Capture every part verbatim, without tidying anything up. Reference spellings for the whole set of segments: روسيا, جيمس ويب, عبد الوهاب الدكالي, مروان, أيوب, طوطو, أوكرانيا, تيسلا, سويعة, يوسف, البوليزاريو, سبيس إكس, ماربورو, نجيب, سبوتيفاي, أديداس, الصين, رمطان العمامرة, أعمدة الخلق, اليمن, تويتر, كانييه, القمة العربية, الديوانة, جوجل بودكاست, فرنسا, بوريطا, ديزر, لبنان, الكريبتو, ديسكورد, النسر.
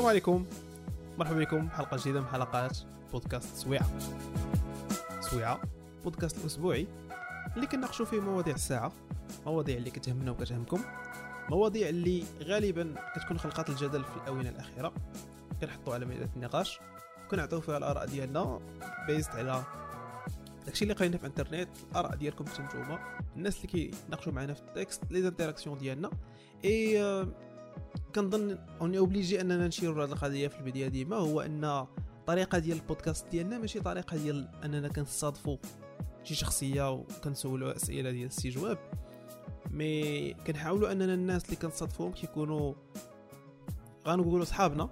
السلام عليكم، مرحبا بكم بحلقة جديدة من حلقات بودكاست سويعة. سويعة بودكاست الأسبوعي اللي كنناقشوا فيه مواضيع الساعة، مواضيع اللي كتهمنا وكتهمكم، مواضيع اللي غالبا كتكون خلقات الجدل في الآونة الأخيرة. كنحطوا على مائدة النقاش وكنعطيو فيها الآراء ديالنا بيست على داكشي اللي قرينا في الانترنت، الاراء ديالكم نتوما، الناس اللي كيناقشوا معنا في التكست، لي انتراكسيون ديالنا. اي اه كنظن اوني اوبليجي اننا نشيروا هذه القضيه في البدايه ديما، هو ان الطريقه ديال البودكاست ديالنا ماشي طريقه ديال اننا كنصادفوا شي شخصيه وكنسولوا اسئله ديال الاستجواب، مي كنحاولوا اننا الناس اللي كنصادفوهم كيكونوا غنقولوا صحابنا.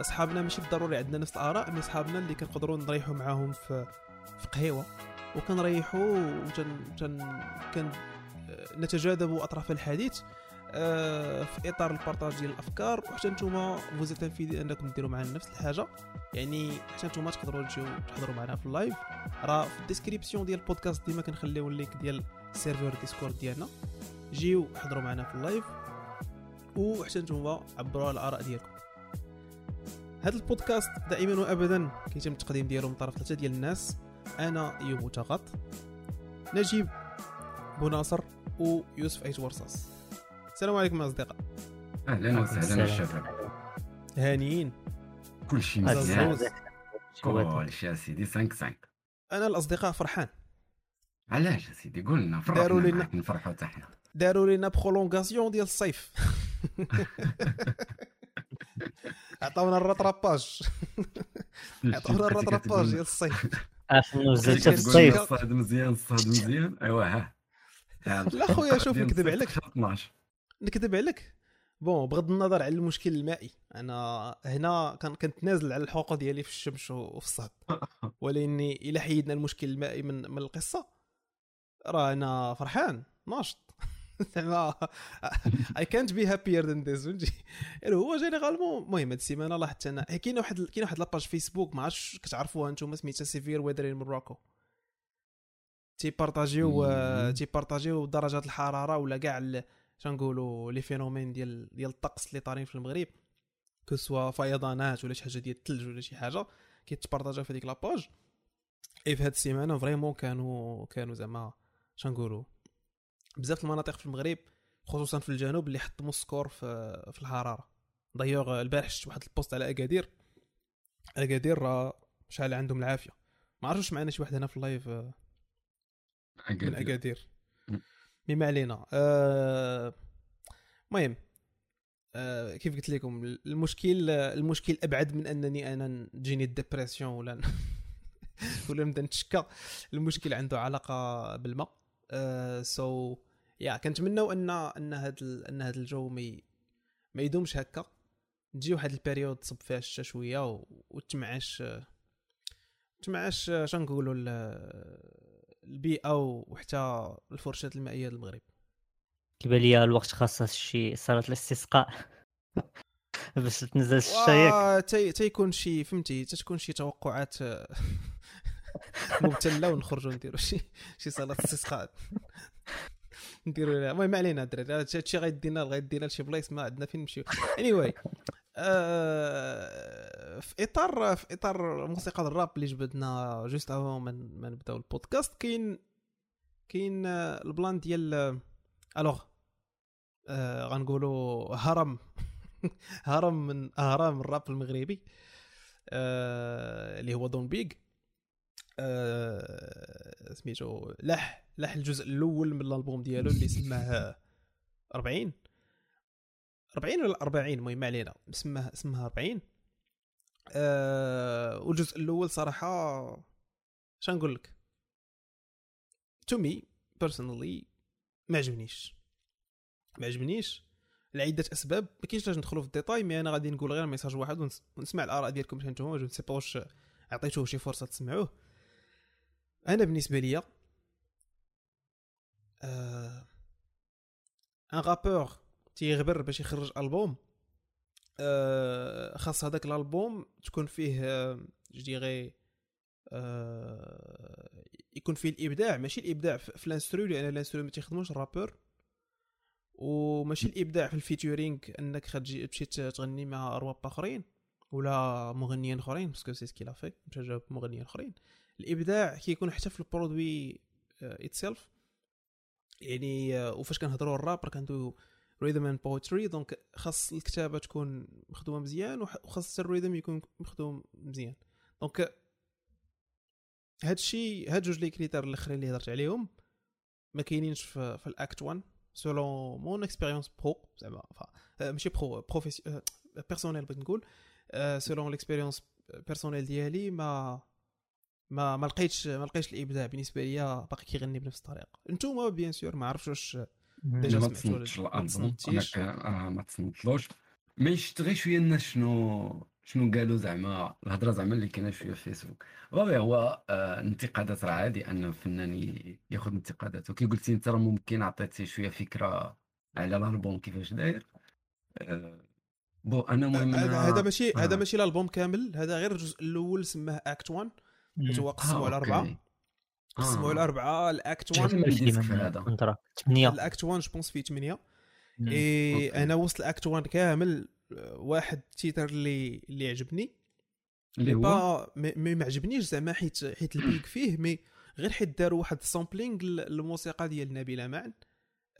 اصحابنا ماشي بالضروري عندنا نفس الاراء، مي اصحابنا اللي كنقدروا نريحوا معاهم في في قهوه وكنريحوا وكن نتجاذبوا اطراف الحديث في اطار البارطاج ديال الافكار، وحتى نتوما فوزيتان في انكم ديروا معنا نفس الحاجه، يعني حتى نتوما تقدروا تجيو تحضروا معنا في اللايف. راه في الديسكريبسيون ديال البودكاست ديما كنخليو اللينك ديال السيرفر ديسكورد ديالنا، جيو حضروا معنا في اللايف وحتى نتوما عبروا على الاراء ديالكم. هذا البودكاست دائما وابدا كيتم التقديم ديالو من طرف ثلاثه ديال الناس، انا أيوب وتغط، نجيب بوناصر ويوسف ايت ورصاص. السلام عليكم اصدقاء. اهلا وسهلا الشباب، هانيين؟ كلشي مزيان كلشي يا سيدي، خمسة خمسة. انا الاصدقاء فرحان. علاش يا سيدي؟ قلنا داروا لنا نفرحوا حتى حنا، داروا لنا برولونغاسيون ديال الصيف. عطاونا الرطراباج، عطاونا الرطراباج ديال الصيف. اشنو زدت الصيف؟ صاد مزيان صاد مزيان. ايوا ها لا خويا، شوف نكذب عليك، نكذب عليك. بون، بغض النظر على المشكل المائي، انا هنا كنتنازل على الحقوق ديالي في الشمس وفي الصهد، ولاني الا حيدنا المشكل المائي من من القصه راه انا فرحان ناشط. I can't be happier than this. هو جينيرالمون المهم هاد السيمانه لاحظت انا كاينه واحد كاينه واحد لاباج فيسبوك، ما عرفتش كتعرفوها نتوما، سميتها سيفير ويدر ان موروكو. تي بارطاجيو تي بارطاجيو درجات الحراره ولا كاع شنقولوا لي فينومين ديال ديال الطقس اللي طارين في المغرب، كسوا فيضانات ولا شي حاجه ديال الثلج ولا شي حاجه، كيتبارطاجا في هذيك لاباج. اي في هاد السيمانه فريمون كانوا كانوا زعما شنقولوا بزاف المناطق في المغرب خصوصا في الجنوب اللي حطموا السكور في في الحراره. دايوغ البارح شفت واحد البوست على اكادير، اكادير راه شحال عندهم العافيه. ما عرفتش معنا شي واحد هنا في اللايف من اكادير، بما علينا. المهم أه... أه... كيف قلت لكم، المشكل المشكل ابعد من انني انا تجيني الديبرسيون ولا ولا نبدا نتشكى. المشكل عنده علاقه بالماء. أه... سو يا كنتمنوا ان ان هذا ان هذا الجو ما ما يدومش هكا، تجي واحد البيريود تصب فيها الشتا شويه وتمعش تمعش شنقولوا البيئه وحتى الفرشات المائيه للمغرب. كيبان لي الوقت خاصه شي صاله الاستسقاء باش تنزل الشتاء، تي تيكون شي فهمتي، تتكون شي توقعات مبتله ونخرجوا نديروا شي شي صاله استسقاء نديروا لها. المهم علينا الدراري، هذا الشيء غيدينا غيدينا لشي بلايص ما عندنا فين نمشيو. اني anyway, آه, في اطار في اطار موسيقى الراب اللي جبدنا جوست افون من ما نبداو البودكاست، كاين كاين البلان ديال الوغ آه, غنقولوا هرم هرم من اهرام الراب المغربي آه, اللي هو دون بيغ أه... سميتو لح لح الجزء الاول من الالبوم ديالو اللي سماه أربعين أربعين ولا أربعين، المهم علينا اسمها اسمها أربعين أه... والجزء الاول صراحه اش نقول لك، تو مي بيرسونالي ما عجبنيش ما عجبنيش لعده اسباب، ما كاينش علاش ندخلوا في الديتاي، مي انا غادي نقول غير ميساج واحد ونس... ونسمع الاراء ديالكم حتى نتوما. جو سي با واش عطيتوه شي فرصه تسمعوه. انا بالنسبه ليا آه... ان رابور تيغبر باش يخرج البوم آه... خاص هذاك الالبوم تكون فيه جديغي آه... يكون فيه الابداع، ماشي الابداع في الانسترو لان الانسترو ما تيخدموش الرابور، وماشي الابداع في الفيتورينغ انك خرجي تمشي تغني مع ارواب اخرين ولا مغنيين اخرين باسكو سي سكي لا في مشى جاب مغنيين اخرين. الابداع كيكون حتى في البرودوي اتسيلف يعني. وفاش كنهضروا الرابر كنتو ريذم اند بويتري دونك خاص الكتابه تكون مخدومه مزيان وخاص الريذم يكون مخدوم مزيان. دونك هادشي هاد جوج لي كريتير الاخرين اللي هضرت عليهم ما كاينينش في, في الاكت واحد سولون مون اكسبيريونس برو زعما ماشي برو بروفيس بيرسونيل بغيت نقول سولون الاكسبيريونس بيرسونيل ديالي ما ما ما لقيتش ما لقيتش الابداع بالنسبه ليا باقي كيغني بنفس الطريقه. نتوما بيان سور ما عرفتش واش ديجا سمعتوا انا ما تصنتلوش ما يشتغي شويه الناس شنو شنو قالوا زعما الهضره زعما اللي كاينه شويه في فيسبوك. باغي هو انتقادات راه عادي ان الفنان ياخذ انتقادات وكي قلتي انت راه ممكن عطيتي شويه فكره على الالبوم كيفاش داير بو انا المهم هذا ماشي هذا ماشي الالبوم كامل هذا غير الجزء الاول سماه اكت واحد هو قسموا على اربعه قسموا على اربعه الاكت واحد هذا ثمانيه الاكت واحد جوبونس فيه ثمانيه اي انا وصل الاكت واحد كامل. واحد تيتر اللي اللي عجبني اللي با ما معجبنيش زعما حيت حيت البيك فيه مي غير حيت داروا واحد سامبلينغ الموسيقى ديال نبيله معن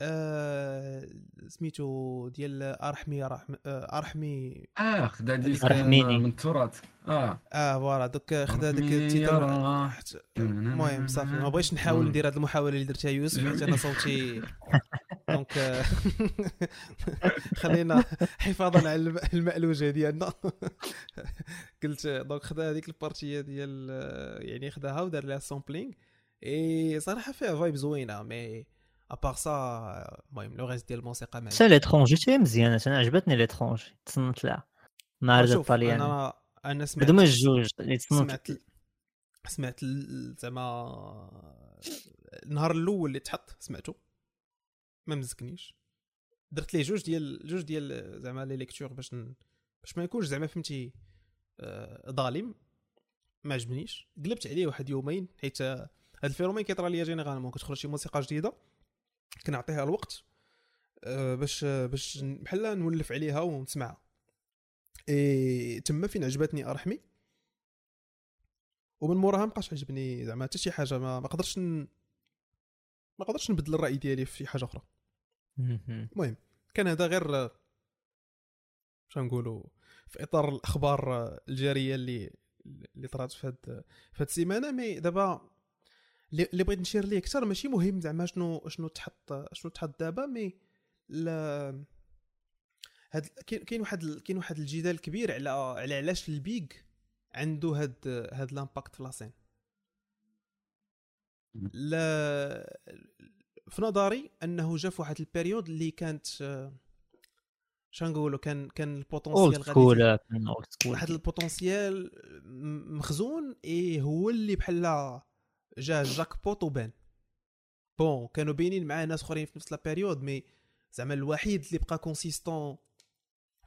آه سميتو ديال ارحمي رحم ارحمي اه خدا ديك من التراث اه اه فوالا دوك خدا داك التيتر المهم صافي ما بغيتش نحاول ندير هذه المحاوله اللي درتها يوسف حيت انا صوتي دونك خلينا حفاظا على المألوجة ديالنا قلت دونك خدا هذيك البارتيه ديال يعني خداها ودار لها سامبلينغ اي صراحه فيها فايب زوينه مي ابار سا المهم لو ريست ديال الموسيقى مع سال ليترونجي تي مزيانه انا عجبتني ليترونجي تصنت لها مع الطاليان انا انا سمعت بدمج جوج اللي سمعت سمعت زعما النهار الاول اللي تحط سمعته ما مزكنيش درت ليه جوج ديال جوج ديال زعما لي ليكتور باش ن... باش ما يكونش زعما فهمتي آه... ظالم ما عجبنيش قلبت عليه واحد يومين حيت هذا الفيرومين كيطرى ليا جينيرالمون كتخرج شي موسيقى جديده كنعطيها الوقت آه باش باش بحال نولف عليها ونسمعها اي تما فين عجبتني ارحمي ومن موراها مابقاش عجبني زعما حتى شي حاجه ما ما قدرتش ن... ما قدرتش نبدل الراي ديالي في شي حاجه اخرى. المهم كان هذا غير باش نقولوا في اطار الاخبار الجاريه اللي اللي طرات في هاد في هاد السيمانه مي دابا اللي بغيت نشير ليه اكثر ماشي مهم زعما شنو شنو تحط شنو تحط دابا مي هاد كاين واحد كاين واحد الجدال كبير على على علاش البيغ عنده هاد هاد الامباكت في لاسين لا في نظري انه جا في واحد البيريود اللي كانت شنقولوا كان كان البوتنسيال غادي واحد البوتنسيال مخزون اي هو اللي بحال جا جاك بوت وبان بون كانوا باينين مع ناس اخرين في نفس لا بيريود مي زعما الوحيد اللي بقى كونسيستون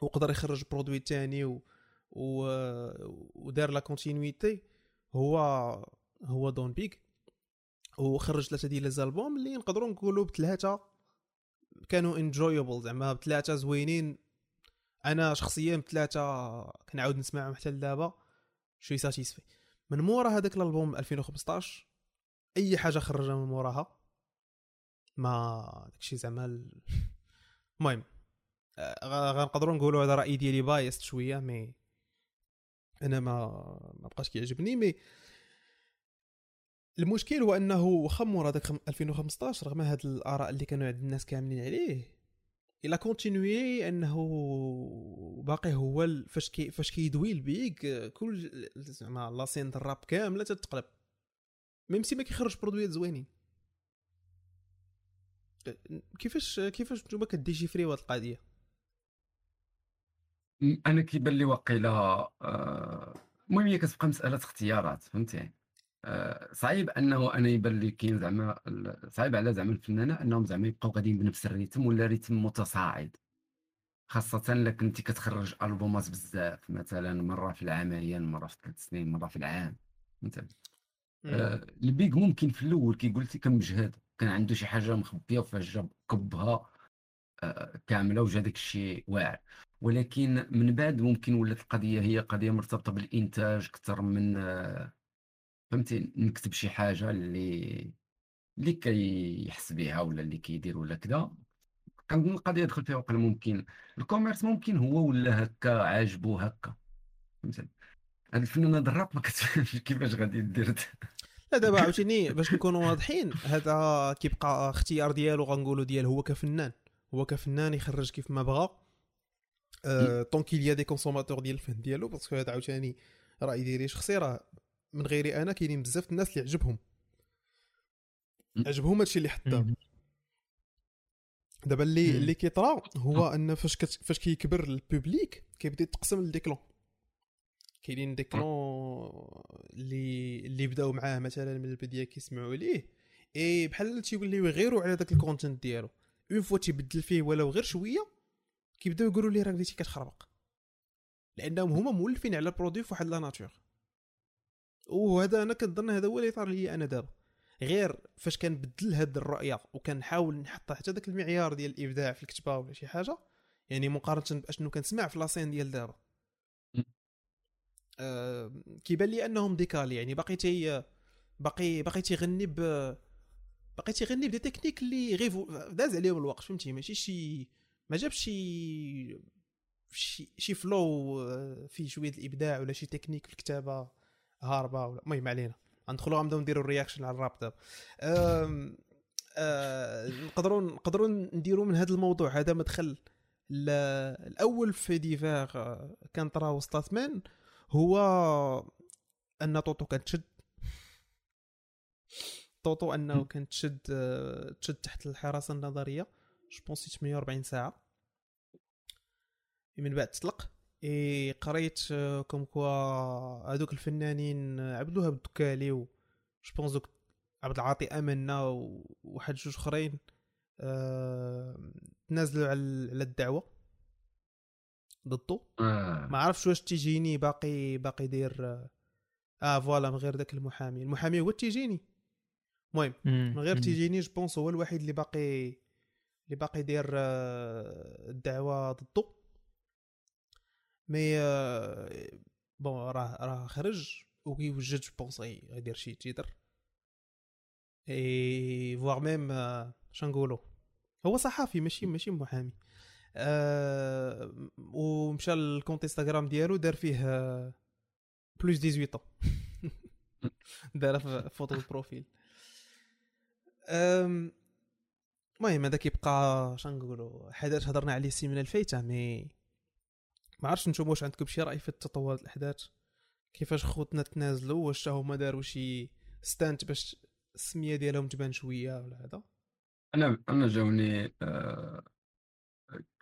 وقدر يخرج برودوي ثاني و ودار لا كونتينيتي هو هو دون بيك وخرج ثلاثه ديال الالبوم اللي نقدروا نقولوا بثلاثه كانوا انجويبل زعما بثلاثه زوينين انا شخصيا بثلاثه كنعاود نسمعهم حتى لدابا شوي ساتيسفي من مورا هذاك الالبوم ألفين وخمسطاش اي حاجه خرجها من موراها ما داكشي زعما المهم غنقدروا نقولوا هذا راي ديالي بايست شويه مي انا ما ما بقاش كيعجبني مي المشكل هو انه واخا مور هذاك ألفين وخمسطاش رغم هاد الاراء اللي كانوا عند الناس كاملين عليه الا كونتينيي انه باقي هو فاش كي فاش كيدوي البيك كل زعما لا سين الراب كامله تتقلب ميم سي ما كيخرج برودويات زوينين كيفاش كيفاش نتوما كديشيفريو هاد القضيه انا كيبان لي واقيلا المهم هي كتبقى مساله اختيارات فهمتي صعيب انه انا يبان لي كاين زعما صعيب على زعما الفنانه انهم زعما يبقاو غاديين بنفس الريتم ولا ريتم متصاعد خاصه لك انت كتخرج البومات بزاف مثلا مره في العامين مره في ثلاث سنين مره في العام انت آه البيغ ممكن في الاول كي قلتي كمجهد كان عنده شي حاجه مخبيه وفاش جاب كبها آه، كامله وجا داك الشيء واعر. ولكن من بعد ممكن ولات القضيه هي قضيه مرتبطه بالانتاج اكثر من آه، فهمتي، نكتب شي حاجه اللي اللي كيحس بها ولا اللي كيدير ولا كذا. كنظن القضيه دخل فيها وقال ممكن الكوميرس، ممكن هو ولا هكا عاجبو هكا، فهمتي. هاد الفنانات الراب ما كتفهمش كيفاش غادي دير لا دابا عاوتاني باش نكونوا واضحين، هذا كيبقى اختيار ديالو، غنقولوا ديال هو كفنان، هو كفنان يخرج كيف ما بغى أه، طونك ليا دي كونسوماتور ديال الفن ديالو، باسكو هذا عاوتاني راي ديالي شخصي، راه من غيري انا كاينين بزاف الناس اللي عجبهم عجبهم هادشي اللي حط دابا. دابا اللي اللي كيطرا هو ان فاش كت... فاش كيكبر البوبليك كيبدا يتقسم لديكلون، كاينين ديكلون اللي اللي بداو معاه مثلا من البدايه كيسمعوا ليه اي بحال تيوليو يغيروا على داك الكونتنت ديالو، اون فوا تيبدل فيه ولو غير شويه كيبداو يقولوا ليه راك بديتي كتخربق، لانهم هما مولفين على برودوي فواحد لا ناتور. وهذا انا كنظن هذا هو اللي طار لي انا دابا، غير فاش كنبدل هاد الرؤيه وكنحاول نحط حتى داك المعيار ديال الابداع في الكتابه ولا شي حاجه، يعني مقارنه باشنو كنسمع في لاسين ديال دابا أه، كيبان لي انهم ديكالي، يعني باقي تي باقي باقي تيغني ب باقي تيغني بدي تكنيك اللي غير داز عليهم الوقت، فهمتي، ماشي شي ما جابش شي شي, شي فلو في شويه الابداع ولا شي تكنيك في الكتابه هاربه ولا المهم علينا ندخلوا غنبداو نديروا الرياكشن على الراب دابا. نقدروا نقدروا نديروا من هذا الموضوع هذا مدخل الاول في ديفاغ كان طرا وسط ثمان، هو ان طوطو كتشد طوطو انه كتشد تشد تحت الحراسه النظريه جو بونس ثمانية وأربعين ساعه من بعد تطلق. اي قريت كوم كوا هذوك الفنانين عبد الوهاب الدكالي و جو بونس دوك عبد العاطي امنا وواحد جوج اخرين تنازلوا على على الدعوه ضده، ما عرفتش واش تيجيني باقي باقي داير اه فوالا من غير داك المحامي، المحامي هو تيجيني المهم من غير تيجيني جو بونس هو الوحيد اللي باقي اللي باقي داير الدعوه ضده. مي بون راه راه خرج وكيوجد بونسي غيدير شي تيتر اي فوار ميم شنقولو هو صحافي ماشي ماشي محامي أه، ومشى للكونت انستغرام ديالو دار فيه بلوس ثمانية عشر دار فوتو البروفيل. المهم هذا كيبقى شنقولو حدث هضرنا عليه سي من الفايته، مي ما عرفتش نشوف واش عندكم شي راي في التطور الاحداث، كيفاش خوتنا تنازلوا، واش هما داروا شي ستانت باش السميه ديالهم تبان شويه ولا هذا. انا انا جاوني آه،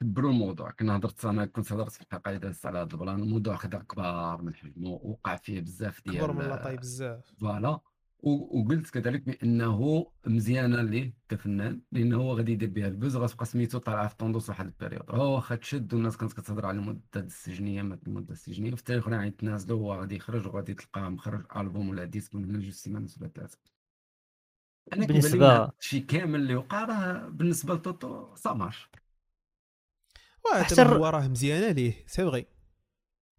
كبروا الموضوع. كنا هضرت انا كنت هضرت في الحلقه اللي دازت على هذا البلان، الموضوع خدا كبار من حجمه وقع فيه بزاف ديال كبر من الله طايب بزاف فوالا، وقلت كذلك بانه مزيانه ليه كفنان لانه هو غادي يدير بها البوز، غتبقى سميتو طالعه في طوندوس واحد البيريود، هو واخا تشد والناس كانت كتهضر على المده السجنيه ما المده السجنيه في التاريخ، راه عاد تنازلوا هو غادي يخرج وغادي تلقاه مخرج البوم ولا ديسك من هنا جوج سيمانات ولا ثلاثه. انا كنبان لي شي كامل اللي وقع راه بالنسبه لطوطو سامارش واه حتى هو راه مزيانه ليه سي فغي،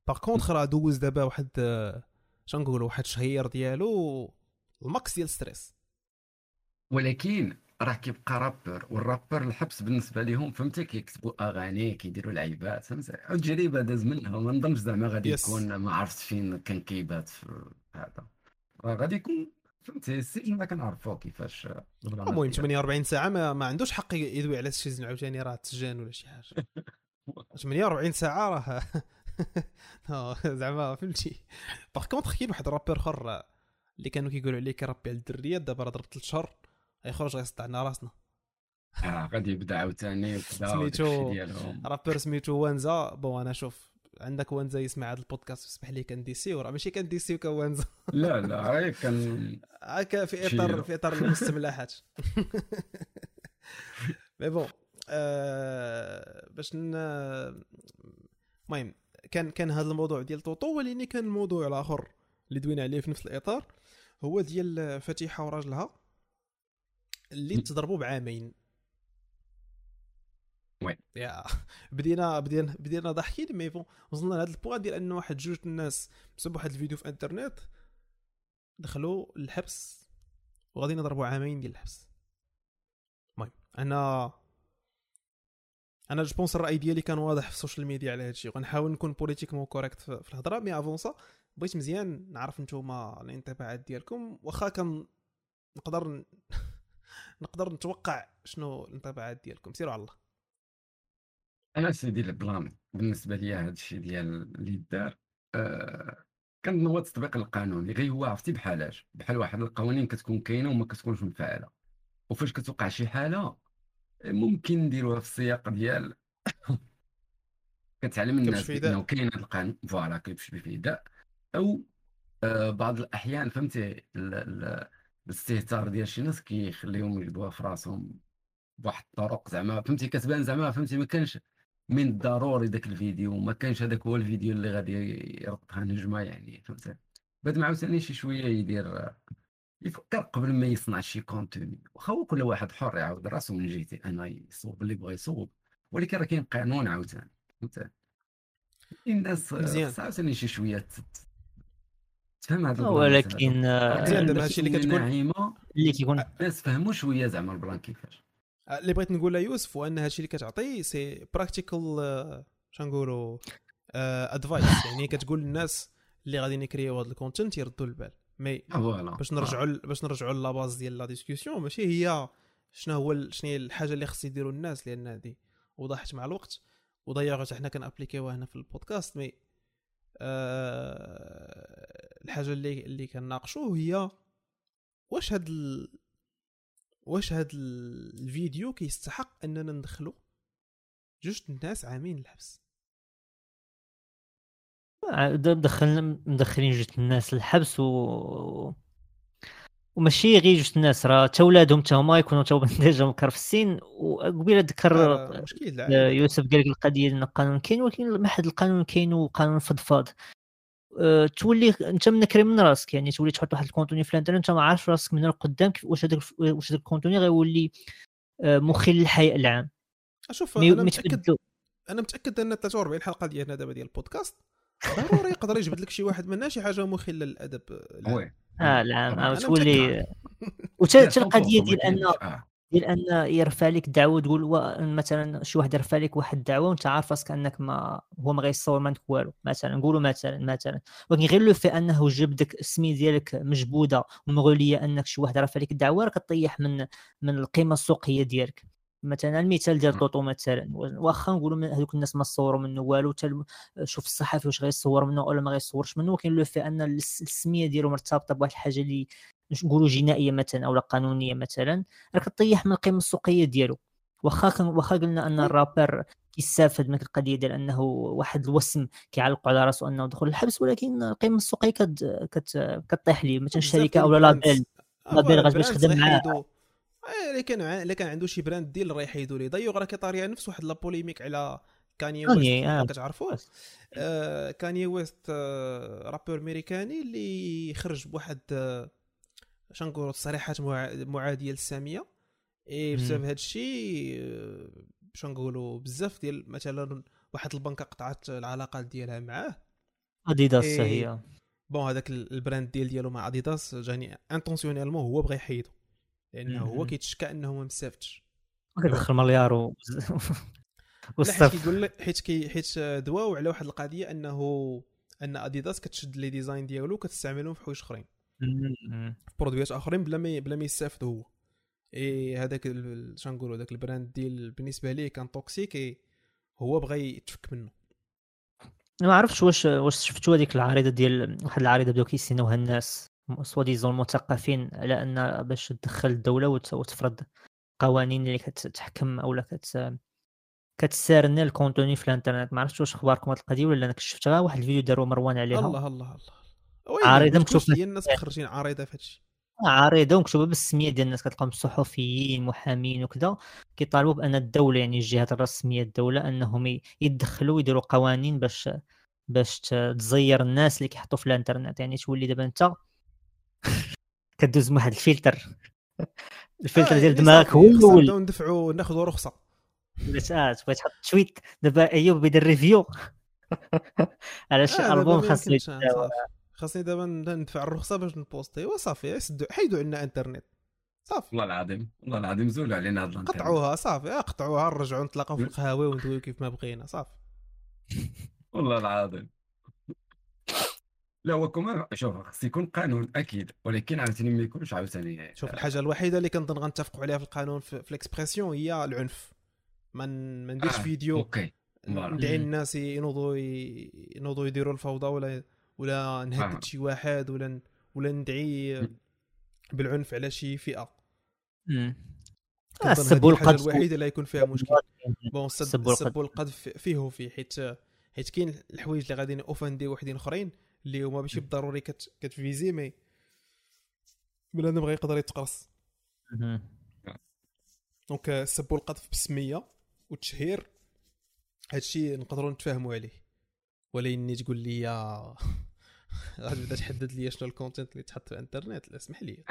باغ كونطخ راه دوز دابا واحد شنقولوا واحد الشهير ديالو الماكس ديال ستريس، ولكن راه كيبقى رابر، والرابر الحبس بالنسبه ليهم فهمتي، كيكتبوا اغاني كيديروا لعيبات فهمتي، التجربه داز منها ما نظنش زعما غادي يكون ما عرفتش فين كان كيبات في هذا، راه غادي يكون فهمتي السجن ما كنعرفو كيفاش. المهم ثمانية وأربعين ساعه ما, ما عندوش حق يدوي على شي زين عاوتاني راه تسجن ولا شي حاجه ثمانية وأربعين ساعه راه زعما فهمتي. باغ كونطخ كاين واحد رابر اخر اللي كانوا كيقولوا عليه كربي على الدريات، دابا راه ضرب ثلاث شهور غيخرج غيسطعنا راسنا اه غادي يبدا عاوتاني وكذا وداكشي ديالهم. رابر سميتو وانزا، بون انا شوف عندك وانزا يسمع هذا البودكاست ويسمح لي كنديسي، وراه ماشي كنديسي وكوانزا لا لا غير كان هكا في اطار في اطار المستملحات مي بون آه باش المهم كان كان هذا الموضوع ديال طوطو، وليني كان الموضوع الاخر اللي دوينا عليه في نفس الاطار هو ديال فتيحه وراجلها اللي تضربوا بعامين. وي يا بدينا بدينا بدينا ضحكين مي بون وصلنا لهذا البوان ديال انه واحد جوج الناس بسبب واحد الفيديو في انترنت دخلوا للحبس وغادي نضربوا عامين ديال الحبس. المهم انا انا جوبونس الراي ديالي كان واضح في السوشيال ميديا على هذا الشيء وغنحاول نكون بوليتيكمون كوريكت في الهضره مي افونسا بغيت مزيان نعرف نتوما الانطباعات ديالكم واخا كان نقدر نقدر نتوقع شنو الانطباعات ديالكم. سيروا على الله. انا سيدي البلان بالنسبه لي هذا الشيء ديال اللي دار أه... كان هو تطبيق القانون اللي غير هو عرفتي بحال بحال واحد القوانين كتكون كاينه وما كتكونش مفعله وفاش كتوقع شي حاله ممكن نديروها في السياق ديال كتعلم الناس انه كاين هذا القانون فوالا كيفاش بفائده او آه بعض الاحيان فهمتي الاستهتار ديال شي ناس كيخليهم يجبوها في راسهم بواحد الطرق زعما فهمتي كتبان زعما فهمتي ما كانش من الضروري داك الفيديو ما كانش هذاك هو الفيديو اللي غادي يربطها نجمه يعني فهمتي بعد ما عاوتاني شي شويه يدير يفكر قبل ما يصنع شي كونتوني واخا هو كل واحد حر يعاود راسو من جهتي انا يصوب اللي بغى يصوب ولكن راه كاين قانون عاوتاني فهمتي الناس عاوتاني شي شويه تفهم هذا ولكن دابا هادشي اللي كتكون اللي كيكون الناس فهموا شويه زعما البلان كيفاش اللي بغيت نقول ليوسف وان هادشي اللي كتعطي سي براكتيكال شنقولوا ادفايس يعني كتقول للناس اللي غادي يكريو هذا الكونتنت يردوا البال مي باش نرجعوا باش نرجعوا لاباز ديال لا ديسكوسيون ماشي هي شنو هو شنو هي الحاجه اللي خص يديروا الناس لان هذه وضحت مع الوقت وضيعت حنا كنابليكيوها هنا في البودكاست مي أه الحاجه اللي اللي كنناقشوا هي واش هاد ال... واش هاد الفيديو كيستحق اننا ندخلو جوج الناس عامين الحبس دخلنا مدخلين جوج الناس الحبس و وماشي غير جوج الناس راه تا ولادهم تا هما يكونوا تا ديجا مكر في السن وقبيله ذكر آه يوسف قال لك القضيه ديال القانون كاين ولكن ما حد القانون كاين وقانون فضفاض أه تولي انت منكري من راسك يعني تولي تحط واحد الكونتوني في الانترنت انت ما عارف راسك من القدام واش هذاك واش هذاك الكونتوني غيولي مخل للحياء العام. اشوف انا متاكد انا متاكد ان ثلاثة وأربعين حلقه ديالنا دابا ديال البودكاست ضروري يقدر يجبد لك شي واحد منها شي حاجه مخل للادب وي اه لا تولي القضيه ديال ان ديال ان يرفع لك دعوه تقول مثلا شي واحد رفع لك واحد الدعوه وانت عارف راسك انك ما هو ما غيصور منك والو مثلا نقولوا مثلا مثلا ولكن غير لو في انه جاب داك السميه ديالك مجبوده ومغوليه انك شي واحد رفع لك الدعوه راه كطيح من من القيمه السوقيه ديالك مثلا المثال ديال طوطو مثلا واخا نقولوا هذوك الناس ما صوروا منه والو حتى شوف الصحفي واش غيصور منه ولا ما غيصورش منه ولكن لو في ان السميه ديالو مرتبطه بواحد الحاجه اللي نقولوا جنائيه مثلا او لا قانونيه مثلا راه كطيح من القيمه السوقيه ديالو واخا واخا قلنا ان الرابر كيستافد من القضيه ديال انه واحد الوسم كيعلقوا على راسو انه دخل الحبس ولكن القيمه السوقيه كطيح ليه مثلا شركه او لابيل لابيل غادي تخدم معاه اللي كان اللي كان عنده شي براند ديال راه يحيدوا ليه ضيق راه كيطاري نفس واحد لا بوليميك على كانييه ويست كتعرفوه آه كانييه ويست آه رابور امريكاني اللي خرج بواحد آه شنقولوا تصريحات معاديه للساميه اي بسبب هذا الشيء شنقولوا بزاف ديال مثلا واحد البنكه قطعت العلاقات ديالها معاه اديداس هي بون هذاك البراند ديال ديالو مع اديداس جاني انتونسيونيلمون هو بغى يحيدو لانه هو كيتشكى انه ما مسافتش كيدخل مليار و والصف كيقول لك حيت كي حيت دواو على واحد القضيه انه ان اديداس كتشد لي ديزاين ديالو كتستعملهم في حوايج اخرين في برودويات اخرين بلا ما بلا ما يستافد هو اي هذاك شنو نقولوا داك البراند ديال بالنسبه ليه كان توكسيكي هو بغى يتفك منه. انا ما عرفتش واش واش شفتوا هذيك العريضه ديال واحد العريضه بداو كيسينوها الناس سواديزون المثقفين على ان باش تدخل الدوله وتفرض قوانين اللي كتحكم اولا كت كتسارن الكونتوني في الانترنت. ما عرفتش واش اخباركم هذه القضيه ولا انا شفت غير واحد الفيديو داروا مروان عليها الله الله الله عارضه مكتوبه الناس مخرجين عارضه في هادشي عارضه ومكتوبه بالسميه ديال الناس كتلقاهم الصحفيين محامين وكذا كيطالبوا بان الدوله يعني الجهات الرسميه الدوله انهم يدخلوا ويديروا قوانين باش باش تزير الناس اللي كيحطوا في الانترنت يعني تولي دابا انت كدوز واحد الفلتر الفلتر ديال دماغك هو الاول ندفعوا ناخذوا رخصه بس اه تبغي تحط شويت دابا ايوب بيدير ريفيو على شي البوم خاصني خاصني دابا ندفع الرخصه باش نبوستي وصافي سدوا حيدوا لنا انترنت صافي. والله العظيم والله العظيم زولوا علينا هاد الانترنت قطعوها صافي قطعوها نرجعوا نتلاقاو في القهاوي وندويو كيف ما بغينا صافي والله العظيم. لا هو كمان شوف خص يكون قانون اكيد ولكن عاوتاني ما يكونش عاوتاني. شوف الحاجه الوحيده اللي كنظن غنتفقوا عليها في القانون في الاكسبرسيون هي العنف. من ما نديرش آه. فيديو اوكي ندعي الناس ينوضوا ينوضوا يديروا الفوضى ولا ولا نهدد آه. شي واحد ولا ولا ندعي بالعنف على شي فئه. امم السب والقذف الوحيده اللي يكون فيها مشكل بون السب والقذف فيه وفيه حيت حيت كاين الحوايج اللي غادي اوفندي وحدين اخرين اللي هما ماشي بالضروري كت... كتفيزي مي بلا نبغي يقدر يتقرص. دونك السب والقذف بالسميه والتشهير هادشي نقدروا نتفاهموا عليه ولا اني تقول لي غادي تبدا تحدد لي شنو الكونتنت اللي تحط في الانترنت لا اسمح لي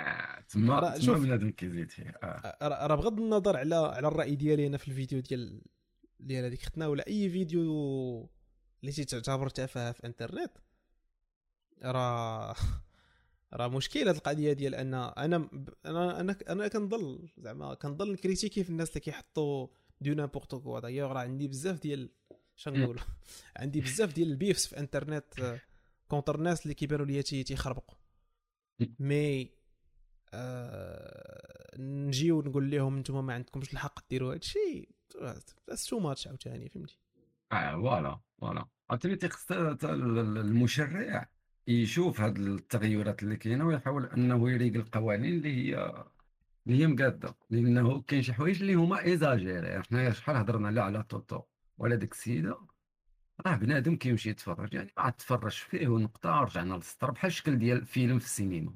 تما شوف بنادم كيزيد راه بغض النظر على على الراي ديالي انا في الفيديو ديال ديال هذيك ختنا ولا اي فيديو اللي تعتبر تفاهه في الانترنت راه راه مشكله القضيه ديال ان انا انا انا, أنا كنضل زعما كنضل كريتيكي في الناس اللي كيحطوا دو نيمبورط كو دايوغ راه عندي بزاف ديال شنقولوا عندي بزاف ديال البيفس في انترنت كونتر الناس اللي كيبانوا ليا تيخربقوا مي آه... نجي ونقول لهم نتوما ما عندكمش الحق ديروا هادشي سو ماتش عاوتاني فهمتي اه فوالا فوالا عطيني تيخص المشرع يشوف هاد التغيرات اللي كاينه ويحاول انه يريق القوانين اللي هي اللي هي مقاده لانه كاين شي حوايج اللي هما ايزاجيري. حنايا شحال هضرنا لا على طوطو ولا داك السيده راه بنادم كيمشي يتفرج يعني ما تفرج فيه ونقطه رجعنا للسطر بحال الشكل ديال فيلم في السينما.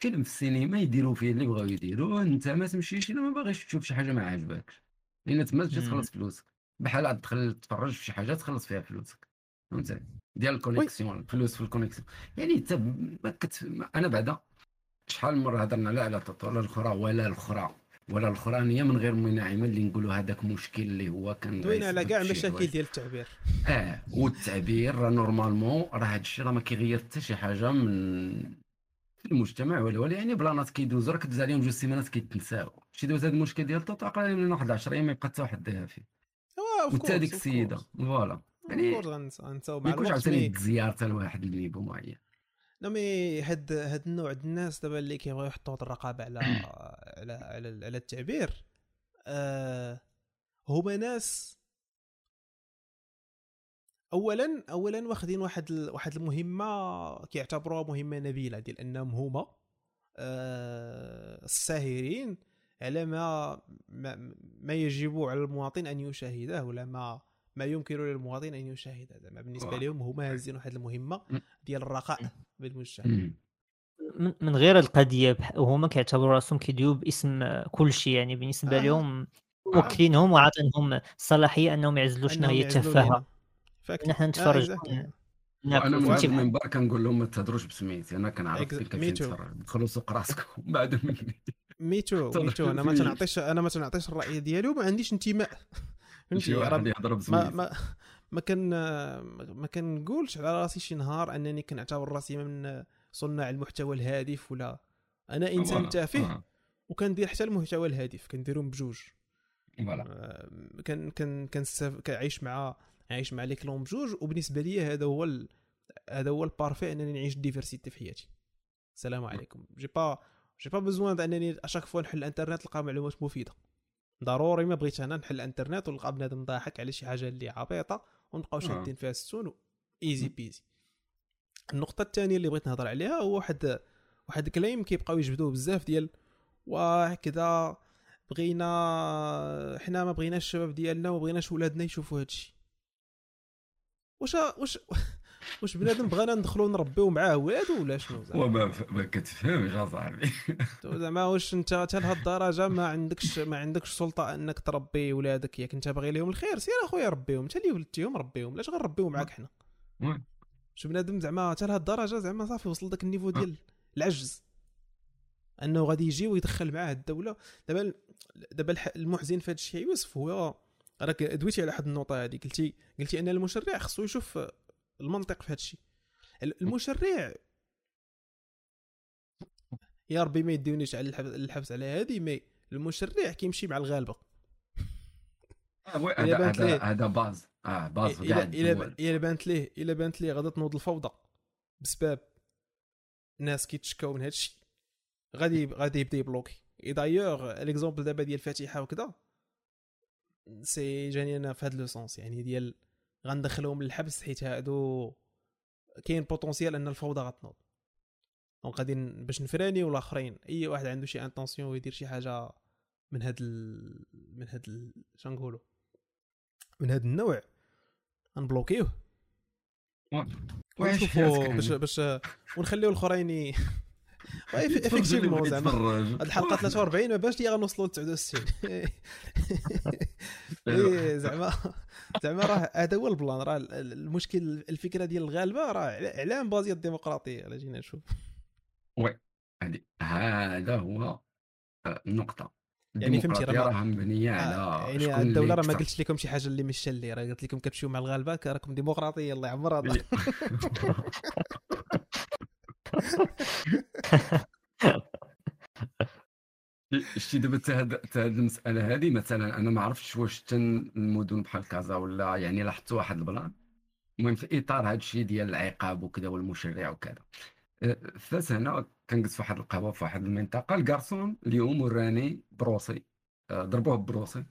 فيلم في السينما يديروا فيه اللي بغاو يديروه انت ما تمشيش الا ما باغيش تشوف شي حاجه ما عاجباكش لان تما تجي تخلص فلوسك بحال تدخل تتفرج في شي حاجه تخلص فيها فلوسك فهمتي ديال الكونيكسيون فلوس في الكونيكسيون يعني انت ما كت... انا بعدا شحال من مره هضرنا لا على تطول الاخرى ولا الاخرى ولا الاخرانيه من غير مناعمه اللي نقولوا هذاك مشكل اللي هو كان دوينا على كاع المشاكل ديال التعبير اه والتعبير راه نورمالمون راه هذا الشيء راه ما كيغير حتى شي حاجه من المجتمع ولا ولا يعني بلانات كيدوز راه كدوز عليهم جوج سيمانات كيتنساو شي دوز هذا المشكل ديال التطول قليل من واحد عشرة ايام ما يبقى حتى واحد داها فيه وتا ديك السيده فوالا يعني نساو مع الوقت مي زيارة الواحد اللي بمعين نمي هاد هاد النوع ديال الناس دابا اللي كيبغيو يحطوا الرقابه على على على, على التعبير آه هما ناس اولا اولا واخدين واحد ال... واحد المهمه كيعتبروها مهمه نبيله ديال انهم هما آه الساهرين على ما ما, ما يجب على المواطن ان يشاهده ولا ما ما يمكن للمواطن أن يشاهد هذا بالنسبة لهم هما هازين واحد المهمة ديال الرقاء بالمجتمع من غير القضية وهما كيعتبروا راسهم كيديروا باسم كل شيء يعني بالنسبة آه. لهم وكلينهم وعطينهم الصلاحية أنهم يعزلوا شنو هي التفاهة نحن نتفرج آه أنا من بعد كنقول لهم ما تهضروش بسميتي أنا كنعرف فين كنتفرج دخلوا سوق راسكم بعد مني ميتو ميتو أنا ما تنعطيش أنا ما تنعطيش الرأي ديالي وما عنديش انتماء ما ما ما كان ما كنقولش على راسي شي نهار انني كنعتبر راسي من صناع المحتوى الهادف ولا انا انسان تافه وكندير حتى المحتوى الهادف كنديرهم بجوج فوالا كان كان كنعيش مع عايش مع لي كلون بجوج وبالنسبه لي هذا هو ال... هذا هو البارفي انني نعيش ديفيرسيتي في حياتي. السلام عليكم جي با جي با بزوان انني اشاك فوا نحل الانترنت نلقى معلومات مفيده ضروري ما بغيت انا نحل الانترنت ونلقى بنادم ضاحك على شي حاجه اللي عبيطه ونبقاو شادين فيها السون ايزي بيزي. النقطه الثانيه اللي بغيت نهضر عليها هو واحد واحد الكلايم كيبقاو يجبدوه بزاف ديال وهكذا بغينا حنا ما بغيناش الشباب ديالنا وبغيناش ولادنا يشوفوا هادشي. واش واش واش بنادم بغانا ندخلوا نربيو معاه ولادو ولا شنو زعما ما كتفهمش اصاحبي زعما واش انت حتى لهاد الدرجه ما عندكش ما عندكش سلطه انك تربي ولادك ياك انت باغي لهم الخير سير اخويا ربيهم انت اللي ولدتيهم ربيهم علاش غنربيو معاك حنا شو بنادم زعما حتى لهاد الدرجه زعما صافي وصل داك النيفو ديال العجز انه غادي يجي ويدخل معاه الدوله. دابا دابا المحزن في هذا الشيء يوسف هو راك دويتي على حد النقطه هذه. قلتي قلتي ان المشرع خصو يشوف المنطق في هذا الشيء. المشرع يا ربي ما يديونيش على الحبس على هذه، مي المشرع كيمشي مع الغالبه. هذا هذا باز اه باز قاعد. الا بانت ليه الا بانت ليه غادي تنوض الفوضى بسبب ناس كيتشكاو من هذا الشيء، غادي غادي يبدا يبلوكي. اي دايوغ الاكزامبل دابا ديال الفاتحه وكذا سي جاني انا في هذا لو سونس، يعني ديال غندخلهم للحبس حيت هادو كاين بوتونسيال ان الفوضى غتنوض. دونك غادي باش نفراني ولا اخرين اي واحد عنده شي انتونسيون ويدير شي حاجه من هاد ال... من هاد ال... شنقولوا من هاد النوع انبلوكيوه ونشوفوا باش باش ونخليو الاخرين افكتيفمون. زعما هاد الحلقه ثلاثة وأربعين ما باش لي غنوصلوا ل تسعة وستين. زعما زعما راه هذا هو البلان. راه المشكل الفكره ديال الغالبه راه اعلام بازيه الديمقراطيه. الا جينا نشوف وي هذا هو النقطه، يعني فهمتي راه مبنيه على يعني الدوله. راه ما قلتش لكم شي حاجه اللي مش اللي راه قلت لكم كتمشيو مع الغالبه راكم ديمقراطيه الله يعمر هذا. شتي دابا حتى هذه المساله هذه مثلا انا ما عرفتش واش حتى المدن بحال كازا ولا يعني لاحظت واحد البلان. المهم في اطار هذا الشيء ديال العقاب وكذا والمشرع وكذا، فاس هنا كنجلس في واحد القهوه في واحد المنطقه، الكارسون اليوم وراني بروسي ضربوه بروسي.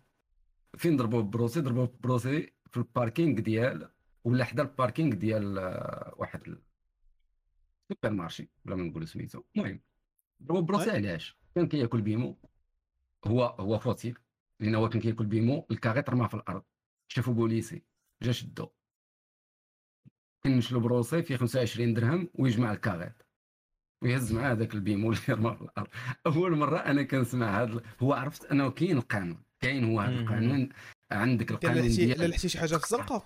فين ضربوه بروسي؟ ضربوه بروسي في الباركينغ ديال ولا حدا الباركينغ ديال واحد سوبر مارشي بلا ما نقول سميتو. المهم ضربوه بروسي علاش؟ كان كياكل بيمو، هو هو فوتيل لان هو كان كياكل بيمو، الكاريط رماه في الارض، شافو بوليسي جا شدو كنمشي له بروسي في خمسة وعشرين درهم ويجمع الكاريط ويهز معاه هذاك البيمو اللي رماه في الارض. اول مره انا كنسمع هذا. هو عرفت انه كاين القانون، كاين هو هذا القانون. عندك القانون ديال لا لحتي شي حاجه في الزنقه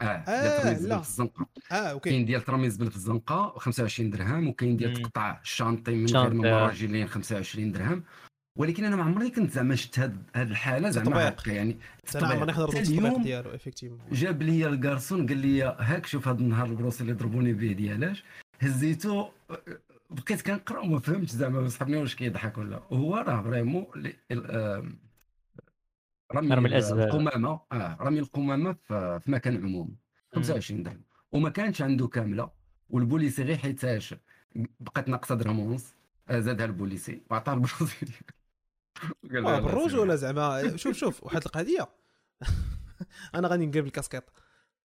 اه, آه لا الزنقه اه اوكي. كاين ديال ترمي الزبل في الزنقه خمسة وعشرين درهم، وكاين ديال تقطع الشانطي من غير مراجلين خمسة وعشرين درهم. ولكن انا ما عمرني كنت زعما شفت هاد هاد الحاله زعما يعني تماما نحضر التطبيق ديالو افيكتيفمون. جاب لي الكارسون قال لي هاك شوف هاد النهار البروسي اللي ضربوني به ديالاش هزيتو، بقيت كنقرا وما فهمتش زعما صحابني واش كيضحك ولا هو راه فريمون رمي القمامه اه رمي القمامه في مكان عمومي خمسة وعشرين درهم وما كانش عنده كامله. والبوليسي غير حيتاش بقات ناقصه درهم ونص زادها البوليسي وعطاه البروسي. واه بالرجوله زعما شوف شوف واحد القضيه. انا غادي نقلب الكاسكيط.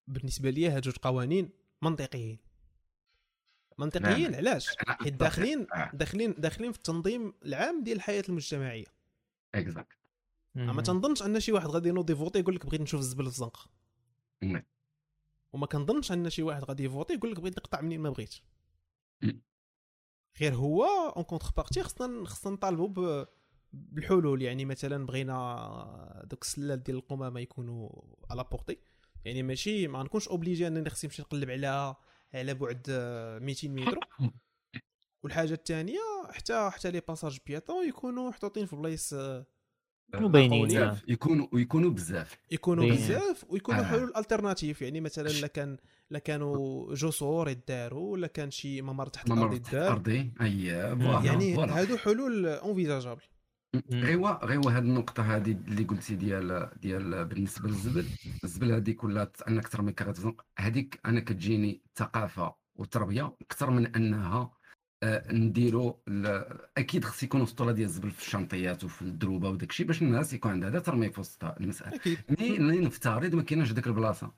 بالنسبه ليا هاد جوج قوانين منطقيين منطقيين. علاش؟ حيت داخلين داخلين داخلين في التنظيم العام ديال الحياه المجتمعيه. اكزاكت. ما تنظنش ان شي واحد غادي ينوض يفوتي يقول لك بغيت نشوف الزبل في الزنقه. وما كنظنش ان شي واحد غادي يفوتي يقول لك بغيت نقطع منين ما بغيت. غير هو اون كونتر بارتي خصنا خصنا نطالبوا بالحلول. يعني مثلا بغينا دوك السلال ديال القمامه يكونوا على بورتي، يعني ماشي ما نكونش اوبليجي انني خصني نمشي نقلب على على بعد مئتين متر. والحاجه الثانيه حتى حتى لي باساج بياتون يكونوا محطوطين في بلايص مبينين، يكونوا يكونوا بزاف يكونوا بزاف ويكونوا حلول الالتيرناتيف. يعني مثلا لا كان لا كانوا جسور يداروا ولا كان شي ممر تحت الارض الارضي اييه بواه. يعني هادو حلول انفيزاجابل. ايوا غيوا هاد النقطه هادي اللي قلتي ديال ديال بالنسبه للزبل الزبل هادي كلها انك ترمي كارت هذيك. انا كتجيني الثقافه والتربيه اكثر من انها أه نديرو اكيد خص يكونوا سطوله ديال الزبل في الشنطيات وفي الدروبه وداكشي باش الناس يكون عندها هذا ترمي في وسط المساله. ملي نفترض ما كايناش ديك البلاصه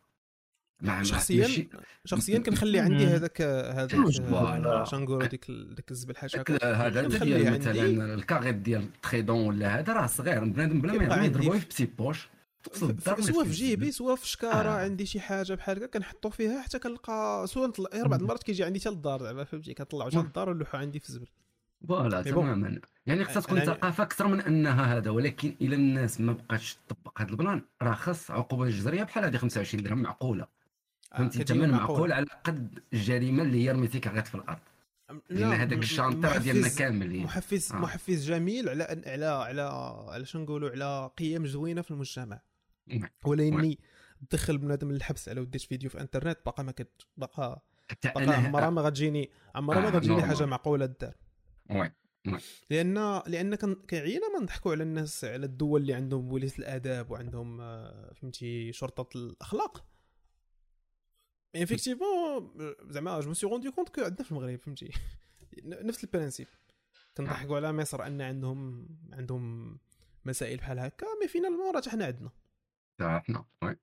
مع شخصيا شخصيا كنخلي عندي هذاك هذاك شنقولوا ديك ديك الزبل حاشاك هذا ديال مثلا الكاريط ديال التريدون ولا هذا راه صغير بنادم بلا ما يضربوه في بسي بوش سواء في جيبي سواء في شكاره. عندي شي حاجه بحال هكا كنحطو فيها حتى كنلقى سواء نطلع بعض المرات كيجي عندي حتى للدار زعما فهمتي كنطلعو حتى للدار ونلوحو عندي في الزبل فوالا تماما. يعني خصها تكون ثقافه اكثر من انها هذا. ولكن الى الناس ما بقاتش تطبق هذا البلان راه خاص عقوبه جزائريه بحال هذه خمسة وعشرين درهم معقوله فهمتي. الثمن معقول على قد الجريمه اللي هي رميتي كعقات في الارض لان هذاك الشانطه ديالنا كاملين محفز محفز جميل على على على شنو نقولوا على قيم زوينه في المجتمع. ولا اني تدخل بنادم للحبس على وديت فيديو في انترنت باقا ما كت باقا باقا عمرها ما غتجيني عمرها ما غتجيني حاجه معقوله دار. وي لان لان كيعينا ما نضحكوا على الناس على الدول اللي عندهم وليس الاداب وعندهم فهمتي شرطه الاخلاق. ايفيكتيفمون زعما جو مو سي روندو كونت كو عندنا في المغرب فهمتي نفس البرانسيب كنضحكوا على مصر ان عندهم عندهم مسائل بحال هكا مي فينالمون راه حتى حنا عندنا تاعنا. وي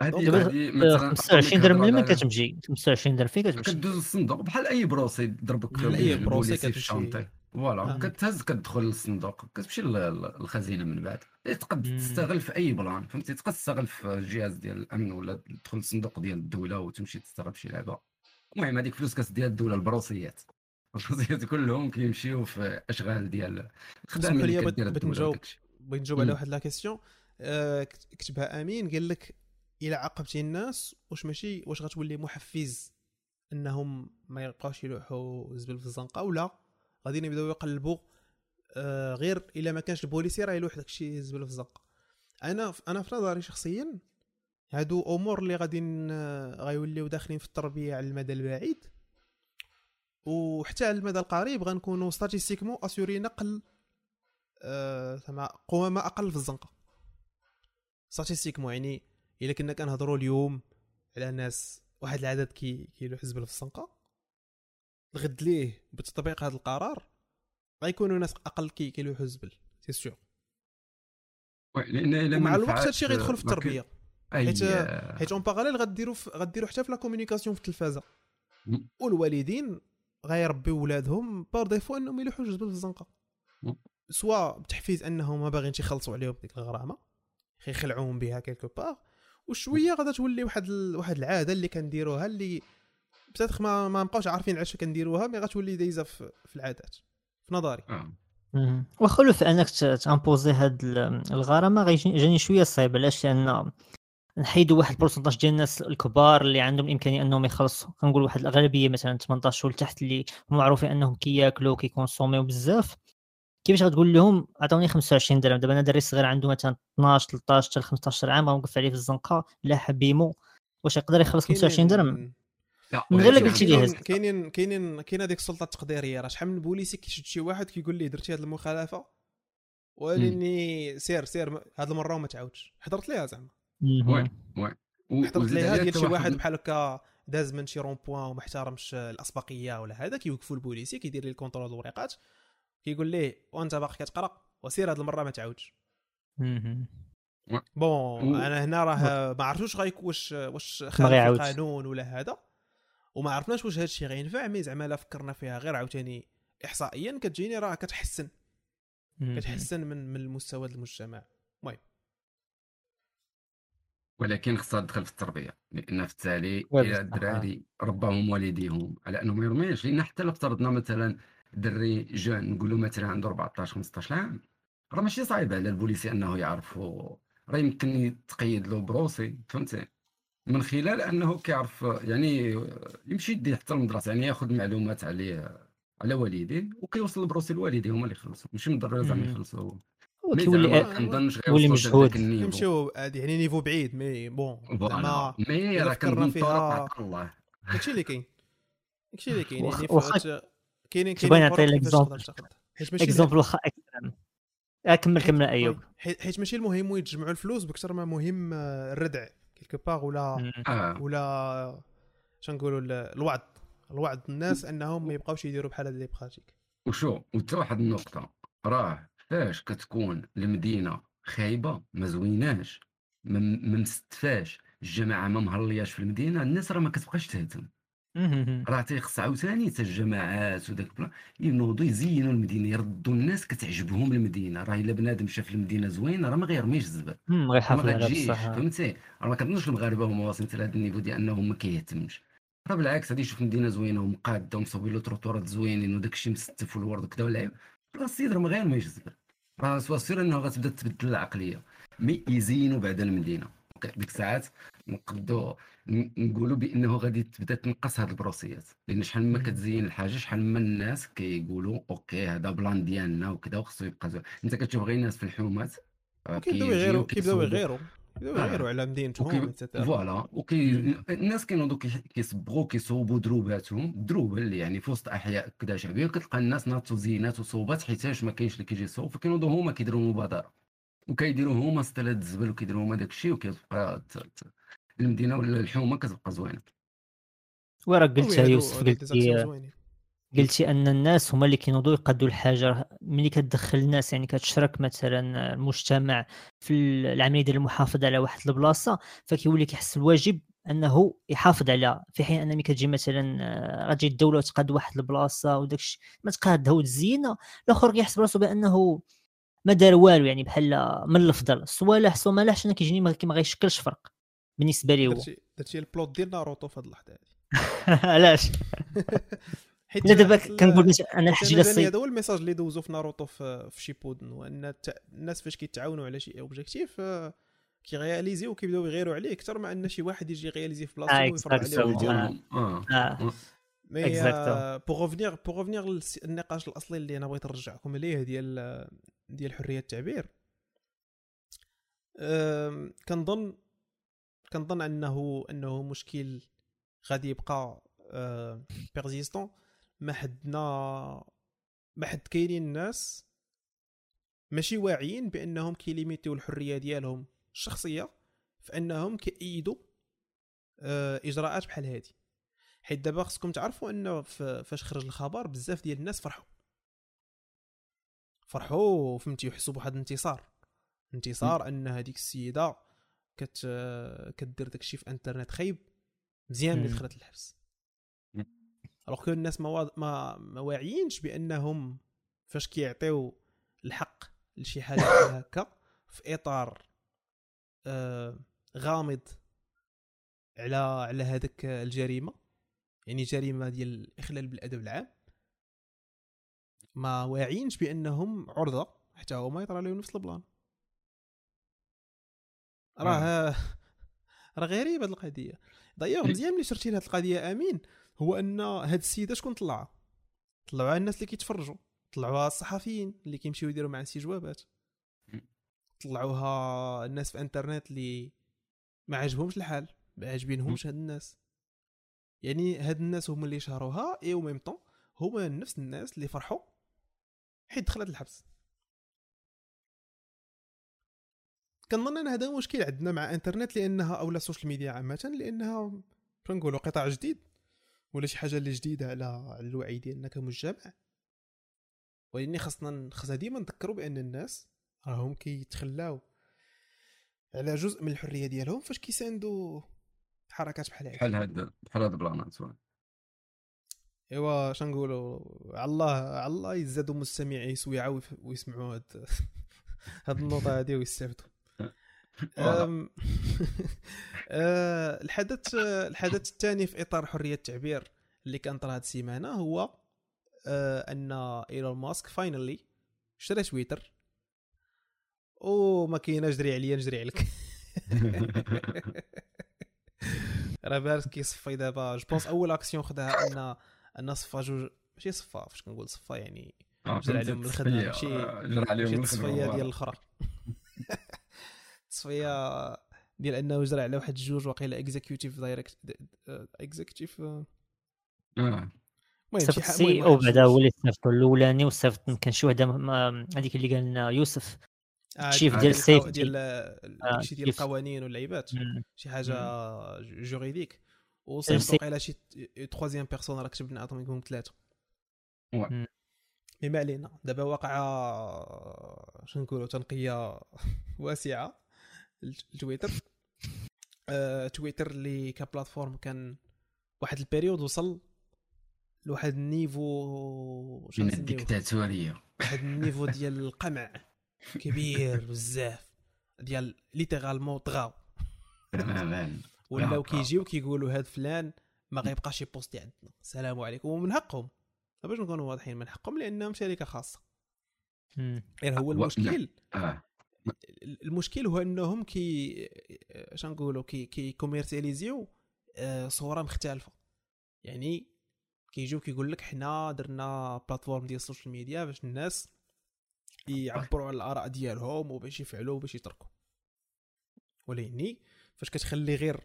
هادي هادي مثلا خمسة وعشرين درهم ملي ما كتمشي خمسة وعشرين درهم فين كتمشي كدوز الصندوق بحال اي بروسي ضربك اي بروسي كتشونطي فوالا كتهز كتدخل للصندوق كتمشي للخزينه من بعد تقدر تستغل في اي بلان فهمتي تقدر تستغل في الجهاز ديال الامن ولا تدخل للصندوق ديال الدوله وتمشي تستغل شي لعبه. المهم هذيك فلوس كاس ديال الدوله البروسيات البروسيات كلهم كيمشيو في اشغال ديال خدمه ديال الدوله. بغيت نجاوب على واحد لا كيسيون كتبها امين قال لك الى عاقبتي الناس واش ماشي واش غتولي محفز انهم ما يبقاوش يلوحوا الزبل في الزنقه ولا غاديين يبداو يقلبوا آه غير الا ما كانش البوليسي راه يلوح داكشي الزبل في الزنقه. انا انا في نظري شخصيا هادو امور اللي غاديين غيوليو داخلين في التربيه على المدى البعيد وحتى على المدى القريب غنكونوا ستاتيستيكمون اسوري نقل ثما آه قوامه اقل في الزنقه ستاتيستيكمون. يعني الا كنا كنهضروا اليوم على ناس واحد العدد كي كيلوح الزبل في الزنقه الغد ليه بتطبيق هذا القرار غيكونوا ناس اقل كي كيلوحوا الزبل سي سيغ. لان مع الوقت هادشي غيدخل في التربيه حيت حيت اون باراليل غديروا غديروا حتى في لا كومونيكاسيون في التلفازه والوالدين غيربيو ولادهم بار ديفو انهم يلوحوا الزبل في الزنقه سواء بتحفيز انهم ما باغينش يخلصوا عليهم ديك الغرامه كيخلعوهم بها كيلكو بار وشويه غادا تولي واحد ال... واحد العاده اللي كنديروها اللي بصح ما ما نبقاوش عارفين علاش كنديروها مي غتولي دايزه في... في العادات في نظري. امم وخلف انك تامبوزي هاد الغرامه غيجيني شويه صعيب علاش لان نحيدوا واحد البورسنتاج ديال الناس الكبار اللي عندهم الامكانيه انهم يخلصوا كنقول واحد الاغلبيه مثلا ثمنطاش لتحت اللي معروفين انهم كياكلوا كيكونسوميو بزاف كيفاش غتقول لهم عطوني خمسة وعشرين درهم. دابا انا دري صغير عنده مثلا اثناش ثلاثطاش حتى خمسطاش عام غنوقف عليه في الزنقه لا حبيمو واش يقدر يخلص خمسة وعشرين درهم من غير قلتي ليه هذا. كاينين كاينين كاين هذيك السلطه التقديريه راه شحال من بوليسي كيشد شي واحد كيقول ليه درتي هذه المخالفه ولاني سير سير هذه المره وما تعاودش حضرت ليها زعما. وي وي حضرت ليها ديال شي واحد بحال هكا داز من شي رون بوين وما احترمش الاسبقيه ولا هذا كيوقفوا البوليسي كيدير ليه الكونترول الورقات كيقول ليه وانت باقي كتقرا وسير هاد المره ما تعاودش. بون انا هنا راه ما عرفتوش غيك واش واش خارج القانون ولا هذا وما عرفناش واش هادشي غينفع مي زعما الا فكرنا فيها غير عاوتاني احصائيا كتجيني راه كتحسن كتحسن من من مستوى المجتمع. المهم ولكن خصها تدخل في التربيه لان في التالي الى الدراري رباهم والديهم على انه ما يرميش لان حتى لو افترضنا مثلا دري جون نقولوا مثلا عنده أربعطاش خمسطاش عام راه ماشي صعيب على البوليسي انه يعرفو راه يمكن تقيد له بروسي فهمتي من خلال انه كيعرف يعني يمشي يدي حتى المدرسه يعني ياخذ معلومات عليه على والديه وكيوصل لبروسي الوالدين هما اللي يخلصوا ماشي من الضروري زعما يخلصوا كيولي كنظنش غير مشهود يمشيو يعني نيفو بعيد مي بون زعما مي راه كنطلع الله هادشي اللي كاين هادشي اللي كاين يعني كاينين كاينين فرق اكزامبل حيت ماشي اكزامبل واخا اكستريم اكمل كمل ايوب حيت ماشي المهم يجمعوا الفلوس بكثر ما مهم الردع كلكو باغ ولا ولا شنقولوا الوعد الوعد الناس انهم ما يبقاوش يديروا بحال هاد لي براتيك. وشو وتا واحد النقطه راه فاش كتكون المدينه خايبه ما زويناش ما مستفاش الجماعه ما مهرلياش في المدينه الناس راه ما كتبقاش تهتم راه تيخص عاوتاني حتى الجماعات وداك البلان ينوضوا يزينوا المدينه يردوا الناس كتعجبهم المدينه راه الا بنادم شاف المدينه زوينه راه ما غيرميش الزبل ما غيجيش فهمتي راه ما كنظنش المغاربه هما واصلين لهذا النيفو ديال انهم ما كيهتمش راه بالعكس غادي يشوف مدينه زوينه ومقاده ومصوبين له تروطورات زوينين وداك الشيء مستف والورد وكذا والعيب راه السيد راه ما غيرميش الزبل راه سواسير انه غتبدا تبدل العقليه مي يزينوا بعد المدينه ديك الساعات نقدو نقولوا بانه غادي تبدا تنقص هاد البروسيات لان شحال ما كتزين الحاجه شحال ما الناس كيقولوا اوكي هذا بلان ديالنا وكذا وخصو يبقى زوين. انت كتشوف غير ناس في الحومات كيبداو يغيروا كيبداو يغيروا كيبداو يغيروا على مدينتهم فوالا. وكي الناس كينوضوا كيصبغوا كيصوبوا دروباتهم، الدروبه اللي يعني في وسط احياء كذا شعبيه كتلقى الناس ناطو زينات وصوبات حيتاش ما كاينش اللي كيجي يصوب، فكينوضوا هما كيديروا مبادره وكيديروا هما سطلات الزبل وكيديروا هما داك الشيء وكتبقى المدينه ولا الحومه كتبقى زوينه. وراك قلتها يوسف، قلتي قلتي ان الناس هما اللي كينوضوا يقادوا الحاجه. ملي كتدخل الناس يعني كتشرك مثلا المجتمع في العمليه ديال المحافظه على واحد البلاصه، فكيولي كيحس الواجب انه يحافظ عليها، في حين ان ملي كتجي مثلا غتجي الدوله وتقاد واحد البلاصه وداكشي ما تقادها وتزينها، الاخر كيحس براسو بانه ما دار والو، يعني بحال من الافضل صوالح صومالحش انا كيجيني ما غيشكلش فرق بالنسبه ليه. داكشي داكشي البلوت ديال ناروتو في هذه اللحظه هذه. علاش؟ حيت دابا كنقول انا الحجيله الصينيه هذا هو الميساج اللي دوزو في ناروتو في في شي بودن، وان الناس فاش كيتعاونوا على شي اوبجيكتيف كيغياليزيو وكيبداو يغيروا عليه اكثر ما ان شي واحد يجي يغياليزي في بلاصتو ويفرض عليهم. اه مي بوغ ريفينير بوغ ريفينير النقاش الاصلي اللي انا بغيت نرجعكم ليه ديال ديال حريه التعبير، كنظن كنظن انه انه مشكل غادي يبقى بيرزيستون. ما حدنا ما حد كاينين الناس ماشي واعيين بانهم كيليميتيو الحريه ديالهم الشخصيه فانهم كيأيدوا اجراءات بحال هذه. حيت دابا خصكم تعرفوا انه فاش خرج الخبر بزاف ديال الناس فرحوا فرحوا فهمتي، يحسوا بواحد الانتصار انتصار ان هذيك السيده كت كدير داكشي في انترنت خايب مزيان اللي دخلت الحبس. الوغ كو الناس ما ما, ما واعيينش بانهم فاش كيعطيو الحق لشي حاجه هكا في اطار آه غامض على على هذيك الجريمه، يعني جريمه ديال الاخلال بالادب العام، ما واعيينش بانهم عرضه حتى هما يطرا لهم نفس البلان. راه راه غريبه هذه القضيه. دايوغ مزيان ملي شرتي لهاد القضيه امين، هو ان هاد السيده شكون طلعها؟ طلعوها الناس اللي كيتفرجوا، طلعوها الصحفيين اللي كيمشيو يديروا معها شي جوابات، طلعوها الناس في انترنت اللي ما عجبهمش الحال، ما عجبينهمش هاد الناس. يعني هاد الناس هما اللي شهروها اي وميم طون هما نفس الناس اللي فرحوا حيت دخلت الحبس. كنظن ان هذا مشكل عندنا مع انترنت لانها اولا السوشيال ميديا عامه، لانها كنقولوا قطاع جديد ولا شي حاجه اللي جديده على الوعي ديالنا كمجتمع، ولكن خاصنا خاصنا ديما نذكروا بان الناس راهم كيتخلاو على جزء من الحريه ديالهم فاش كيساندوا حركات بحال هذه بحال هذا بحال هذا البلانات. ايوا شنقولوا على الله على الله يزادوا مستمعي سويعه ويسمعوا هاد هاد النقطه هذه ويستافدوا. أم أه الحدث الحدث الثاني في إطار حرية التعبير اللي كان طرأ هذه السيمانة هو أه أن إيلون ماسك فاينالي اشترى تويتر. وما كاين نجري عليا نجري عليك. رابارس كيصفي دابا جوبونس أول أكسيون خدها أن أن صفا جوج ماشي صفا فاش كنقول صفا يعني جرى عليهم الخدمة ماشي جرى عليهم الصفية ديال الأخرى. صفيه ديال انه جرى على واحد جوج وقيله اكزيكيوتيف دايركت اكزيكيوتيف اه المهم او بعدا هو اللي استفدوا الاولاني وصفت يمكن شي وحده هذيك اللي قال لنا يوسف الشيف ديال السيف ديال شي ديال القوانين واللعيبات شي حاجه جوريديك وصفت وقيله شي ثالث بيرسون راه كتبنا عطاهم يكونوا ثلاثه واه بما علينا دابا واقعه شنو نقولوا تنقيه واسعه التويتر. أه، تويتر اللي كبلاتفورم كان واحد البيريود وصل لواحد النيفو من الديكتاتوريه، واحد النيفو ديال القمع كبير بزاف ديال ليترالمون طغاو تماما. ولاو كيجيو كيقولوا هاد فلان ما غيبقاش يبوستي عندنا السلام عليكم، ومن حقهم باش نكونوا واضحين من حقهم لانهم شركه خاصه. يعني هو المشكل المشكل هو انهم كي اش نقولوا كي كي كوميرسياليزيو صوره مختلفه، يعني كيجيو كيقول لك حنا درنا بلاتفورم ديال السوشيال ميديا باش الناس يعبروا على الآراء ديالهم وباش يفعلوا وباش يتركوا. وليني فاش كتخلي غير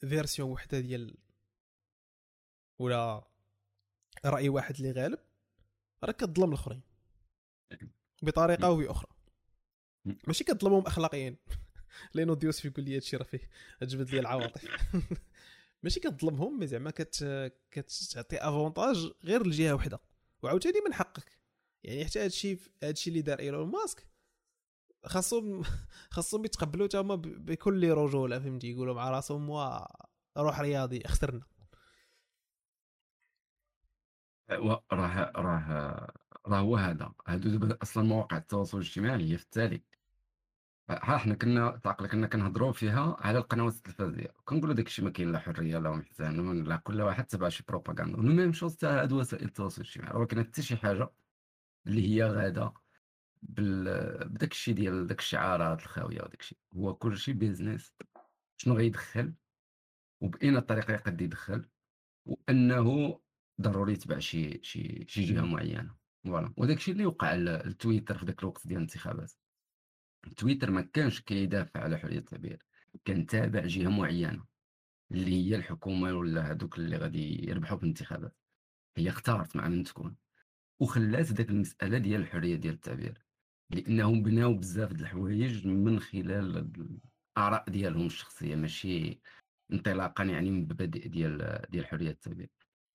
فيرسيون وحده ديال ولا رأي واحد اللي غالب راك كتظلم الاخرين بطريقه او اخرى. ماشي كتظلمهم اخلاقيا لانه ديوس يقول لي هادشي راه فيه تجبد لي العواطف ماشي كتظلمهم مي زعما كت كتعطي افونتاج غير لجهه وحده. وعاوتاني من حقك يعني حتى هادشي هادشي اللي دار ايلون ماسك خاصهم خاصهم يتقبلوا حتى هما بكل رجوله فهمتي يقولوا مع راسهم وا روح رياضي خسرنا راه راه راه هو هذا هادو دابا اصلا مواقع التواصل الاجتماعي هي في التالي ها حنا كنا تعقل كنا كنهضروا فيها على القنوات التلفزيونيه كنقولوا داكشي ما كاين لا حريه لا محترم لا كل واحد تبع شي بروباغندا المهم شوز تاع هاد وسائل التواصل الاجتماعي ولكن حتى شي حاجه اللي هي غاده بداك الشيء ديال داك الشعارات الخاويه وداك الشيء هو كلشي بيزنس شنو غيدخل وباين الطريقه يقدر يدخل وانه ضروري يتبع شي شي شي جهه معينه فوالا. وداك الشيء اللي وقع لتويتر في داك الوقت ديال الانتخابات تويتر ما كانش كيدافع على حريه التعبير كان تابع جهه معينه اللي هي الحكومه ولا هذوك اللي غادي يربحوا في الانتخابات هي اختارت مع من تكون وخلات داك المساله ديال الحريه ديال التعبير لانهم بناو بزاف د الحوايج من خلال الاراء ديالهم الشخصيه ماشي انطلاقا يعني من مبادئ ديال ديال حريه التعبير.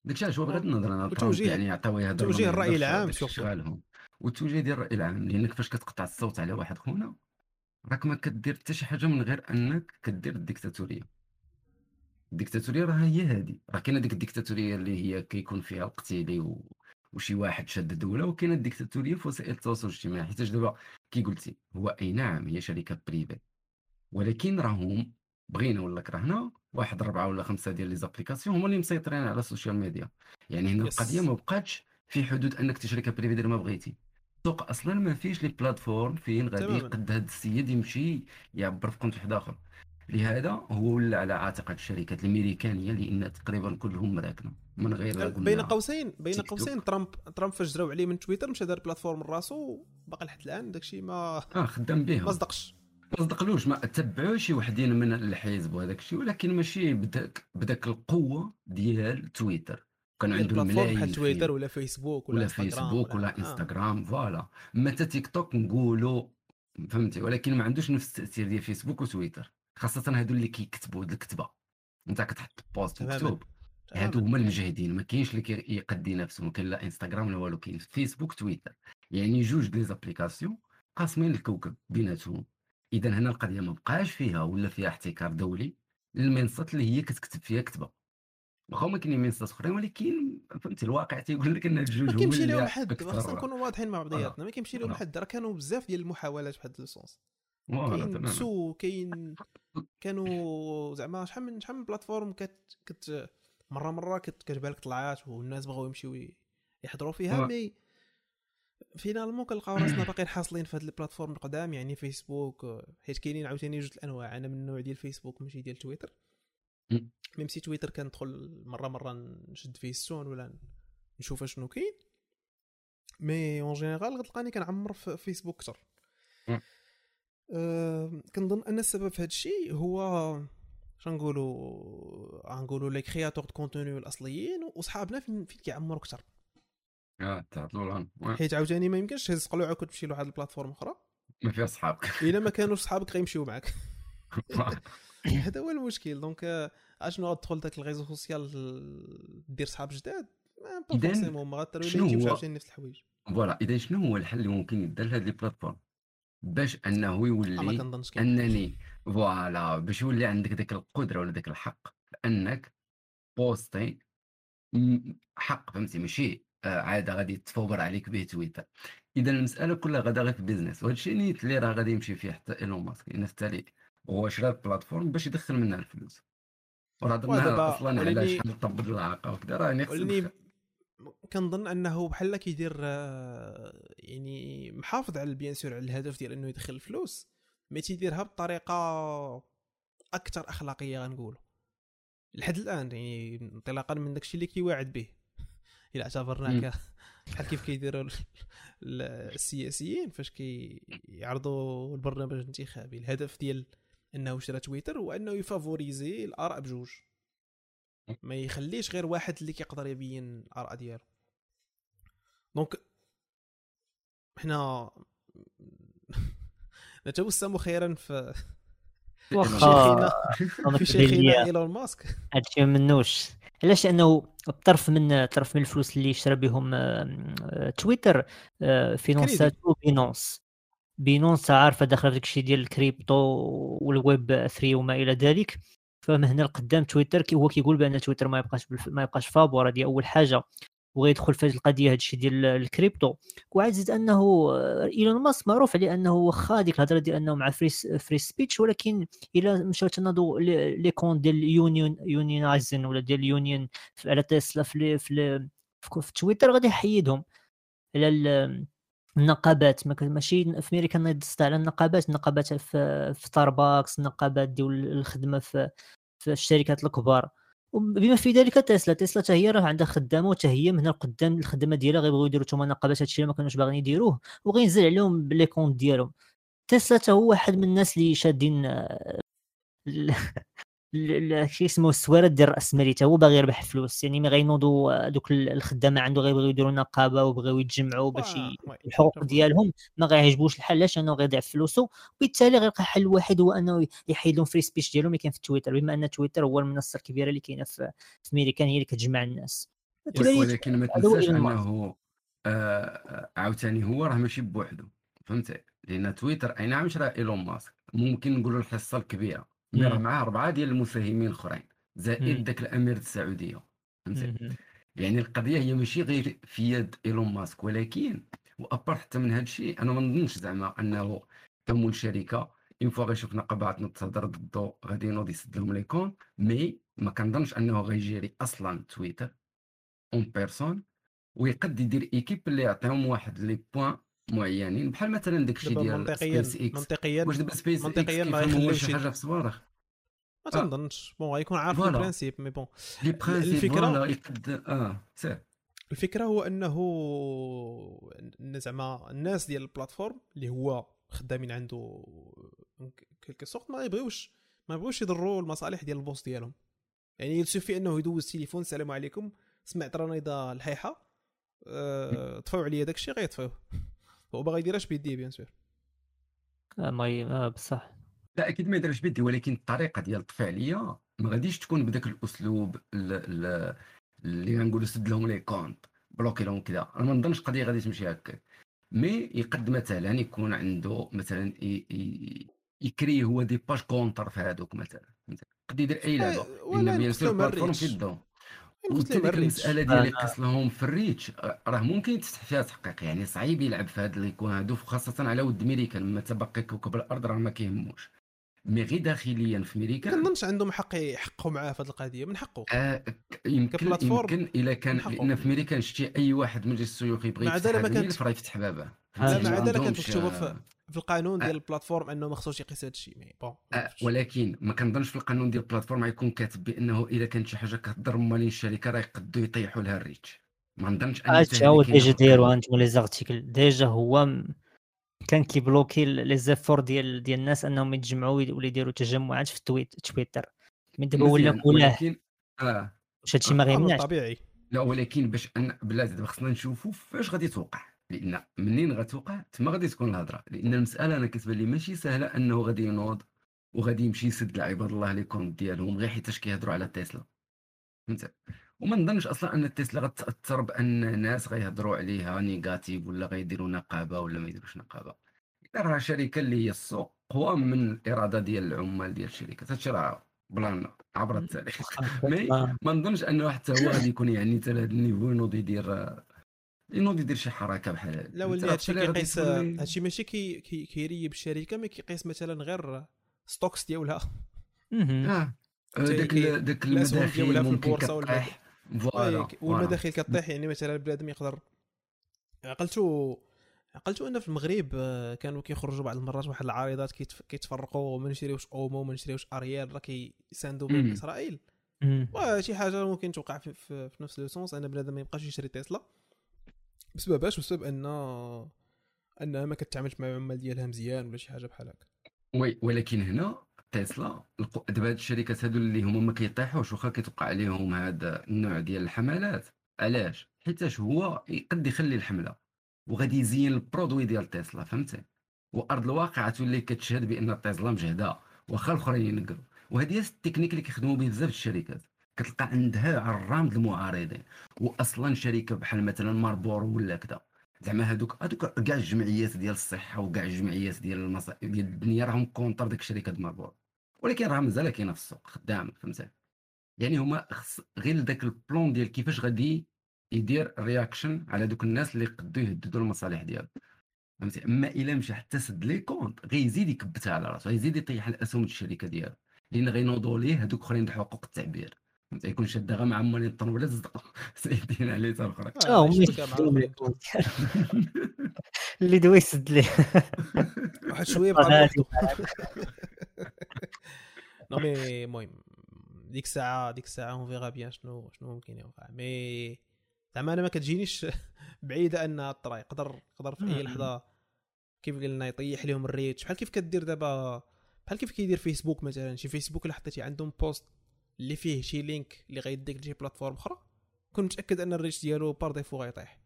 داكشي علاش هو بغيت نهضر انا التوجيه يعني يعطيو هذا التوجيه الراي العام شغالهم والتوجيه ديال الراي العام لانك فاش كتقطع الصوت على واحد خونا راك ما كدير حتى شي حاجه من غير انك كدير الديكتاتوريه. الديكتاتوريه راه هي هذه راه كاينه ديك الديكتاتوريه اللي هي كيكون فيها القتيلي و... وشي واحد شد دوله وكاينه الديكتاتوريه في وسائل التواصل الاجتماعي حيت دابا كي قلتي هو اي نعم هي شركه بريفي ولكن راهم بغينا ولا كرهنا واحد ربعه ولا خمسه ديال لي زابليكاسيون هما اللي مسيطرين على السوشيال ميديا يعني هنا yes. القضيه ما بقاتش في حدود انك تشركه بريفي دير ما بغيتي السوق اصلا ما فيش لي بلاتفورم فين غادي يقد هذا السيد يمشي يعبر في كونت واحد اخر. لهذا هو ولا على عاتق الشركات الامريكانيه لان تقريبا كلهم مراكنه من غير بين قوسين بين قوسين ترامب ترامب فاش جراو عليه من تويتر مشى دار بلاتفورم لراسو باقي لحد الان داكشي ما اه خدام به ما صدقش ما صدقلوش ما تبعوش شي وحدين من الحزب وهذاك الشيء ولكن ماشي بداك بداك القوه ديال تويتر كان عندهم ملايين بحال تويتر ولا فيسبوك ولا, ولا فيسبوك ولا انستغرام فوالا متى تيك توك نقولوا فهمتي ولكن ما عندوش نفس التاثير ديال فيسبوك وتويتر خاصه هادو اللي كيكتبوا هاد الكتبه انت كتحط بوست مكتوب هادو هما المجاهدين ما كاينش اللي كيقدي نفسهم كاين لا انستغرام لا والو كاين فيسبوك تويتر يعني جوج دي زابليكاسيون قاسمين الكوكب بيناتهم. اذا هنا القضيه ما بقاش فيها ولا فيها احتكار دولي للمنصات اللي هي كتكتب فيها كتبه واخا ما كاينين منصات اخرين ولكن فهمتي الواقع تيقول لك ان الجوج هما كيمشي لهم حد خاصنا نكونوا واضحين مع بعضياتنا ما كيمشي لهم حد راه كانوا بزاف ديال المحاولات فهاد السونس كاين سو كاين كانوا زعما شحال من شحال من بلاتفورم كت كت مره مره كتجبالك لك طلعات والناس بغاو يمشيو يحضروا فيها مي فينالمون كنلقاو راسنا باقيين حاصلين في هاد البلاتفورم القدام يعني فيسبوك حيت كاينين عاوتاني جوج الانواع انا من النوع ديال فيسبوك ماشي ديال تويتر ميم سي تويتر كندخل مره مره نشد فيه السون ولا نشوف شنو كاين مي اون جينيرال غتلقاني كنعمر في فيسبوك اكثر. أه كنظن ان السبب في هذا الشيء هو شنقولوا غنقولوا لي كرياتور دو كونتوني الاصليين وصحابنا فين كيعمروا اكثر اه تعطلوا الان حيت عاوتاني ما يمكنش تهز قلوعك وتمشي لواحد البلاتفورم اخرى ما فيها صحابك الا ما كانوش صحابك غيمشيو معك هذا هو المشكل دونك اشنو غتدخل داك الغيزو سوسيال دير صحاب جداد ما بوسيمون ما غاترويش يمشيو عشان نفس الحوايج فوالا. اذا شنو هو الحل اللي ممكن يدار لهاد لي بلاتفورم باش انه يولي انني فوالا باش يولي عندك داك القدره ولا داك الحق انك بوستي حق فهمتي ماشي عاده غادي تفور عليك به تويتر. اذا المساله كلها غدا غير في بيزنس وهذا الشيء نيت اللي راه غادي يمشي فيه حتى ايلون ماسك لان التالي هو شرا البلاتفورم باش يدخل منها الفلوس وراه دابا اصلا على شحال طبق العاقه وكذا راه نخصني كنظن انه بحال كيدير يعني محافظ على البيان سور على الهدف ديال انه يدخل الفلوس مي تيديرها بطريقه اكثر اخلاقيه غنقولوا لحد الان يعني انطلاقا من داكشي اللي كيواعد به الا اعتبرناك بحال كيف كيديروا السياسيين فاش كيعرضوا البرنامج الانتخابي، الهدف ديال انه شرا تويتر وانه يفافوريزي الاراء بجوج، ما يخليش غير واحد اللي كيقدر يبين الاراء ديالو. دونك حنا نتوسم خيرا في واخا في شيخنا إيلون ماسك هادشي منوش، علاش لانه الطرف من الطرف من الفلوس اللي شرا بهم تويتر فينونساتو بينونس بينونس عارفه داخل داكشي ديال الكريبتو والويب ثري وما الى ذلك. فمن هنا لقدام تويتر كي هو كيقول بان تويتر ما يبقاش بالف... ما يبقاش فابور، هذه اول حاجه، وغيدخل في هذه القضيه هادشي ديال الكريبتو. وعزيز انه ايلون ماسك معروف عليه انه واخا ديك الهضره ديال انه مع فريس فري سبيتش، ولكن الا مشات ناضوا لي كون ديال يونيون يونيونايزن ولا ديال يونيون على تيسلا في في في تويتر غادي يحيدهم على النقابات. ماشي في امريكا نضت على النقابات، النقابات في ستاربكس، النقابات ديال الخدمه في في الشركات الكبار، وبما في ذلك تيسلا. تيسلا حتى هي راه عندها خدامه وحتى هي من هنا لقدام الخدمه ديالها غيبغيو يديروا تما نقابات هادشي اللي ما كانوش باغيين يديروه، وغينزل عليهم لي كونط ديالهم. تيسلا حتى هو واحد من الناس اللي شادين شي اسمه السوارد ديال الراسمالي، حتى هو باغي يربح فلوس. يعني ما غينوضوا دوك الخدامه عنده غيبغيو يديروا نقابه وبغيو يتجمعوا باش الحقوق ديالهم، ما غيعجبوش الحال علاش انه غيضيع فلوسه، وبالتالي غيلقى حل واحد هو انه يحيد لهم فري سبيتش ديالهم اللي كان في تويتر، بما ان تويتر هو المنصه الكبيره اللي كاينه في امريكا هي اللي كتجمع الناس. ولكن ما تنساش انه آه عاوتاني هو راه ماشي بوحده، فهمتي؟ لان تويتر اي نعم شرا ايلون ماسك، ممكن نقولوا الحصه الكبيره راه معاه أربعة ديال المساهمين الآخرين زائد داك الأمير السعودية، فهمتي؟ يعني القضية هي ماشي غير في يد إيلون ماسك، ولكن وأبر حتى من هذا الشيء أنا ما نظنش زعما أنه تمول الشركة إن فوا غيشوف نقابات نتصدر ضده غادي ينوض يسد لهم ليكون، مي ما كنظنش أنه غيجيري أصلا تويتر أون بيرسون، ويقد يدير إيكيب اللي يعطيهم واحد لي بوان معينين، بحال مثلا داكشي ديال سبيس إكس. منطقيا واش دابا سبيس إكس كيفهم شي حاجه في صواريخ؟ ما تنظنش. بون غيكون عارف البرانسيب، مي بون الفكره يقد... اه سير. الفكره هو انه زعما الناس ديال البلاتفورم اللي هو خدامين عنده كلكو سوق ما يبغيوش ما يبغيوش يضروا المصالح ديال البوس ديالهم. يعني يكفي انه يدوز التليفون السلام عليكم سمعت رنيضه الحيحه أه... طفاو عليا داكشي غيطفيوه، وباغي يديرش بيدي بيان سور ما بصح لا اكيد ما يديرش بيدي، ولكن الطريقه ديال الطفع عليا ما غاديش تكون بداك الاسلوب اللي غنقولوا سد لهم لي كونط بلوكي لهم كذا. انا ما نظنش قضيه غادي تمشي هكا، مي يقد مثلا يكون عنده مثلا يكري هو دي باج كونتر في هذوك مثلا، قد يدير اي لعبه ان بيان سور البلاتفورم كيدو وتلك المسألة ديالي قص لهم في الريتش راه ممكن تستحق فيها تحقيق. يعني صعيب يلعب في هاد ليكون هادو، خاصة على ود أمريكا لما تبقى كوكب الأرض راه ما كيهموش، مي غير داخليا في أمريكا كنظنش عندهم حق يحققوا معاه في هاد القضية. من حقه آه يمكن يمكن إلا كان لأن في أمريكا شتي أي واحد من الشيوخ يبغي يفتح هاد الملف راه يفتح بابه. مع ذلك كنت تشوف في القانون ديال البلاتفورم انه ما خصوش يقيس هذا الشيء، مي بون أه ولكن ما كنظنش في القانون ديال البلاتفورم غيكون كاتب بانه الا كانت شي حاجه كتضر مالين الشركه راه يقدروا يطيحوا لها الريتش. ما نظنش ان هذا ديجا دايروا انتم لي زارتيكل ديجا هو كان كيبلوكي لي زيفور ديال ديال الناس انهم يتجمعوا ولا يديروا تجمعات في تويت تويتر، من دابا ولا ولكن اه واش هادشي ما غيمنعش طبيعي لا، ولكن باش ان بلاد خصنا نشوفوا فاش غادي توقع، لان منين غتوقع تما غادي تكون الهضره. لان المساله انا كتبان لي ماشي سهله انه غادي ينوض وغادي يمشي يسد لعباد الله لي كونط ديالهم غير حيتاش كيهضروا على تيسلا، فهمت؟ وما نظنش اصلا ان تيسلا غتاثر بان ناس غيهضروا عليها نيجاتيف ولا غيديروا نقابه ولا ما يديروش نقابه. راه شركه اللي هي السوق قوى من الاراده ديال العمال ديال الشركه، هادشي راه بلان عبر التاريخ. ما نظنش انه حتى هو غادي يكون يعني حتى لهاد النيفو ينوض يدير ينوض يدير شي حركه بحال لا، ولا هادشي كيقيس هادشي ماشي كي كيريب الشركه، ما كيقيس مثلا غير ستوكس ديالها اه داك داك المداخيل ممكن كطيح فوالا، والمداخيل كطيح. يعني مثلا بنادم يقدر عقلتو عقلتو ان في المغرب كانوا كيخرجوا بعض المرات واحد العارضات كيتفرقوا وما نشريوش اومو وما نشريوش اريال راه كيساندوا بين اسرائيل، وشي حاجه ممكن توقع في, في, في نفس لو سونس ان بنادم ما يبقاش يشري تيسلا بسبب باش بسبب ان انها ما كتعاملش مع العمال ديالها مزيان ولا شي حاجه بحال هكا. وي ولكن هنا تيسلا دابا هاد الشركات هادو اللي هما ما كيطيحوش واخا كيتوقع عليهم هذا النوع ديال الحملات. علاش؟ حيتاش هو يقد يخلي الحمله وغادي يزين البرودوي ديال تيسلا، فهمتي؟ وارض الواقع تولي كتشهد بان تيسلا مجهده واخا الاخرين ينكروا. وهذه التكنيك اللي كيخدموا به بزاف الشركات، كتلقى عندها على الرامد المعارضين. واصلا شركه بحال مثلا ماربورو ولا كذا، زعما هذوك هذوك كاع الجمعيات ديال الصحه وكاع الجمعيات ديال المصائب ديال الدنيا راهم كونتر ديك الشركه ديال ماربورو، ولكن راه مازال كاينه في السوق خدامه، فهمتي؟ يعني هما غير داك البلان ديال كيفاش غادي يدير رياكشن على دوك الناس اللي قدو يهددوا المصالح ديالهم، فهمتي؟ اما الا مشى حتى سد لي كونت غيزيد يكبتها على راسو، غيزيد يطيح الاسهم ديال الشركه ديالو، لان غينوضوا ليه هذوك اخرين حقوق التعبير، فهمتي؟ يكون شاد غا مع مولين الطنولات صدقوا سايدين عليه حتى الاخر اه اللي دوي يسد ليه واحد شويه بقى. نو مي المهم ديك الساعه ديك الساعه اون فيغا بيان شنو شنو ممكن يوقع. مي زعما انا ما كتجينيش بعيده ان الطريق يقدر يقدر في اي لحظه كيف قلنا يطيح لهم الريت، بحال كيف كدير دابا، بحال كيف كيدير فيسبوك مثلا. شي فيسبوك اللي حطيتي عندهم بوست اللي فيه شي لينك اللي غيديك لشي بلاتفورم اخرى، كنت متاكد ان الريت ديالو بار ديفو غيطيح،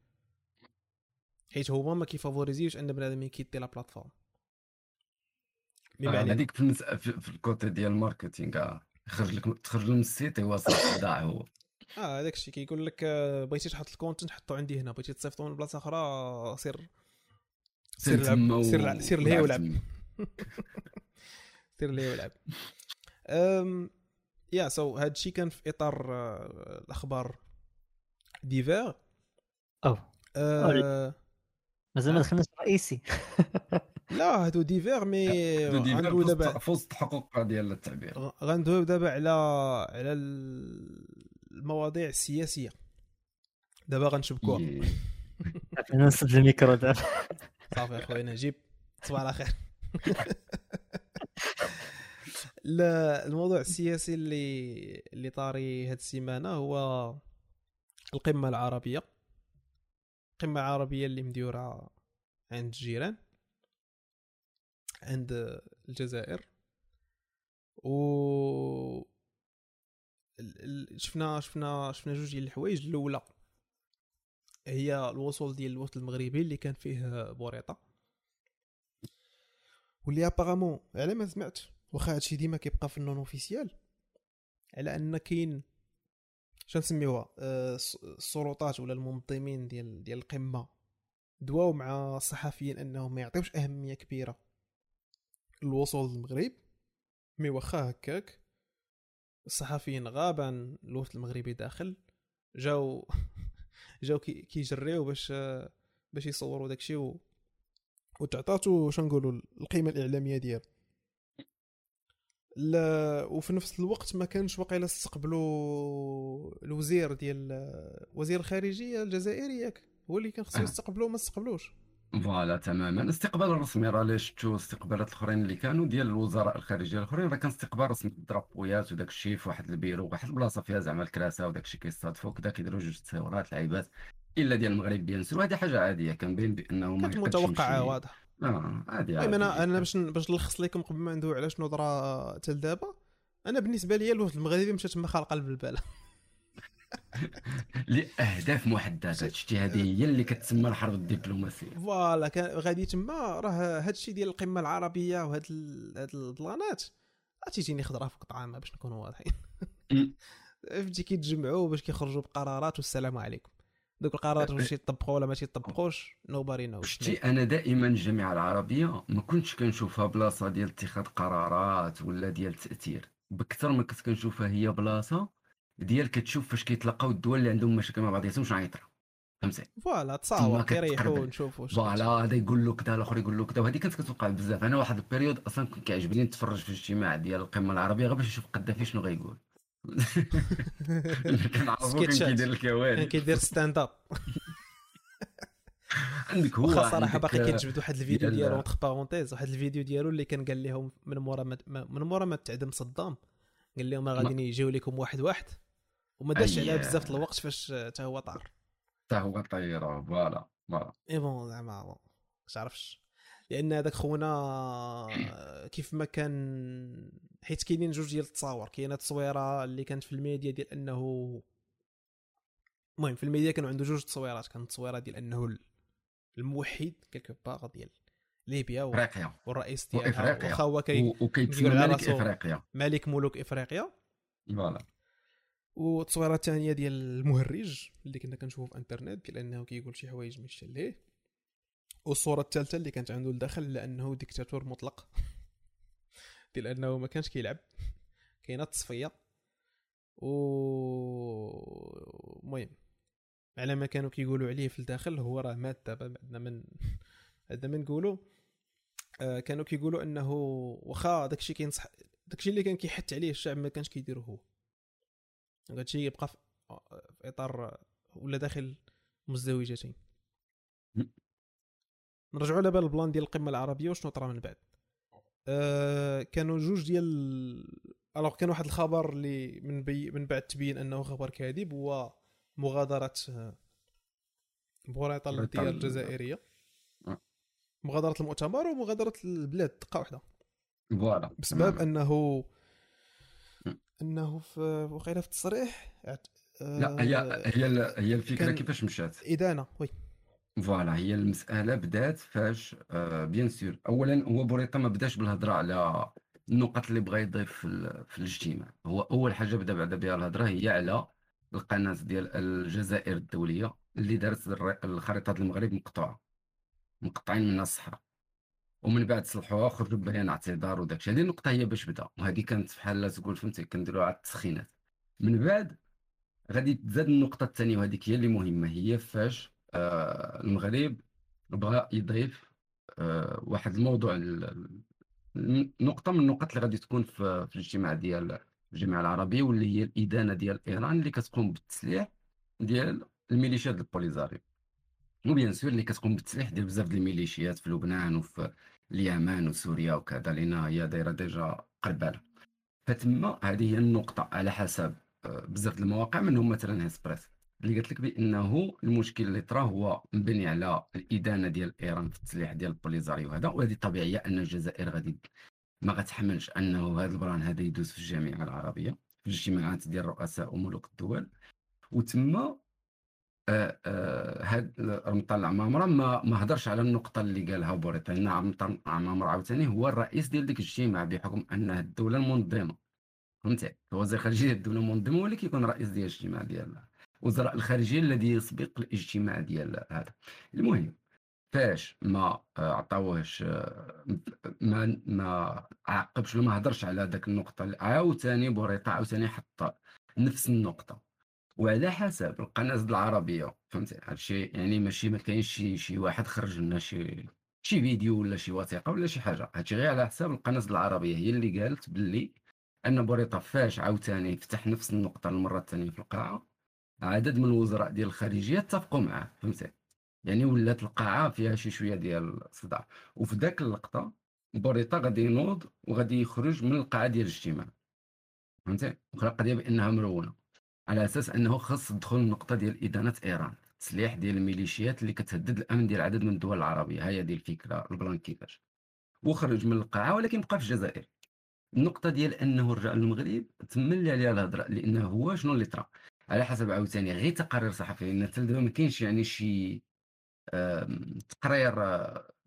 حيت هما ما كيفافوريزيوش ان بنادم يكيتي لا بلاتفورم. مي هذيك في في الكوتي ديال الماركتينغ خرج لك تخرج من السيت هو صافي ضاع هو. اه هذاك الشيء كيقول لك بغيتي تحط الكونتنت حطو عندي هنا، بغيتي تصيفطو من بلاصه اخرى سير سير لعب سير لعب سير لهي ولعب سير لهي ولعب. ام يا سو هذا الشيء كان في اطار الاخبار ديفير. اه مازال ما دخلناش رئيسي. لا هادو ديفير مي غندويو دابا فوسط الحقوق ديال التعبير، غندويو دابا على على المواضيع السياسيه. دابا غنشبكوها انا نسد الميكرو دابا صافي اخويا نجيب صباح الخير. لا الموضوع السياسي اللي اللي طاري هاد السيمانه هو القمه العربيه القمه العربيه اللي مديوره عند الجيران عند الجزائر. و شفنا شفنا شفنا جوج ديال الحوايج. الاولى هي الوصول ديال الوفد المغربي اللي كان فيه بوريطا، واللي ابارامون على ما سمعت واخا هادشي ديما كيبقى في النون اوفيسيال، على ان كاين شنسميوها السلطات ولا المنظمين ديال ديال القمه دواو مع الصحفيين انهم ما يعطيوش اهميه كبيره الوصول للمغرب. مي واخا هكاك الصحفيين غابا الوفد المغربي داخل جاو جاو كيجريو باش باش يصوروا داكشي و وتعطاتو شنقولوا القيمه الاعلاميه ديالو. لا وفي نفس الوقت ما كانش واقيلا استقبلوا الوزير ديال وزير الخارجيه الجزائري، ياك هو اللي كان خصو يستقبلوا ما استقبلوش فوالا تماما. استقبال الرسمي راه لي شفتو استقبالات الاخرين اللي كانوا ديال الوزراء الخارجيه الاخرين راه كان استقبال رسمي بالدرابويات وداك الشيء في واحد البيرو واحد البلاصه فيها زعما الكراسه وداك الشيء كيصادفوا كذا كيديروا جوج تصويرات لعيبات الا ديال المغرب بيان سور. هذه حاجه عاديه كان بين بانه ما كانش متوقعه واضحه. اه عادي عادي. انا انا باش باش نلخص لكم قبل ما ندوي على شنو درا حتى لدابا، انا بالنسبه ليا الوفد المغربي مشات تما خالقه البلبله لأهداف محددة. شتي هذه هي اللي كتسمى الحرب الدبلوماسية. فوالا كان غادي تما راه هادشي ديال القمة العربية وهاد هاد البلانات تيجيني خضرة في قطعة ما باش نكونوا واضحين. فهمتي كيتجمعوا باش كيخرجوا بقرارات والسلام عليكم. دوك القرارات واش يطبقوا ولا ما تيطبقوش نوباري نو. شتي انا دائما الجامعة العربية ما كنتش كنشوفها بلاصة ديال اتخاذ قرارات ولا ديال تأثير، بكثر ما كنت كنشوفها هي بلاصة ديال كتشوف فاش كيتلاقاو الدول اللي عندهم مشاكل مع بعضياتهم شنو غيطرا، فهمتي؟ فوالا تصاوب كيريحوا نشوفوا فوالا هذا يقول لك كذا الاخر يقول لك كذا. وهذه كانت كتوقع بزاف. انا واحد البيريود اصلا كنت كيعجبني نتفرج في الاجتماع ديال القمه العربيه غير باش نشوف قدافي شنو غيقول. كنعرفو كيدير الكوارث كيدير ستاند اب. عندك هو صراحه باقي كيتجبد واحد الفيديو ديالو اونتر بارونتيز واحد الفيديو ديالو اللي كان قال لهم من مورا من مورا ما تعدم صدام، قال لهم غادي يجيو لكم واحد واحد وما داش عليها بزاف الوقت فاش حتى هو طار. حتى هو طيره فوالا فوالا اي بون زعما ما تعرفش لان هذاك خونا كيف ما كان حيت كاينين جوج ديال التصاور. كاينه تصويره اللي كانت في الميديا ديال انه المهم في الميديا كانوا عنده جوج تصويرات. كانت تصويره ديال انه الموحد كيلكب باغ ديال ليبيا و... والرئيس ديالها واخا هو كيقول على راسو ملك افريقيا ملك ملوك افريقيا فوالا. والتصويره الثانيه ديال المهرج اللي كنا كنشوفو في انترنت ديال انه كيقول شي حوايج ماشي ليه. والصوره الثالثه اللي كانت عنده لداخل لانه ديكتاتور مطلق ديال انه ما كانش كيلعب. كاينه التصفيه و المهم على ما كانوا كيقولوا عليه في الداخل هو راه مات دابا بعدنا من هذا ما نقولوا. آه كانوا كيقولوا انه واخا داكشي كينصح داكشي اللي كان كيحث عليه الشعب ما كانش كيديره هو داكشي يبقى في اطار ولا داخل مزدوجتين. نرجعوا لبال البلان ديال القمه العربيه وشنو طرا من بعد. آه كانوا جوج ديال الوغ كان واحد الخبر اللي من بي... من بعد تبين انه خبر كاذب هو مغادره بوريطا الديار الجزائريه مغادره المؤتمر ومغادره البلاد دقه واحده فوالا بسبب انه انه في وقيله في التصريح آه لا هي هي هي الفكره كيفاش مشات ادانه وي فوالا. هي المساله بدات فاش آه بيان سور اولا هو بوريطا ما بداش بالهضره على النقط اللي بغى يضيف في, في الاجتماع. هو اول حاجه بدا بعدا بها الهضره هي على القناه ديال الجزائر الدوليه اللي دارت الخريطه ديال المغرب مقطوعه مقطعين من الصحراء ومن بعد صلحوها خرجوا ببيان اعتذار وداكشي. هذه النقطه هي باش بدا وهذه كانت بحال تقول فهمتي كنديروها على التسخينات. من بعد غادي تزاد النقطه الثانيه وهذيك هي اللي مهمه هي فاش آه المغرب بغى يضيف آه واحد الموضوع نقطه من النقط اللي غادي تكون في, في الاجتماع ديال الجامعه العربيه واللي هي الادانه ديال ايران اللي كتقوم بالتسليح ديال الميليشيات ديال البوليزاريو وبيان سور اللي كتقوم بالتسليح ديال بزاف ديال الميليشيات في لبنان وفي اليمن وسوريا وكذا لان هي دايره ديجا قربانه. فتما هذه هي النقطه على حسب بزاف ديال المواقع منهم مثلا هسبريس اللي قالت لك بانه المشكل اللي طرا هو مبني على الادانه ديال ايران في التسليح ديال البوليزاريو هذا. وهذه طبيعيه ان الجزائر غادي ما غتحملش انه هذا البران هذا يدوز في الجامعه العربيه في الاجتماعات ديال الرؤساء وملوك الدول وتما هاد رمطان العمامره ما ما هضرش على النقطه اللي قالها بوريطا لان رمطان العمامره عاوتاني هو الرئيس ديال ديك الاجتماع بحكم انها الدوله المنظمه فهمتي وزير الخارجيه الدوله المنظمه هو اللي كيكون رئيس ديال الاجتماع ديال وزراء الخارجيه الذي يسبق الاجتماع ديال هذا. المهم فاش ما عطاوهش ما ما عاقبش وما هضرش على داك النقطه عاوتاني بوريطا عاوتاني حط نفس النقطه وعلى حسب القناه العربيه فهمتي هادشي يعني ماشي ما كاينش شي شي واحد خرج لنا شي شي فيديو ولا شي وثيقه ولا شي حاجه. هادشي غير على حساب القناه العربيه هي اللي قالت باللي ان بوريطا فاش عاوتاني فتح نفس النقطه المره الثانيه في القاعه عدد من الوزراء ديال الخارجيه اتفقوا معاه فهمتي يعني ولات القاعه فيها شي شويه ديال الصداع. وفي داك اللقطه بوريطا غادي ينوض وغادي يخرج من القاعه ديال الاجتماع فهمتي وخا قضيه بانها مرونه على اساس انه خاص تدخل النقطه ديال ادانه ايران التسليح ديال الميليشيات اللي كتهدد الامن ديال عدد من الدول العربيه. هي هذه الفكره البلان كيفاش وخرج من القاعه ولكن بقى في الجزائر. النقطه ديال انه رجع للمغرب تملي عليها الهضره لانه هو شنو اللي طرا على حسب عاوتاني غير تقارير صحفيه لان حتى دابا ما كاينش يعني شي تقرير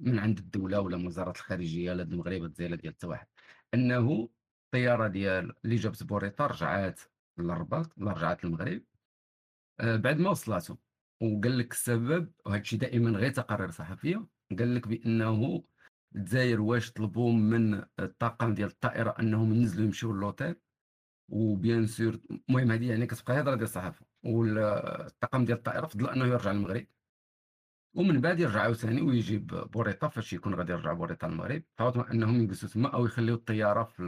من عند الدوله ولا وزاره الخارجيه ولا المغرب الجزائر ديال حتى واحد انه الطياره ديال اللي جابت بوريطا رجعات للرباط رجعت للمغرب آه بعد ما وصلاتو وقال لك السبب وهادشي دائما غير تقارير صحفيه قال لك بانه الجزائر واش طلبوا من الطاقم ديال الطائره انهم ينزلوا يمشيو للوطيل وبيان سور المهم هذه يعني كتبقى هضره ديال الصحافه والطاقم ديال الطائره فضل انه يرجع للمغرب ومن بعد يرجعوا ثاني ويجيب بوريطا فاش يكون غادي يرجع بوريطا للمغرب فاوتو انهم يجلسوا تما او يخليوا الطياره في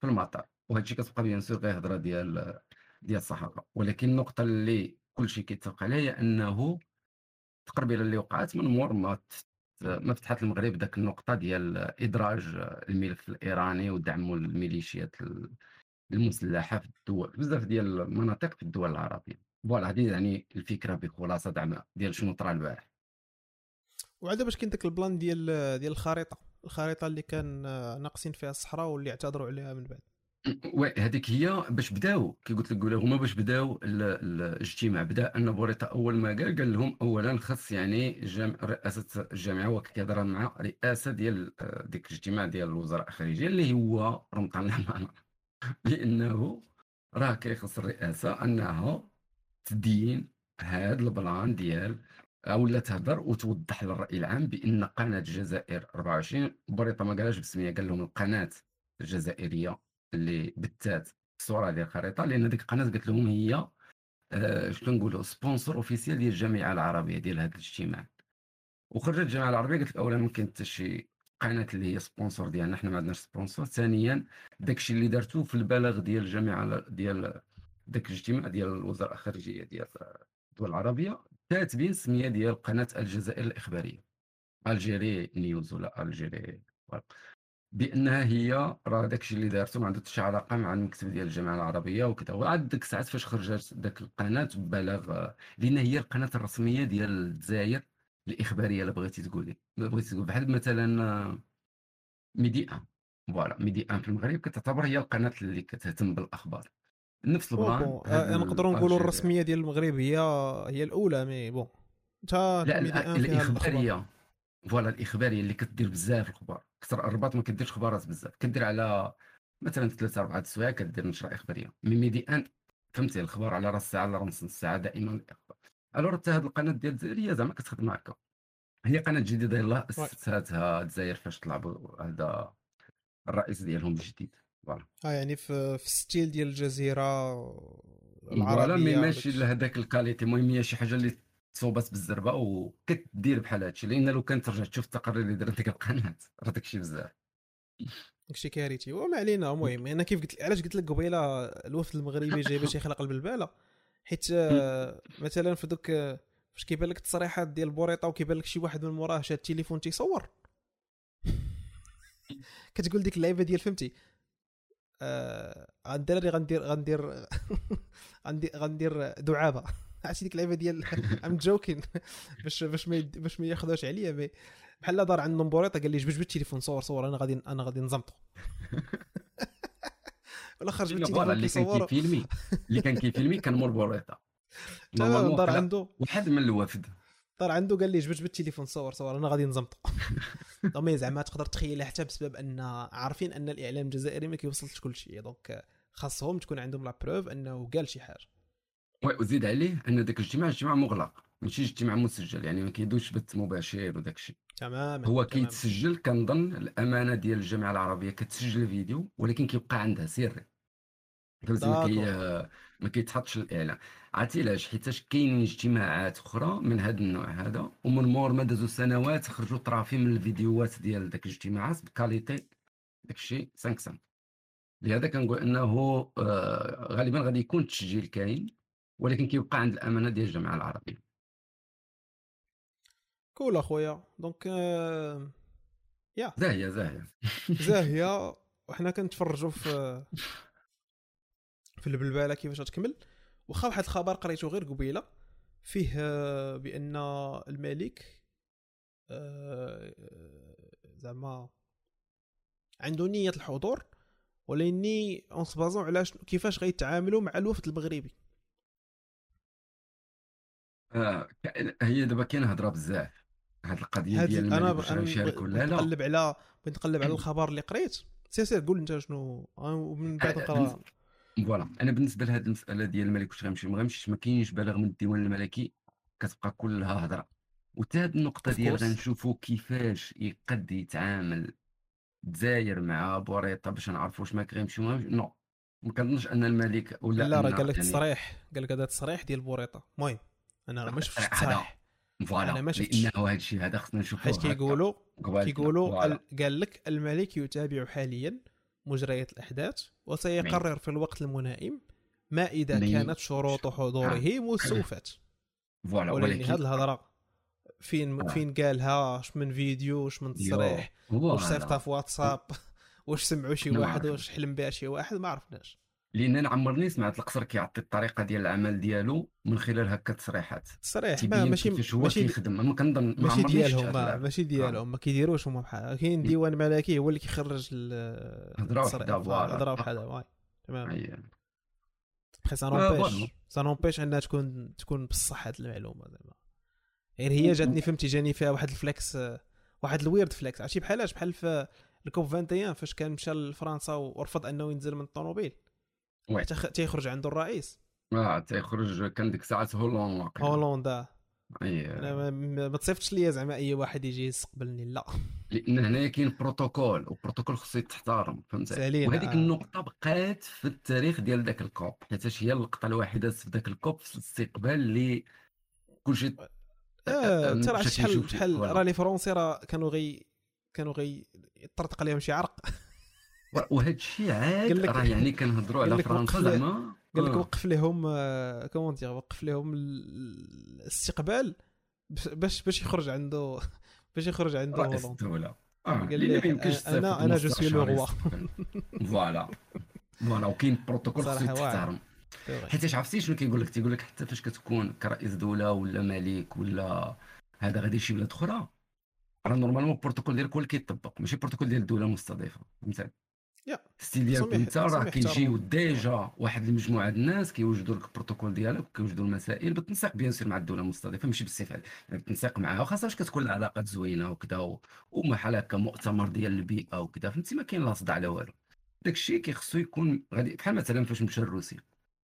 في المطار. وهادشي كتبقى بيان سور غير هضره ديال ديال الصحافه ولكن النقطه اللي كلشي كيتفق عليها هي انه التقربيله اللي وقعت من مور ما ما فتحت المغرب داك النقطه ديال ادراج الملف الايراني ودعم الميليشيات المسلحه في الدول بزاف ديال المناطق في الدول العربيه فوالا هذه يعني الفكره بخلاصه زعما ديال شنو طرا البارح. وعاد باش كاين داك البلان ديال ديال الخريطه الخريطه اللي كان ناقصين فيها الصحراء واللي اعتذروا عليها من بعد. وي هذيك هي باش بداو كي قلت لك هما باش بداو الاجتماع. بدا ان بوريطا اول ما قال قال لهم اولا خاص يعني جامع رئاسه الجامعه وكيهضر مع رئاسه ديال ديك الاجتماع ديال الوزراء الخارجيه اللي هو رمضان العمراني، لانه راه كيخص الرئاسه انها تدين هاد البلان ديال اولا تهضر وتوضح للراي العام بان قناه الجزائر أربعة وعشرين. بوريطا ما قالهاش بسميه، قال لهم القناه الجزائريه اللي بالذات الصوره ديال الخريطه، لان ديك القناه قالت لهم هي آه شنو نقولوا سبونسور اوفيسيال ديال الجامعه العربيه ديال هذا الاجتماع. وخرجت الجامعه العربيه قالت لك اولا ممكن حتى شي قناه اللي هي سبونسور ديالنا، حنا ما عندناش سبونسور. ثانيا داكشي اللي دارتو في البلاغ ديال الجامعه ديال داك الاجتماع ديال الوزراء الخارجيه ديال الدول العربيه كاتبين السميه ديال قناه الجزائر الاخباريه الجيري نيوز ولا الجيري، بانها هي راه داكشي اللي دارتو ما عندها حتى شي علاقه مع المكتب ديال الجامعه العربيه وكذا. وعاد ديك الساعات فاش خرجت داك القناه ببلاغ، لان هي القناه الرسميه ديال الجزائر الاخباريه. لا بغيتي تقولي بغيتي تقول بحال مثلا ميدي ان، فوالا ميدي ان في المغرب كتعتبر هي القناه اللي كتهتم بالاخبار. نفس البلان نقدروا نقولوا الرسميه ديال المغرب هي هي الاولى مي بون حتى الاخباريه، فوالا الاخباريه اللي كدير بزاف الخبار اكثر. الرباط ما كديرش خبارات بزاف، كدير على مثلا ثلاثه اربعه السوايع كدير نشره اخباريه من ميديان، فهمتي؟ الخبار على راس ساعه على نص ساعه دائما الاخبار. الوغ حتى هذه القناه ديال الجزائريه زعما كتخدم هكا، هي قناه جديده يلاه اسستها الجزائر فاش طلع هذا الرئيس ديالهم الجديد. فوالا اه يعني في في ستيل ديال الجزيره العربيه، ولا ماشي لهذاك الكاليتي. المهم هي شي حاجه اللي تصوبات بالزربه وكتدير بحال هادشي، لان لو كان ترجع تشوف التقرير اللي درت ديك القناه راه داكشي بزاف داكشي كارثي. وما علينا. المهم انا كيف قلت علاش قلت لك قبيله الوفد المغربي جاي باش يخلق البلباله، حيت مثلا في دوك فاش كيبان لك التصريحات ديال بوريطا وكيبان لك شي واحد من موراه شاد التليفون تيصور كتقول ديك اللعيبه ديال فهمتي غندير غندير غندير غندير دعابه عرفتي ديك اللعبه ديال ام جوكين باش باش ما باش ما ياخذوش عليا بحال لا دار عندهم بوريطا قال لي جبت التليفون صور صور انا غادي انا غادي نزمطو ولا خرج بالتليفون اللي كان كيفيلمي اللي كان كيفيلمي كان مور بوريطا دار عنده واحد من الوفد دار عنده قال لي جبت بالتليفون صور صور انا غادي نزمطو دونك زعما تقدر تخيلها حتى بسبب ان عارفين ان الاعلام الجزائري ما كيوصلش كل شيء، دونك خاصهم تكون عندهم لا بروف انه قال شي حاجه. وزيد عليه ان داك الاجتماع اجتماع مغلق ماشي اجتماع مسجل، يعني ما كيدوش بث مباشر وداك الشيء. تماما هو كيتسجل، كنظن الامانه ديال الجامعه العربيه كتسجل فيديو ولكن كيبقى عندها سري، ما كيتحطش الاعلام. عرفتي علاش؟ حيتاش كاينين اجتماعات اخرى من هذا النوع هذا ومن مور ما دازوا سنوات خرجوا طرافين من الفيديوهات ديال داك الاجتماعات بكاليتي داك الشيء خمسة خمسة. لهذا كنقول انه غالبا غادي يكون تسجيل كاين ولكن كيبقى عند الامانه ديال الجامعه العربيه. كول اخويا دونك آه... يا زاهيه زاهيه زاهيه وحنا كنتفرجوا في في البلباله كيفاش غتكمل. واخا واحد الخبر قريته غير قبيله فيه بان الملك آه... زعما عنده نيه الحضور ولاني اونصبازون على كيفاش غيتعاملوا مع الوفد المغربي. آه هي دابا كاين هضره بزاف هاد القضيه ديال انا غنشارك ولا لا. نقلب على بنتقلب على الخبر اللي قريت. سير سير قول انت شنو ومن بعد نقرا. فوالا انا بالنسبه لهاد المساله ديال الملك واش غيمشي ما غيمشيش ما كاينش بلاغ من الديوان الملكي كتبقى كلها هضره. وحتى هاد النقطه ديال غنشوفوا كيفاش يقد يتعامل الجزائر مع بوريطا باش نعرفوا واش ما غيمشي ما نو ما كنظنش ان الملك ولا لا. راه قال لك التصريح قال لك هذا التصريح ديال بوريطا. المهم انا ما شفتش التصريح فوالا لانه هذا الشيء هذا خصنا نشوفوه. كيقولوا كيقولوا قال لك الملك يتابع حاليا مجريات الاحداث وسيقرر في الوقت الملائم ما اذا كانت شروط حضوره موسوفه. فوالا ولكن هذه الهضره فين فين قالها؟ اش من فيديو اش من تصريح واش صيفطها في واتساب واش سمعوا شي واحد واش حلم بها شي واحد ما عرفناش. لان انا عمرني سمعت القصر كيعطي الطريقه ديال العمل ديالو من خلال هكا تصريحات صريح، ما ماشي كيفاش هو كيخدم. ما كنظن ماشي ديالهم، ماشي ديالهم، ما كيديروش هما بحال. كاين ديوان ملكي هو اللي كيخرج التصريح، الهضره بحال هاي. تمام، بخي سا نونبيش سا نونبيش انها تكون تكون بصح هذه المعلومه زعما. غير هي جاتني فهمتي، جاني فيها واحد الفليكس، واحد الويرد فليكس. عرفتي بحالاش، بحال في الكوب واحد وعشرين فاش كان مشى لفرنسا ورفض انه ينزل من الطوموبيل حتى تيخرج عنده الرئيس. اه تيخرج كان ديك الساعه هولندا هولندا اي انا ما تصيفطش ليا زعما اي واحد يجي يستقبلني، لا، لان هنايا كاين بروتوكول والبروتوكول خصو يتحترم، فهمتي. وهذيك آه. النقطه بقات في التاريخ ديال داك الكوب، حيت هي اللقطه الوحيده في داك الكوب في الاستقبال اللي كلشي اه ترى شحال شحال راه لي فرونسي راه كانوا غي كانوا غي يطرطق عليهم شي عرق. وهذا الشيء عاد راه يعني كنهضروا على فرنسا زعما. قال لك وقف لهم كومون دير وقف لهم الاستقبال باش باش يخرج عنده باش يخرج عنده هولندا. قال لك انا انا جو سوي لو روا فوالا فوالا. وكاين بروتوكول خصو يحترم، حيت عرفتي شنو كيقول لك؟ تيقول لك حتى فاش كتكون كرئيس دوله ولا ملك ولا هذا غادي شي بلاد اخرى، راه نورمالمون البروتوكول ديالك هو اللي كيطبق، ماشي البروتوكول ديال الدوله المستضيفه، فهمتي. يا السيل ديالك انت راه كيجيو ديجا واحد المجموعه ديال الناس كيوجدوا لك البروتوكول ديالك وكيوجدوا المسائل بالتنسيق بيان سير مع الدوله المستضيفه، ماشي بالاستفاده، يعني بالتنسيق معها، خاصه باش كتكون العلاقات زوينه وكذا، ومحال هكا مؤتمر ديال البيئه وكذا، فهمتي. ما كاين لا صداع لا والو. داكشي كيخصو يكون غادي بحال مثلا فاش مشى لروسيا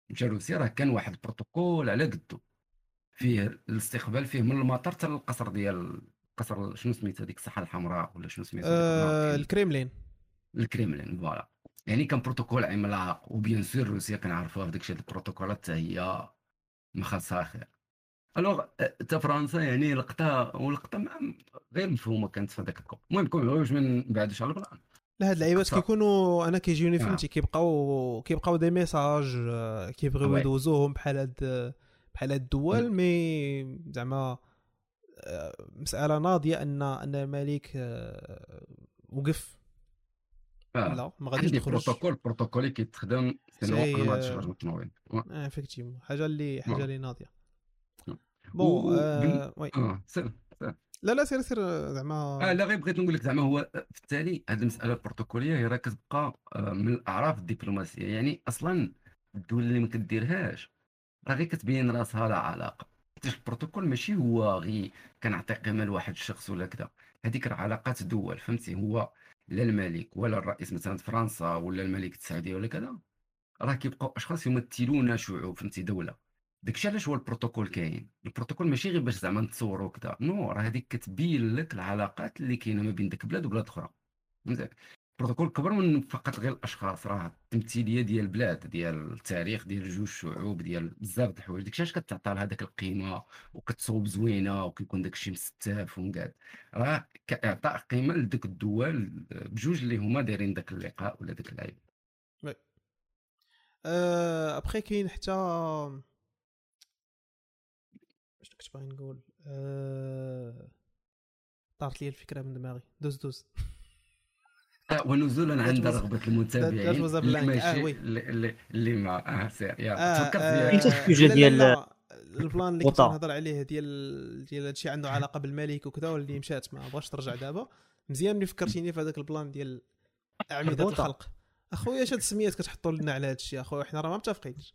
مشى لروسيا راه كان واحد البروتوكول على قدو فيه الاستقبال، فيه من المطار حتى للقصر ديال القصر شنو سميتها هذيك الساحه الحمراء ولا شنو سميتها آه الكريملين الكريملين فوالا. يعني كان بروتوكول عملاق، وبيان سور روسيا كنعرفوها في داكشي ديال البروتوكولات حتى هي مخلصه خير. الوغ حتى فرنسا يعني لقطه ولقطه غير مفهومه كانت في هذاك الكوب. المهم كنبغيو باش ما نبعدوش على البلان. لا هاد العيبات كيكونوا انا كيجيوني فهمتي، كيبقاو كيبقاو دي ميساج كيبغيو يدوزوهم بحال هاد بحال هاد الدول، مي زعما مساله ناضيه ان ان الملك وقف. لا ما غاديش تخرج. البروتوكول بروتوكولي كيتخدم في الوقت ما تشرج متنوعين. اه فيكتيم حاجه اللي حاجه اللي ناضيه. بون وي اه سير لا لا سير سير زعما اه لا غير بغيت نقول لك زعما هو في التالي هذه المساله البروتوكوليه هي راه كتبقى من الاعراف الدبلوماسيه. يعني اصلا الدول اللي ما كديرهاش راه غير كتبين راسها لا علاقه، حيت البروتوكول ماشي هو غير كنعطي قيمه لواحد الشخص ولا كذا، هذيك راه علاقات دول، فهمتي. هو لا الملك ولا الرئيس مثلا فرنسا ولا الملك السعوديه ولا كذا راه كيبقاو اشخاص يمثلون شعوب، فهمتي، دوله. داكشي علاش هو البروتوكول كاين. البروتوكول ماشي غير باش زعما نتصوروا كذا، نو، راه هذيك كتبين لك العلاقات اللي كاينه ما بين داك بلاد وبلاد اخرى، فهمتي. البروتوكول كبر من فقط غير الاشخاص، راه التمثيليه ديال البلاد، ديال التاريخ، ديال جوج شعوب، ديال بزاف د الحوايج. داكشي علاش كتعطى لها داك القيمه وكتصوب زوينه وكيكون داكشي مستتاف ومقاد، راه كاعطاء قيمه لديك الدول بجوج اللي هما دايرين داك اللقاء ولا داك العيب. وي ا ابري كاين حتى واش كنت باغي نقول أه... طارت لي الفكره من دماغي. دوز دوز ونزولا عند رغبة المتابعين اللي اللي ما سير يا تفكرت في ديال البلان اللي كنت نهضر عليه ديال ديال هادشي عنده علاقة بالملك وكذا واللي مشات ما بغاش ترجع دابا. مزيان ملي فكرتيني في هذاك البلان ديال أعمدة الخلق. اخويا اش هاد السميات كتحطوا لنا على هادشي؟ اخويا حنا راه ما متفقينش.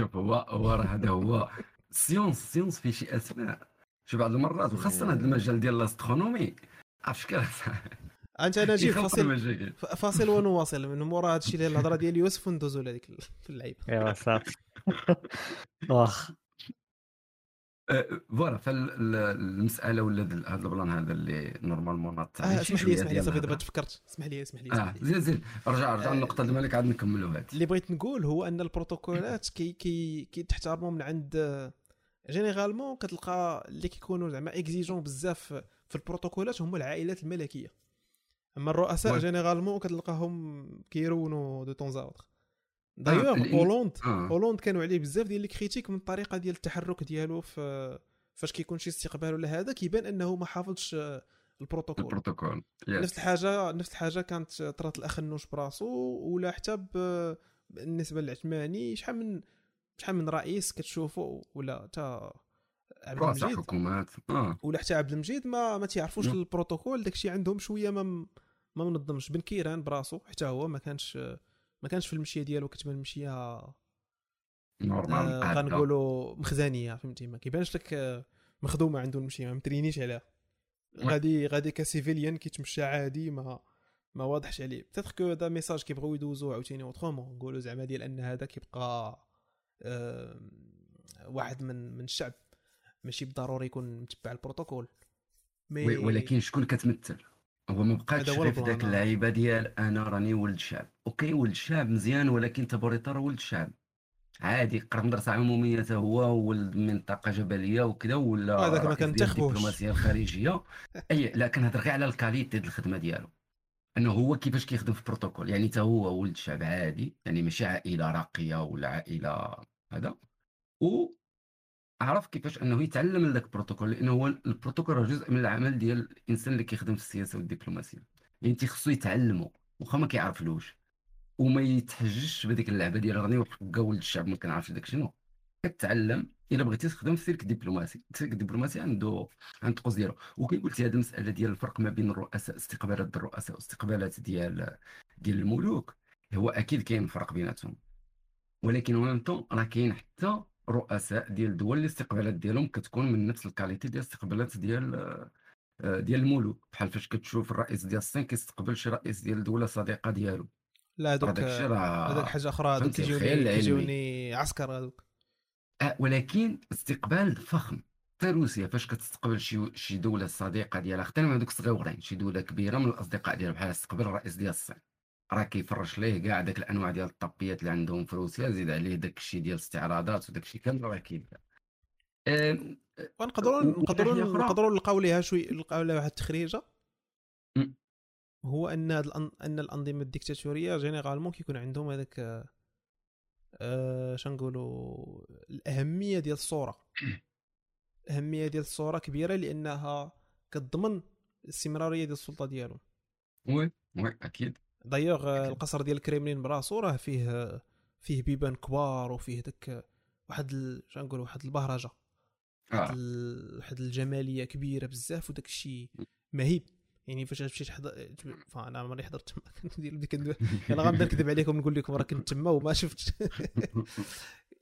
شوف هو هو راه هذا هو سيونس سيونس في شي اسماء. شي بعض المرات وخاصة هاد المجال ديال الاسترونومي عرفت كيفاش انت انا جي فاصل فاصل ونواصل من مورا هادشي ديال الهضره ديال يوسف وندوزو لهاديك اللعيبه. ايوا صافي واخ فوالا. فالمساله ولا هذا البلان هذا اللي نورمالمون ناط عليه. اسمح لي اسمح لي صافي دابا تفكرت. اسمح لي اسمح لي اه زين زين رجع رجع للنقطه ديال الملك عاد نكملو. هاد اللي بغيت نقول هو ان البروتوكولات كي كي كيتحترموا من عند جينيرالمون. كتلقى اللي كيكونوا زعما اكزيجون بزاف في البروتوكولات هما العائلات الملكيه، اما الرؤساء جينيرالمون كتلقاهم كيرونوا دو طون زاوتر. دايوغ هولندا هولندا كانوا عليه بزاف ديال لي كريتيك من الطريقه ديال التحرك ديالو في فاش كيكون شي استقبال ولا هذا كيبان انه ما حافظش البروتوكول البروتوكول yes. نفس الحاجه نفس الحاجه كانت طرات الاخ نوش براسو ولا حتى بالنسبه للعثماني شحال من شحال من رئيس كتشوفوا ولا حتى عبد المجيد حكومات آه. ولا حتى عبد المجيد ما ما تيعرفوش البروتوكول داكشي عندهم شويه ما ما منظمش. بن كيران براسو حتى هو ما كانش ما كانش في المشيه ديالو كتبان المشيه نورمال غنقولوا مخزانيه فهمتي ما كيبانش لك مخدومه عنده المشيه ما مترينيش عليها غادي غادي كسيفيليان كيتمشى عادي ما ما واضحش عليه بتاتخ كو هذا ميساج كيبغيو يدوزوه عاوتاني اوترومون نقولوا زعما ديال ان هذا كيبقى أه واحد من من الشعب ماشي بالضروري يكون متبع البروتوكول مي... ولكن شكون كتمثل هو ما بقاش في داك اللعيبه ديال انا راني ولد شعب. اوكي ولد شعب مزيان ولكن تا بوريطا راه ولد شعب عادي قرا مدرسه عموميه حتى هو ولد منطقه جبليه وكذا ولا هذاك ما كنتخبوش الدبلوماسيه الخارجيه اي لا كنهضر غير على الكاليتي ديال الخدمه ديالو انه هو كيفاش كيخدم في البروتوكول يعني حتى هو ولد شعب عادي يعني ماشي عائله راقيه ولا عائله هذا و عرف كيفاش انه يتعلم من داك البروتوكول لانه هو البروتوكول راه جزء من العمل ديال الانسان اللي كيخدم في السياسه والدبلوماسيه يعني خصو يتعلمه واخا ما كيعرفلوش وما يتحججش بديك اللعبه ديال راني وحقا ولد الشعب ما كنعرفش داك الشيء. كتعلم الا بغيتي تخدم في السلك الدبلوماسي السلك الدبلوماسي عنده عند الطقوس ديالو. وكيقول لك هذه المساله ديال الفرق ما بين الرؤساء استقبالات الرؤساء واستقبالات ديال ديال الملوك هو اكيد كاين فرق بيناتهم ولكن اون طون راه كاين حتى رؤساء ديال الدول اللي الاستقبالات ديالهم كتكون من نفس الكاليتي ديال الاستقبالات ديال ديال الملوك بحال فاش كتشوف الرئيس ديال الصين كيستقبل شي رئيس ديال دوله صديقه ديالو. لا هذوك هذاك حاجه اخرى هذوك كيجيوني كيجيوني عسكر هذوك أه ولكن استقبال فخم. حتى روسيا فاش كتستقبل شي شي دوله صديقه ديالها حتى مع دوك صغيورين شي دوله كبيره من الاصدقاء ديالها بحال استقبل الرئيس ديال الصين راه كيفرش ليه كاع داك الانواع ديال الطبيات اللي عندهم في روسيا زيد عليه داك الشيء ديال الاستعراضات وداك الشيء كامل راه كيبدا أه ونقدروا نقدروا نقدروا نلقاو ليها شويه نلقاو لها واحد التخريجه هو ان ان الانظمه الديكتاتوريه جينيرالمون كيكون عندهم هذاك أه شنقولوا الاهميه ديال الصوره اهميه ديال الصوره كبيره لانها كتضمن الاستمراريه ديال السلطه ديالهم. وي وي اكيد دايوغ القصر ديال الكريملين براسو راه فيه فيه بيبان كبار وفيه داك واحد ال... شنقولوا واحد البهرجه واحد, آه. ال... واحد الجماليه كبيره بزاف وداك الشيء مهيب يعني فاش غتمشي تحضر فانا عمري حضرت تما كندير بديك انا غنبدا نكذب عليكم نقول لكم راه كنت تما وما شفتش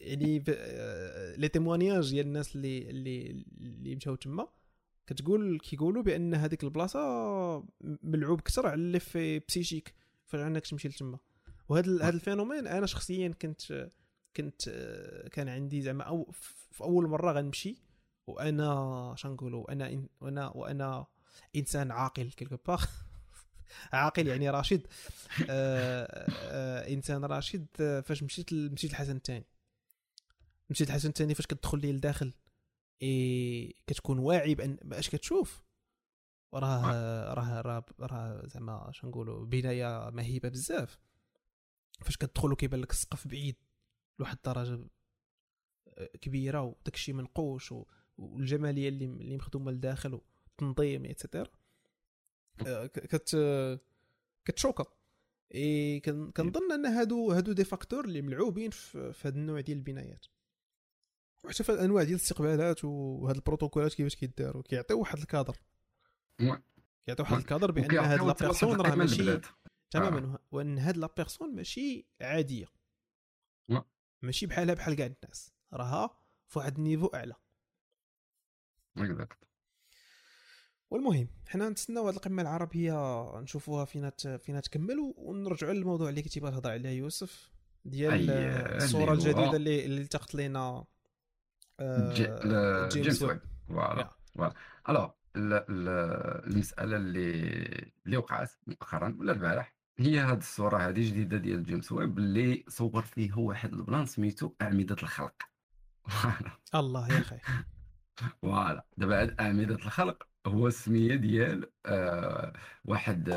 يعني لي تيمونياج ديال الناس اللي اللي اللي مشاو تما كتقول كيقولوا بان هذيك البلاصه ملعوب كثر على اللي في بسيشيك فاش عندك تمشي لتما. وهذا هذا الفينومين انا شخصيا كنت كنت كان عندي زعما أو في اول مره غنمشي وانا شنقولوا انا وانا وانا انسان عاقل كلكبار عاقل يعني راشد آآ آآ انسان راشد فاش مشيت مشيت الحسن الثاني مشيت الحسن الثاني فاش كتدخل ليه لداخل اي كتكون واعي بان اش كتشوف وراه راه راه راه زعما شنقولوا بنايه مهيبه بزاف فاش كتدخل وكيبان لك السقف بعيد لواحد الدرجه كبيره وداكشي منقوش والجماليه اللي اللي مخدومه لداخل تنظيم ايتتر كت كتشوكا اي كنظن ان هادو هادو دي فاكتور اللي ملعوبين في هذا النوع ديال البنايات وحتى في الانواع ديال الاستقبالات وهاد البروتوكولات كيفاش كيداروا كيعطيو واحد الكادر كيعطيو واحد الكادر بان هاد لا بيرسون راه ماشي تماما وان هاد لا بيرسون ماشي عاديه ماشي بحالها بحال كاع الناس راها في واحد النيفو اعلى. والمهم حنا نتسناو هاد القمه العربيه نشوفوها فينا فينا تكمل ونرجعوا للموضوع اللي كنتي باغي تهضر عليه يوسف ديال الصوره الجديده اللي اللي التقط لينا آه جيمس ويب. فوالا فوالا الو المساله اللي اللي وقعت مؤخرا ولا البارح هي هاد الصوره هذه جديده ديال جيمس ويب اللي صور فيه واحد البلان سميتو أعمدة الخلق. الله يا اخي فوالا دابا هاد أعمدة الخلق هو السميه ديال آه واحد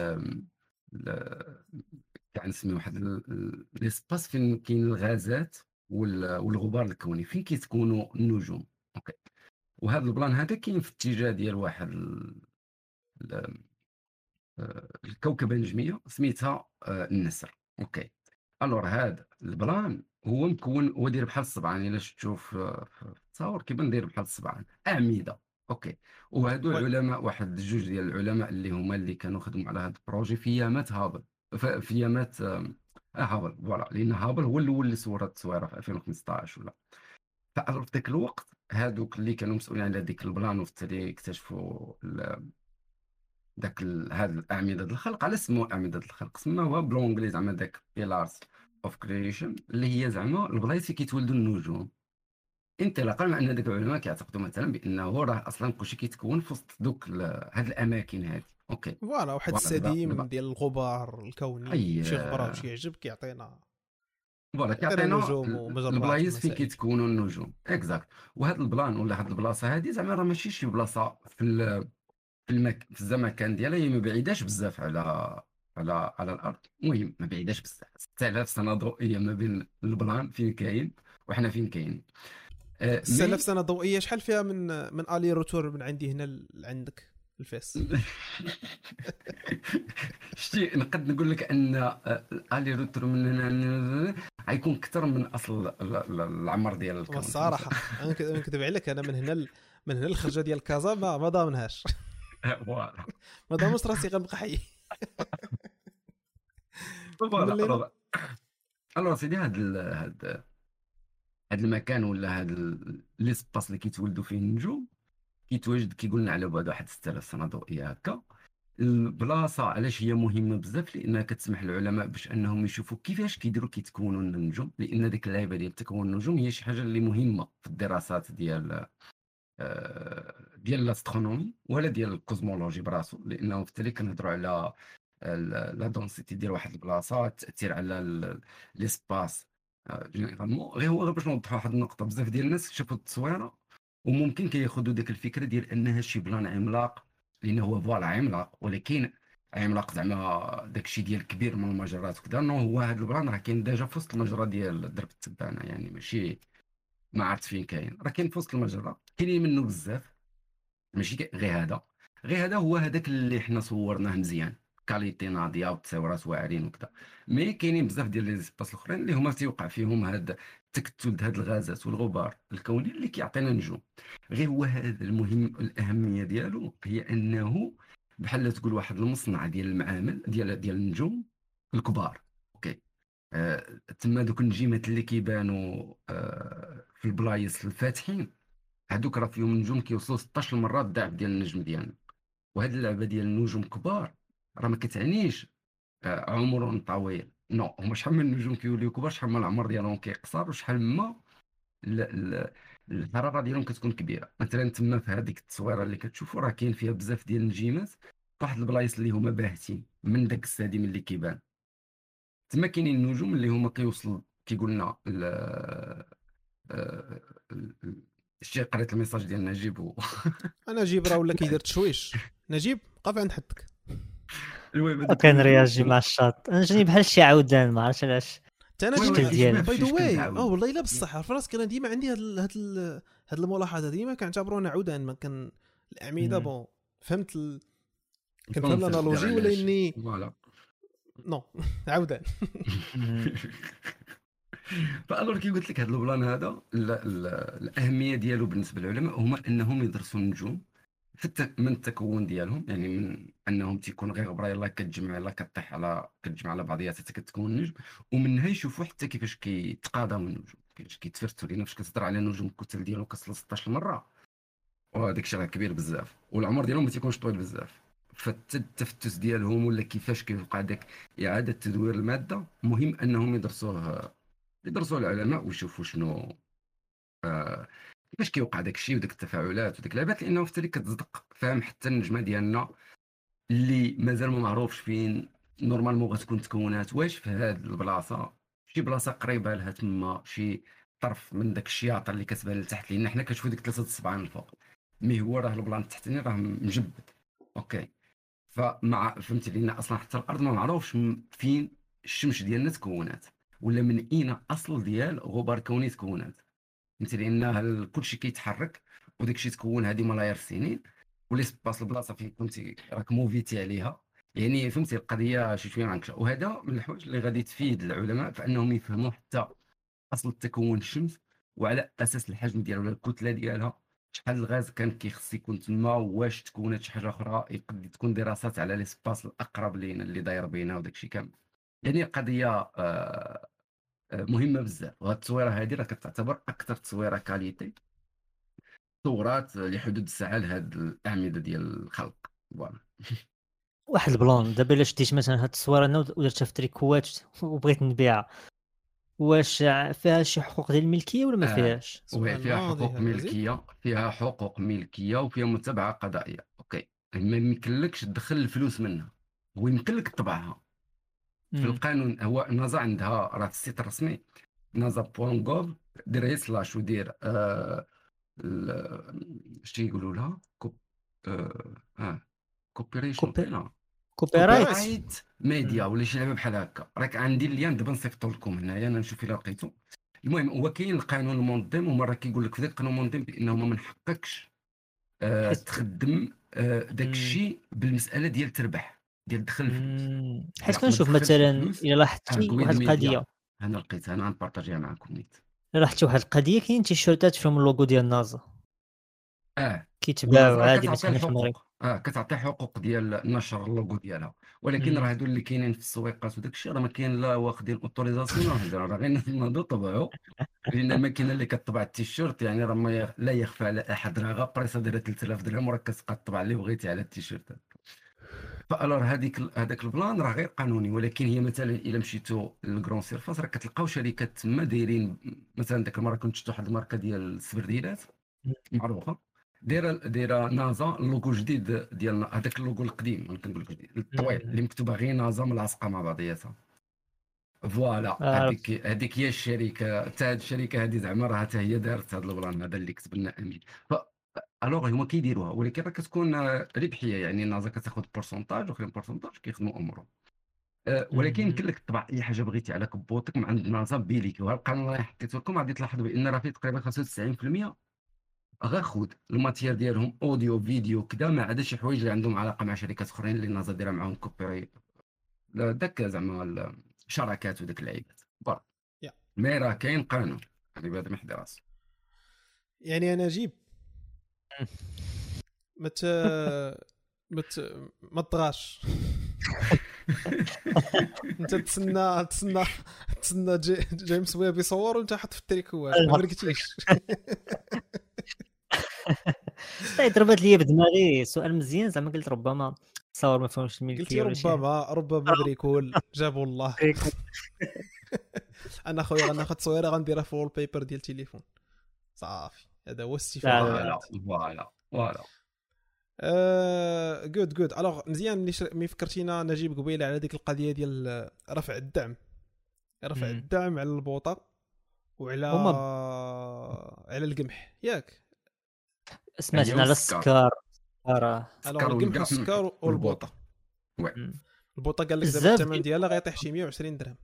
كاع نسمي واحد الاسباس فين كاين الغازات والغبار الكوني فين كيتكونوا النجوم. اوكي وهذا البلان هذا كاين في الاتجاه ديال واحد ال... ال... الكوكبه نجميه سميتها آه النسر. اوكي الور هذا البلان هو مكون، هو داير بحال الصبعان. الا شفتوه في في التصاور كيبان داير بحال الصبعان، اعمده. اوكي، وهادو العلماء، واحد جوج ديال العلماء اللي هما اللي كانوا خدموا على هذا البروجي في يامات هابل، في في يامات آم، اه هابل فوالا، لان هابل هو الاول اللي صور هاد التصويره في ألفين وخمسطاش ولا. ففي ذاك الوقت هادوك اللي كانوا مسؤولين على ديك البلان وبالتالي اكتشفوا ال- داك ال- هاد الاعمده ديال الخلق، على سمو اعمده ديال الخلق سماوها بالانجلي زعما داك بيلارز اوف كريشن، اللي هي زعما البلايص اللي كيتولدوا النجوم، انطلاقا من ان داك العلماء كيعتقدوا مثلا بانه راه اصلا كلشي كيتكون في وسط دوك ال- هاد الاماكن هادي. اوكي فوالا، واحد فوالا، دابا- السديم دابا- ديال الغبار الكوني، شي غبره أييه، وشي يعجب كيعطينا فوالا كيعطينا النجوم ومجرات البلايص فين ومسائل. كيتكونوا النجوم اكزاكت. وهاد البلان ولا هاد البلاصه هادي زعما راه ماشي شي بلاصه في ال- في المك... في الزمكان ديالها، هي ما بعيداش بزاف على على على الارض. المهم ما بعيداش بزاف، ستة آلاف سنه ضوئيه ما بين البلان فين كاين وحنا فين كاين. آه، مي- ستة آلاف سنه ضوئيه شحال فيها من من الي روتور من عندي هنا ل- عندك الفاس؟ شتي نقد نقول لك ان آه، الي روتور من هنا غيكون اكثر من اصل ال- ال- العمر ديال الكون والصراحه انا كد- نكذب عليك، انا من هنا ل- من هنا الخرجه ديال كازا ما ما ضامنهاش، فوالا ما ضامنش راسي غنبقى حي. فوالا اللي- فوالا. الوغ سيدي هاد ال- هاد هاد المكان ولا هاد ال- لي سباس اللي كيتولدوا فيه النجوم كيتواجد كيقولنا على بعد واحد ستة آلاف سنه ضوئيه هكا. البلاصه علاش هي مهمه بزاف؟ لانها كتسمح للعلماء باش انهم يشوفوا كيفاش كيديروا كيتكونوا النجوم، لان ديك اللعيبه ديال تكون النجوم هي شي حاجه اللي مهمه في الدراسات ديال آه، ديال الاسترونومي ولا ديال الكوزمولوجي براسو، لانه بالتالي كنهضروا على ال- لا دونسيتي ديال واحد البلاصه، التاثير على ال- ليسباس جينيرالمون. غير هو غير باش نوضح واحد النقطه، بزاف ديال الناس شافوا التصويره وممكن كياخذوا ديك الفكره ديال انها شي بلان عملاق، لانه هو فوالا عملاق، ولكن عملاق زعما داكشي ديال كبير من المجرات وكذا. نو، هو هذا البلان راه كاين ديجا في وسط المجره ديال درب التبانه، يعني ماشي ما عرفت فين كاين، راه كاين في وسط المجره، كاينين منه بزاف. ماشي ك- غير هذا، غير هذا هو هذاك اللي حنا صورناه مزيان، كاليتي ناضيه وتصاورات واعرين وكذا. مي كاينين بزاف ديال لي سباس الاخرين اللي هما تيوقع فيهم هاد التكتل د هاد الغازات والغبار الكوني اللي كيعطينا نجوم. غير هو هذا المهم، الاهميه ديالو هي انه بحال تقول واحد المصنع ديال المعامل ديال ديال النجوم الكبار. اوكي آه، تما دوك النجيمات اللي كيبانوا آه في البلايص الفاتحين، هادوك راه فيهم نجوم كيوصلوا ستاشر مرات الضعف ديال النجم ديالنا. وهاد اللعبه ديال النجوم كبار راه ما كتعنيش آه، عمرهم طويل، نو، هما شحال من النجوم كيوليو كبار شحال ما العمر ديالهم كيقصر، وشحال ما ال- ال- الحراره ديالهم كتكون كبيره. مثلا تما في هذيك التصويره اللي كتشوفوا راه كاين فيها بزاف ديال النجيمات في واحد البلايص اللي هما باهتين من داك السديم اللي كيبان. تما كاينين النجوم اللي هما كيوصل كيقول لنا ال- آه، ال- ال- شتي قريت الميساج ديال نجيب و... انا نجيب راه ولا كيدير تشويش. نجيب قف عند حدك. المهم هذوك وكان النجوم رياجي مع الشاط جاني بحال شي عودان، ما عرفتش علاش. حتى انا وي وي، ديما الشكل ديالها. باي ذا الشكل واي، اه دعاون. والله الا بالصح في راسك انا ديما عندي هاد ال- هاد ال- هاد الملاحظه، ديما كنعتبرونا عودان. ما كان الاعمده مم. بون فهمت ال... كنفهم الكونسيبت ديال الانالوجي ولا علاش. اني فوالا نو عودان. مم. فالور كي قلت لك هذا البلان هذا ال- ال- الاهميه ديالو بالنسبه للعلماء هما انهم يدرسوا النجوم في الت- من التكون ديالهم، يعني من انهم تيكون غير غبره يلا كتجمع يلا كطيح على كتجمع على بعضياتها حتى كتكون نجم، ومنها يشوفوا حتى كيفاش كيتقاضاو النجوم، كيفاش كيتفرتوا. لان فاش كتهضر على نجوم الكتل ديالو كسل ستاشر مره، وهذاك الشيء راه كبير بزاف، والعمر ديالهم ما تيكونش طويل بزاف. فحتى التفتت ديالهم ولا كيفاش كيوقع داك اعاده تدوير الماده مهم انهم يدرسوه يدرسوه العلماء ويشوفوا شنو آه، كيفاش كيوقع داك الشيء وداك التفاعلات وداك اللعبات، لانه في التالي كتصدق فهم حتى النجمه ديالنا اللي مازال ما معروفش فين نورمالمون غتكون تكونات، واش في هاد البلاصه شي بلاصه قريبه لها تما، شي طرف من داك الشياطه اللي كتبان لتحت، لان حنا كنشوفو ديك ثلاثه السبعان الفوق، مي هو راه البلان التحتاني راه مجبد. اوكي فمع فهمتي، لان اصلا حتى الارض ما معروفش م- فين الشمس ديالنا تكونات، ولا من اين اصل ديال غبار كوني تكونات. فهمتي، لان هال- كلشي كيتحرك وداك الشيء تكون هذه ملايير السنين، ولي سباس البلاصه فين كنتي راك موفيتي عليها يعني فهمتي القضيه شي شويه معنكشه. وهذا من الحوايج اللي غادي تفيد العلماء في انهم يفهموا حتى اصل تكون الشمس وعلى اساس الحجم ديالها ولا الكتله ديالها، شحال الغاز كان كيخص يكون تما، واش تكونت شي حاجه اخرى، يقدر تكون دراسات على الاسباس الاقرب لينا اللي داير بينا وداك الشيء كامل. يعني قضيه آه، آه، مهمه بزاف. وهاد التصويره هذه راه كتعتبر اكثر تصويره كاليتي صورات لحدود الساعه لهاد الاعمده ديال الخلق. فوالا واحد البلان. دابا الا شديت مثلا هاد التصويره انا ودرتها في تريكوات وبغيت نبيعها، واش فيها شي حقوق ديال الملكيه ولا ما فيهاش؟ آه، فيها حقوق ملكيه، فيها حقوق ملكيه وفيها متابعه قضائيه. اوكي، ما يمكنلكش تدخل الفلوس منها، هو يمكنلك تطبعها في القانون. هو نازا عندها راه في السيت الرسمي نازا بوان غوف دير سلاش ودير آه شتي يقولوا لها كوب اه, آه. كوبيريشن لا كوبيرايت ميديا ولا شي لعبه بحال هكا. راك عندي اللين دابا نصيفطو لكم هنايا انا نشوف الا لقيتو. المهم هو كاين القانون المنظم، ومره كيقول لك في ذاك القانون المنظم بانه ما من حقكش آه تخدم آه داك الشيء بالمساله ديال تربح ديال الدخل. حيت كنشوف مثلا الا لاحظتي واحد القضيه انا لقيتها انا غنبارطاجيها معكم نيت، الا لاحظتي واحد القضيه كاين تيشيرتات فيهم اللوغو ديال نازا اه كيتباعوا عادي مثلا في المغرب اه كتعطي حقوق ديال نشر اللوغو ديالها. ولكن راه هادو اللي كاينين في السويقات وداك الشيء راه ما كاين لا واخدين اوتوريزاسيون، راه غير الناس اللي طبعوا. لان الماكينه اللي كطبع التيشيرت يعني راه ما يغ... لا يخفى على احد، راه غا بريسه دايره ثلاثة آلاف درهم وراك كتبقى تطبع اللي بغيتي على التيشيرتات. فالور هذيك هذاك البلان راه غير قانوني. ولكن هي مثلا الا مشيتو للكرون سيرفاس راه كتلقاو شركات تما دايرين. مثلا ديك المره كنت شفت واحد الماركه ديال السبرديلات معروفه دايره دايره نازا اللوغو جديد ديال هذاك اللوغو القديم انا كنقول لك الطويل اللي مكتوبه غير نازا ملصقه مع بعضياتها. فوالا هذيك هذيك هي الشركه تاع هذه الشركه هذه زعما راه حتى هي دارت هذا البلان هذا اللي كتب لنا امين. ف الوغ هما كيديروها ولكن راه كتكون ربحيه، يعني نازا كتاخذ بورسونتاج وخير بورسونتاج كيخدموا امورهم. أه ولكن يمكن لك تطبع اي حاجه بغيتي على كبوتك من عند نازا بيليك. وهذا القانون اللي حطيته لكم غادي تلاحظوا بان راه فيه تقريبا خمسة وتسعين بالمئة غاخد الماتير ديالهم اوديو فيديو كذا، ما عدا شي حوايج اللي عندهم علاقه مع شركات اخرين اللي نازا دايره معاهم كوبيراي داك زعما الشراكات وداك اللعيبات برا. مي راه كاين قانون يعني بهذا محض راسي. يعني انا جيب مت مت ما تطغاش انت تسنى تسنى تسنى جيمس ويب يصور وانت حط في التريكوات ما مركتيش. طيب ضربت لي بدماغي سؤال مزيان زعما قلت ربما تصور ما فهمش الملكيه ولا شي. ربما ربما بريكول جابوا الله. انا خويا غناخذ تصويره غنديرها في وول بيبر ديال التليفون صافي. هذا هو السيفالا. فوالا فوالا جود جود. الوغ مزيان ملي ملي فكرتينا نجيب قبيله على ديك القضيه ديال رفع الدعم رفع مم. الدعم على البوطه وعلى ومم. على القمح ياك سمعتنا على السكر راه السكر والقمح السكر والبوطه وي. البوطه قال لك دابا الثمن ديالها غيطيح شي مية وعشرين درهم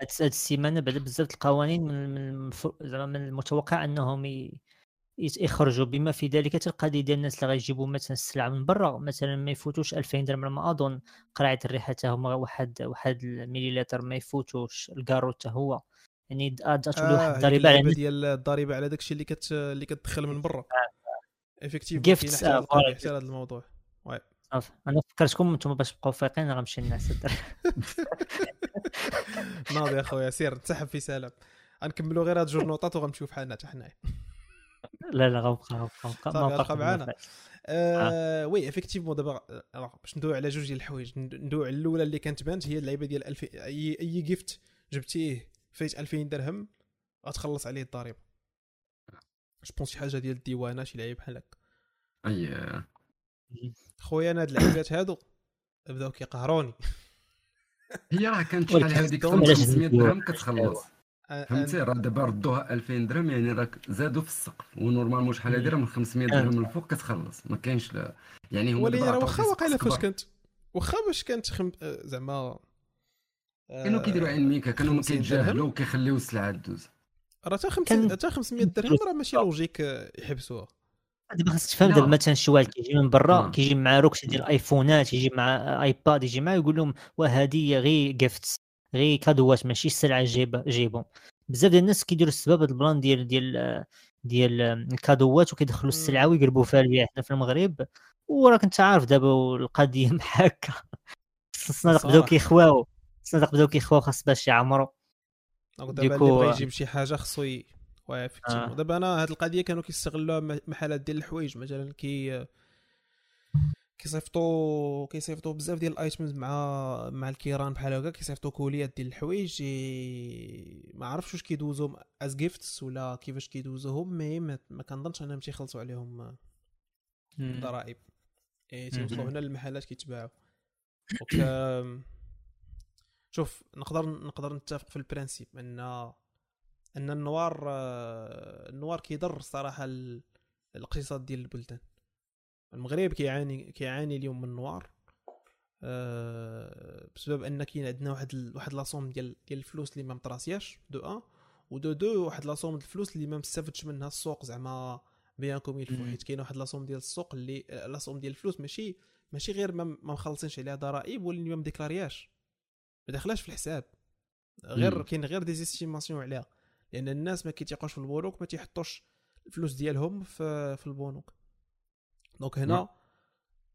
هاد السيمانه. بدا بزاف القوانين من زعما من المتوقع انهم ي... يخرجوا بما في ذلك القضيه ديال الناس اللي غيجيبوا مثلا السلعه من برا مثلا ما يفوتوش ألفين درهم ما اظن. قرعه الريحه حتى هما واحد واحد المليلتر ما يفوتوش. الكارو حتى هو يعني اتولوا آه واحد الضريبه على ديال الضريبه على داكشي اللي كت اللي كتدخل من برا ايفيكتيف كاين حتى هذا الموضوع وي. صافي انا فكرتكم نتوما باش تبقاو فايقين راه نمشي للناس الدار. ناضي اخويا سير انسحب في سلام. غنكملوا غير هاد جوج نوطات وغنمشيو فحالنا حتى حنايا. لا لا غنبقى غنبقى غنبقى معانا وي افيكتيفمون. دابا باش ندوي على جوج ديال الحوايج. ندوي على الاولى اللي كانت بانت هي اللعيبه ديال ألف اي اي جيفت جبتيه فايت ألفين درهم غتخلص عليه الضريبه. جو بونس شي حاجه ديال الديوانه شي لعيب بحال هكا. اي خويا انا هاد العيبات هادو بداو كيقهروني. هي راه كانت شحال هذيك خمسمية درهم كتخلص فهمتي راه دابا ردوها ألفين درهم يعني راه زادوا في السقف. ونورمالمون شحال هادي راه من خمسمية درهم للفوق كتخلص ما كاينش ل... يعني هو ولي راه واخا واقيلا فاش كانت واخا باش كانت خم... زعما آه... كانوا كيديروا عين ميكا كانوا ما كيتجاهلوا وكيخليو السلعه تدوز. راه حتى خمسمية حتى خمسمية درهم راه ماشي لوجيك يحبسوها دابا خاصك تفهم. دابا مثلا الشوال كيجي من برا كيجي مع روكش ديال الايفونات، يجي مع ايباد، يجي مع يقول لهم وهديه غير جيفتس غير كادوات ماشي السلعه جيبه جيبهم. بزاف ديال الناس كيديروا السبب هذا البلان ديال ديال ديال الكادوات وكيدخلوا السلعه ويقلبوا فيها البيع. حنا في المغرب وراك انت عارف دابا القضيه محاكه، الصنادق بداو كيخواو الصنادق بداو كيخواو خاص باش يعمروا. دابا اللي بغى يجيب شي حاجه خصو وافقت. آه. دابا انا هاد القضيه كانوا كيستغلوها محلات ديال الحوايج، مثلا كي كيصيفطوا كيصيفطوا بزاف ديال الايتمز مع مع الكيران بحال هكا، كيصيفطوا كوليات ديال الحوايج ما عرفتش واش كيدوزهم از جيفتس ولا كيفاش كيدوزوهم. المهم ما كنظنش انهم تيخلصوا عليهم الضرائب، اي تيوصلوا هنا للمحلات كيتباعوا. شوف نقدر نقدر نتفق في البرينسيب ان ان النوار النوار كيضر صراحه الاقتصاد ديال البلدان. المغرب كيعاني كيعاني اليوم من النوار أه بسبب ان كاين عندنا واحد ال... واحد لاصوم ديال ديال الفلوس اللي ما مطراسياش دو ان ودو دو واحد لاصوم الفلوس اللي ما مستافدش منها السوق زعما بيانكم يلفو، حيت كاين واحد لاصوم ديال السوق اللي لاصوم ديال الفلوس ماشي ماشي غير ما مخلصينش عليها ضرائب ولا ما ديكلارياش ما داخلاش في الحساب، غير كاين غير دي زيستيماسيون عليها، لان الناس ما كيتيقوش في البنوك ما تيحطوش الفلوس ديالهم في في البنوك. دونك هنا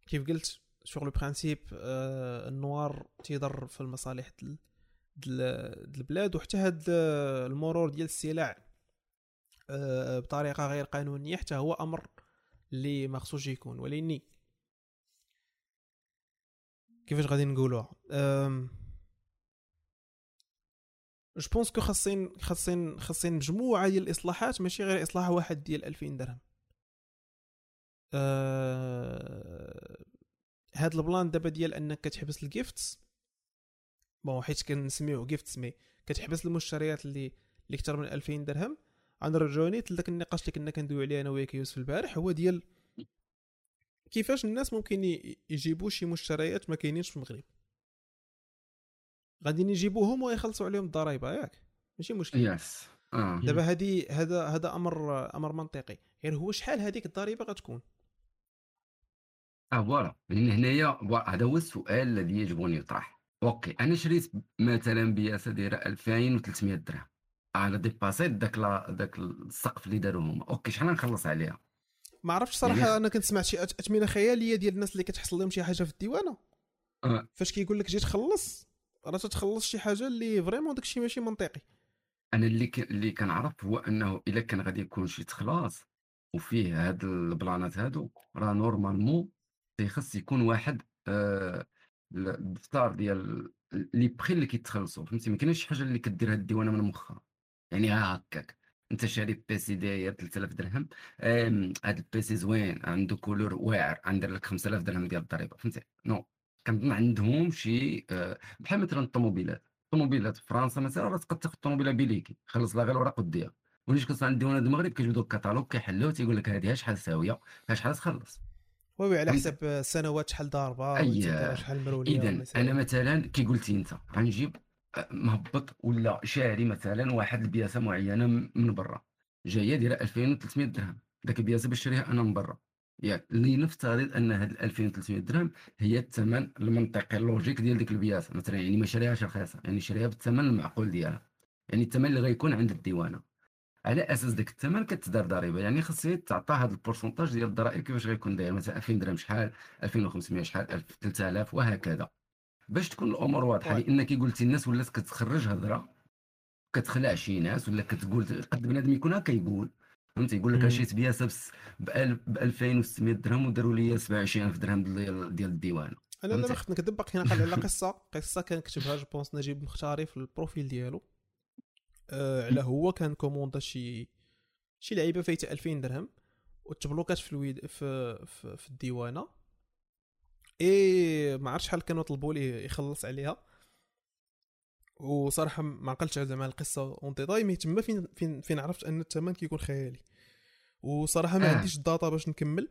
كيف قلت شغل برينسيپ آه النوار تيضر في المصالح ديال البلاد، وحتى هاد المرور ديال السلع آه بطريقه غير قانونيه حتى هو امر اللي ما خصوش يكون. ولكن كيفاش غادي نقولوها جو بونس كو خاصين خاصين خاصين مجموعه ديال الاصلاحات ماشي غير اصلاح واحد ديال ألفين درهم. أه... هاد البلان دابا ديال انك كتحبس الجيفتس بون حيت كنسميوه جيفتس مي كتحبس المشتريات اللي اللي اكثر من ألفين درهم. غنرجعوني لذاك النقاش اللي كنا كندويو عليه انا وياك يوسف البارح، هو ديال كيفاش الناس ممكن يجيبوا شي مشتريات ما كاينينش في المغرب، غادي يجيبوهم ويخلصوا عليهم الضرائب ياك ماشي مشكل. yes. آه. دابا هذه هذا هذا امر امر منطقي، غير هو شحال هذيك الضريبه غتكون. اه فوالا هنايا هذا هو السؤال الذي يجب ان يطرح. اوكي انا شريت مثلا بياسه دايره ألفين وثلاثمية درهم، انا ديباسيت داك داك السقف اللي داروا هما، اوكي شحال نخلص عليها ما عرفتش صراحه. انا كنت سمعت شي اثمنه خياليه ديال الناس اللي كتحصل لهم شي حاجه في الديوانه. آه. فاش كيقول لك جيت تخلص راه تتخلص شي حاجه اللي فريمون داكشي ماشي منطقي. انا اللي ك... اللي كنعرف هو انه الا كان غادي يكون شي تخلاص وفيه هاد البلانات هادو، راه نورمالمون تيخص يكون واحد آه... الدفتر ديال لي بري اللي كيتخلصوا، فهمتي؟ ما كاينش شي حاجه اللي كديرها الديوانه من مخها، يعني ها هكاك انت شاري بيسي داير ثلاثة آلاف درهم، آم... هاد البيسي زوين عنده كولور واعر، غندير لك خمسة آلاف درهم ديال الضريبه، فهمتي؟ نو كنظن عندهم شي آه... بحال مثلا الطوموبيلات الطوموبيلات في فرنسا مثلا راه تقدر تاخذ طوموبيله بليكي خلص لها غير الوراق وديها. ونيش كنص عند الديوانه المغرب كيجبدوا الكتالوج كيحلوه تيقول لك هذه شحال ساويه شحال تخلص، وي على حسب السنوات شحال ضاربه ولا شحال مروليه. اذا انا مثلا كي قلتي انت غنجيب مهبط ولا شاري مثلا واحد البياسه معينه من برا جايه دايره ألفين وثلاثمية درهم، داك البياسه باش شريها انا من برا يعني لنفترض ان هاد ألفين وثلاثمية درهم هي الثمن المنطقي اللوجيك ديال ديك البياسه مثلا، يعني ما شريهاش رخيصه، يعني شريها بالثمن المعقول ديالها، يعني الثمن اللي غيكون عند الديوانه. على اساس داك الثمن كتدار ضريبه، يعني خاص تعطى هاد البورسونتاج ديال الضرائب كيفاش غيكون داير، مثلا ألفين درهم شحال، ألفين وخمسمية شحال، ثلاثة آلاف وهكذا، باش تكون الامور واضحه. لانك قلتي الناس ولات كتخرج هضره كتخلع شي ناس، ولا كتقول قد بنادم يكون هكا يقول، فهمتي؟ يقول لك شريت بياسه ب ألفين وستمية درهم وداروا لي سبعة وعشرين ألف درهم ديال ديال الديوانه. انا دابا خدت نكذب باقي نقل على قصه قصه كان كتبها جو بونس نجيب مختاري في البروفيل ديالو آه على هو كان كوموندا شي شي لعيبه فايته ألفين درهم وتبلوكات في الويد في في, في الديوانه، اي ما عرفتش شحال كانوا طلبوا ليه يخلص عليها، وصراحه ما عقلتش على زعما القصه اون ديتاي، مي تما فين فين فين عرفت ان الثمن كيكون خيالي، وصراحه ما آه. عنديش الداتا باش نكمل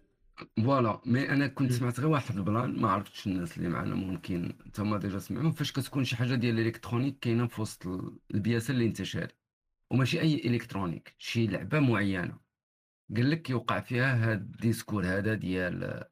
فوالا. مي انا كنت سمعت غير واحد البلان ما عرفتش الناس اللي معنا ممكن تما ديجا سمعوا، فاش كتكون شي حاجه ديال الالكترونيك كاينه في وسط البياسه اللي انت شاري، وماشي اي الكترونيك شي لعبه معينه، قال لك يوقع فيها هذا الديسكور هذا ديال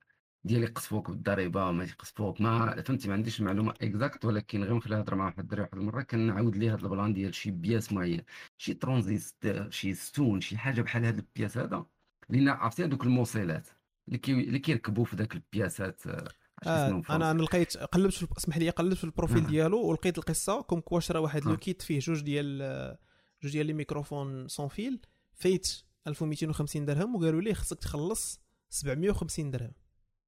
ديال يقصفوك بالضريبه وما يقصفوك، ما فهمتي، ما عنديش المعلومه اكزاكت، ولكن غير نخليها هضره مع واحد الدري واحد المره كنعاود ليه هذا البلان ديال شي بياس معين، شي ترانزيستور، شي ستون، شي حاجه بحال هذا البياس هذا، لان عرفتي هذوك الموصلات اللي كي اللي كيركبوا في ذاك البياسات. آه انا انا لقيت قلبت في... اسمح لي قلبت في البروفيل ديالو ولقيت القصه كوم كواش راه واحد لو كيت فيه جوج ديال جوج ديال لي ميكروفون سون فيل فايت ألف ومئتين وخمسين درهم، وقالوا ليه خصك تخلص سبعمية وخمسين درهم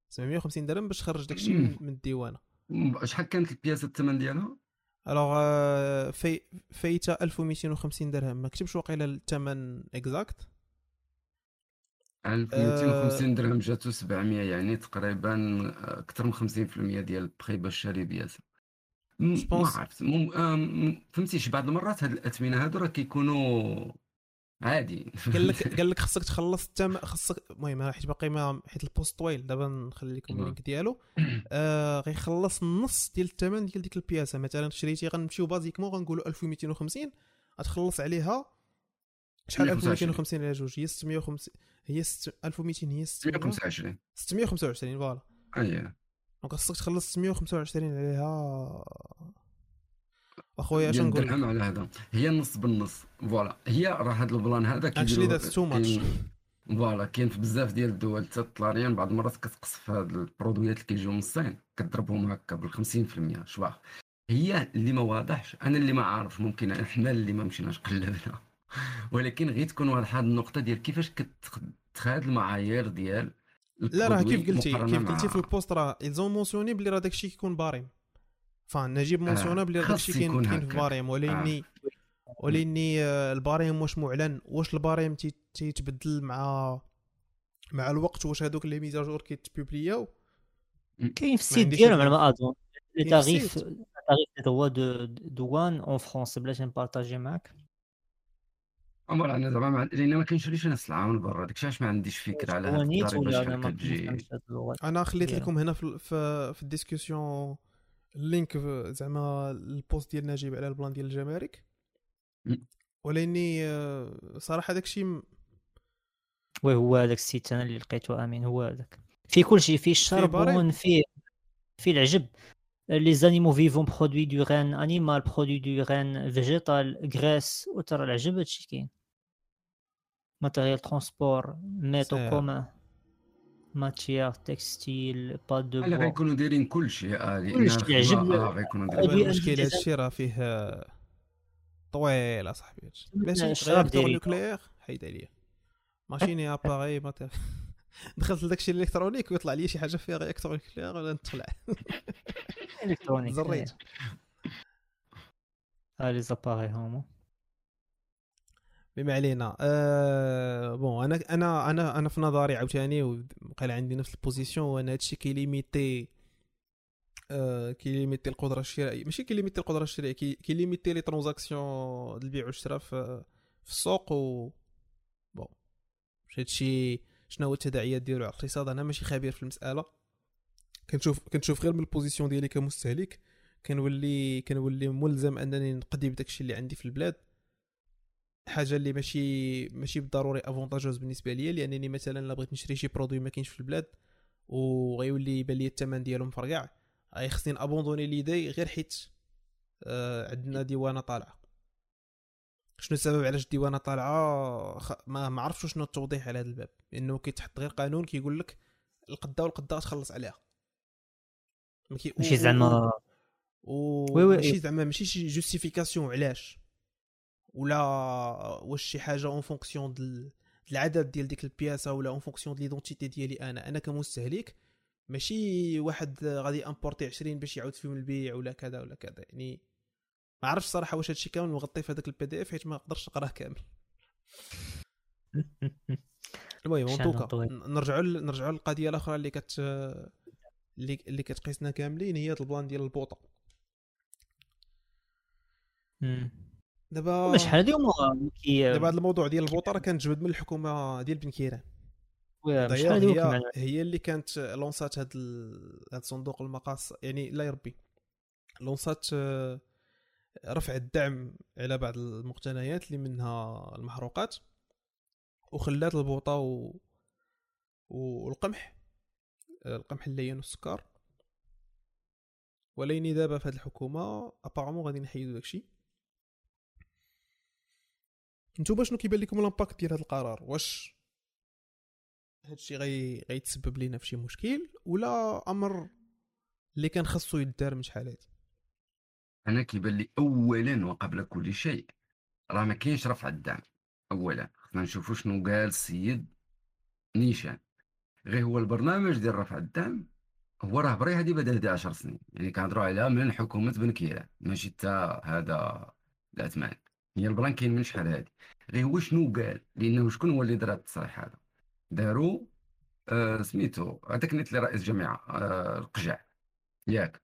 سبعمية وخمسين درهم باش تخرج داكشي من الديوانه. شحال كانت البياسه الثمن ديالها؟ الوغ في فايته ألف ومئتين وخمسين درهم، ما كتبش واقيلا الثمن اكزاكت. ألف ومئتين وخمسين أه درهم جاتو سبعمية، يعني تقريبا اكثر من خمسين بالمية ديال البخي باش شاري بياسه. ما عرفت فهمتي، شي بعض المرات هاد الاثمنه هادو راه كيكونوا عادي. قال لك قال لك خصك تخلص الثمن، خصك المهم حيت باقي ما حيت البوست طويل، دابا نخلي لكم اللينك ديالو. آه غيخلص النص ديال الثمن ديال ديك البياسه، مثلا شريتي غنمشيو بازيكمون غنقولوا ألف ومئتين وخمسين غتخلص عليها شحال ألف ومئتين وخمسين على جوج هي ستمية وخمسين، هي ألف ومئتين هي ستمية وخمسة وعشرين ستمية وخمسة وعشرين فوالا. اييه دونك خصك تخلص ستمية وخمسة وعشرين عليها اخويا، اش نقول درهم على هذا، هي نص بالنص فوالا. هي راه هذا البلان هذا كيديروا فوالا، كاين في بزاف ديال الدول حتى الطلاريان بعض المرات كتقصف هاد البرودويات اللي كيجيو من الصين كضربهم هكا بالخمسين بالمية شباح. هي اللي ما واضحش، انا اللي ما عارف، ممكن حنا اللي ما مشيناش قلبنا، ولكن غير تكون واضحه هذه النقطه ديال كيفاش كتخاد المعايير ديال. لا راه كيف قلتي كيف قلتي في البوست راه ايزون مونسيوني بلي راه داكشي كيكون باريم، فان نجيب مونسيونا بلي داكشي كاين كاين في باريم، وليني وليني الباريم واش معلن، واش الباريم تيتبدل مع مع الوقت، واش هذوك لي ميزاجور كيتبوبلياو كاين في السيت ديالهم على ما اظن لي تاريف تاريف دو دوان اون فرنسا بلاتي نبارطاجي معاك عمر. انا زعما مع... لان ما كنشريش انا السلعه من برا داكشي، علاش ما عنديش فكره على هاد الضريبه شحال كتجي. انا خليت لكم هنا في في الديسكوسيون اللينك زعما البوست ديال نجيب على البلان ديال الجمارك، ولاني صراحه داكشي م... وي هو هذاك السيت انا اللي لقيته امين، هو هذاك في كل شيء، في الشربون، في في العجب، لي زانيمو فيفون برودوي دو رين انيمال، برودوي دو رين فيجيتال، غراس، وترى العجب هادشي كاين، ماتيريال ترونسبور، ميتو كومون، ماتيير تكستيل، با دو بو. الا غيكونوا دايرين كلشي كلشي يعجب، غيكونوا دايرين المشكل هادشي راه فيه طويل اصاحبي هادشي، بلاش رياكتور نوكليير حيد عليا ماشيني اباري ماتير، دخلت لداكشي الالكترونيك ويطلع لي شي حاجه فيها رياكتور نوكليير ولا نتخلع الكترونيك زريت ها لي زاباري هما. بما علينا أه... بون انا انا انا انا في نظري عاوتاني وبقى عندي نفس البوزيسيون، وان هادشي كيليميتي أه... كيليميتي القدره الشرائيه، ماشي كيليميتي القدره الشرائيه، كي... كيليميتي لي ترانزاكسيون البيع والشراء في... في السوق و بون ماشي هادشي شنو هو التداعيات ديالو على الاقتصاد. انا ماشي خبير في المساله، كنشوف كنشوف غير من البوزيسيون ديالي كمستهلك، كنولي كنولي ملزم انني نقدي بداكشي اللي عندي في البلاد، حاجه اللي ماشي ماشي بالضروري افونتاجوز بالنسبه ليا، لانني مثلا لا بغيت نشري شي برودوي ما كاينش في البلاد وغيولي يبان ليا الثمن ديالهم فرقع، غيخصني نابوندوني ليداي غير حيت آه عندنا ديوانه طالعه. شنو السبب علاش الديوانه طالعه؟ خ... ما ما عرفتش شنو التوضيح على هذا الباب، لانه كيتحط غير قانون كيقول لك القده والقده تخلص عليها، ماشي زعما ماشي زعما ماشي شي جوستيفيكاسيون علاش، ولا واش شي حاجه اون فونكسيون ديال العدد ديال ديك البياسه، ولا اون فونكسيون ديال ليدونتيتي ديالي انا انا كمستهلك، ماشي واحد غادي امبورتي عشرين باش يعاود فيهم البيع ولا كذا ولا كذا. يعني ما عرفتش صراحه واش هادشي كامل مغطي في هذاك البي دي اف حيت ما نقدرش نقراه كامل. المهم انطوكا نرجعوا نرجعوا للقضيه الاخرى اللي كت اللي كتقيسنا كاملين، هي البلان ديال البوطه. دابا شحال هادي هما كي دابا هذا الموضوع ديال البوطه راه كنتجبد من الحكومه ديال بن كيران، هي هي اللي كانت لونسات هذا هذا صندوق المقاص، يعني لا يربي لونسات رفع الدعم على بعض المقتنيات اللي منها المحروقات وخلات البوطه و... والقمح القمح اللين والسكر. وليني دابا في هذه الحكومه ابارامون غادي نحيدوا داكشي. نتوما شنو كيبان لكم الامباكت ديال هذا القرار؟ واش هذا الشيء غي غيتسبب لينا في شي مشكل ولا امر اللي كان خصو يدار من شحال هادي؟ انا كيبان لي اولا وقبل كل شيء راه ما كاينش رفع الدعم. اولا خصنا نشوفوا شنو قال السيد نيشان، غير هو البرنامج ديال رفع الدعم هو راه بري هذه بدا هذه عشر سنين، يعني كنهضروا عليها من حكومه بن كيران ماشي حتى هذا العثمان، هي البلان كاين من شحال هذه. غير هو شنو قال، لانه شكون هو اللي دار التصريح هذا؟ داروا آه سميتو هذاك نيت اللي رئيس جامعه آه القجع ياك،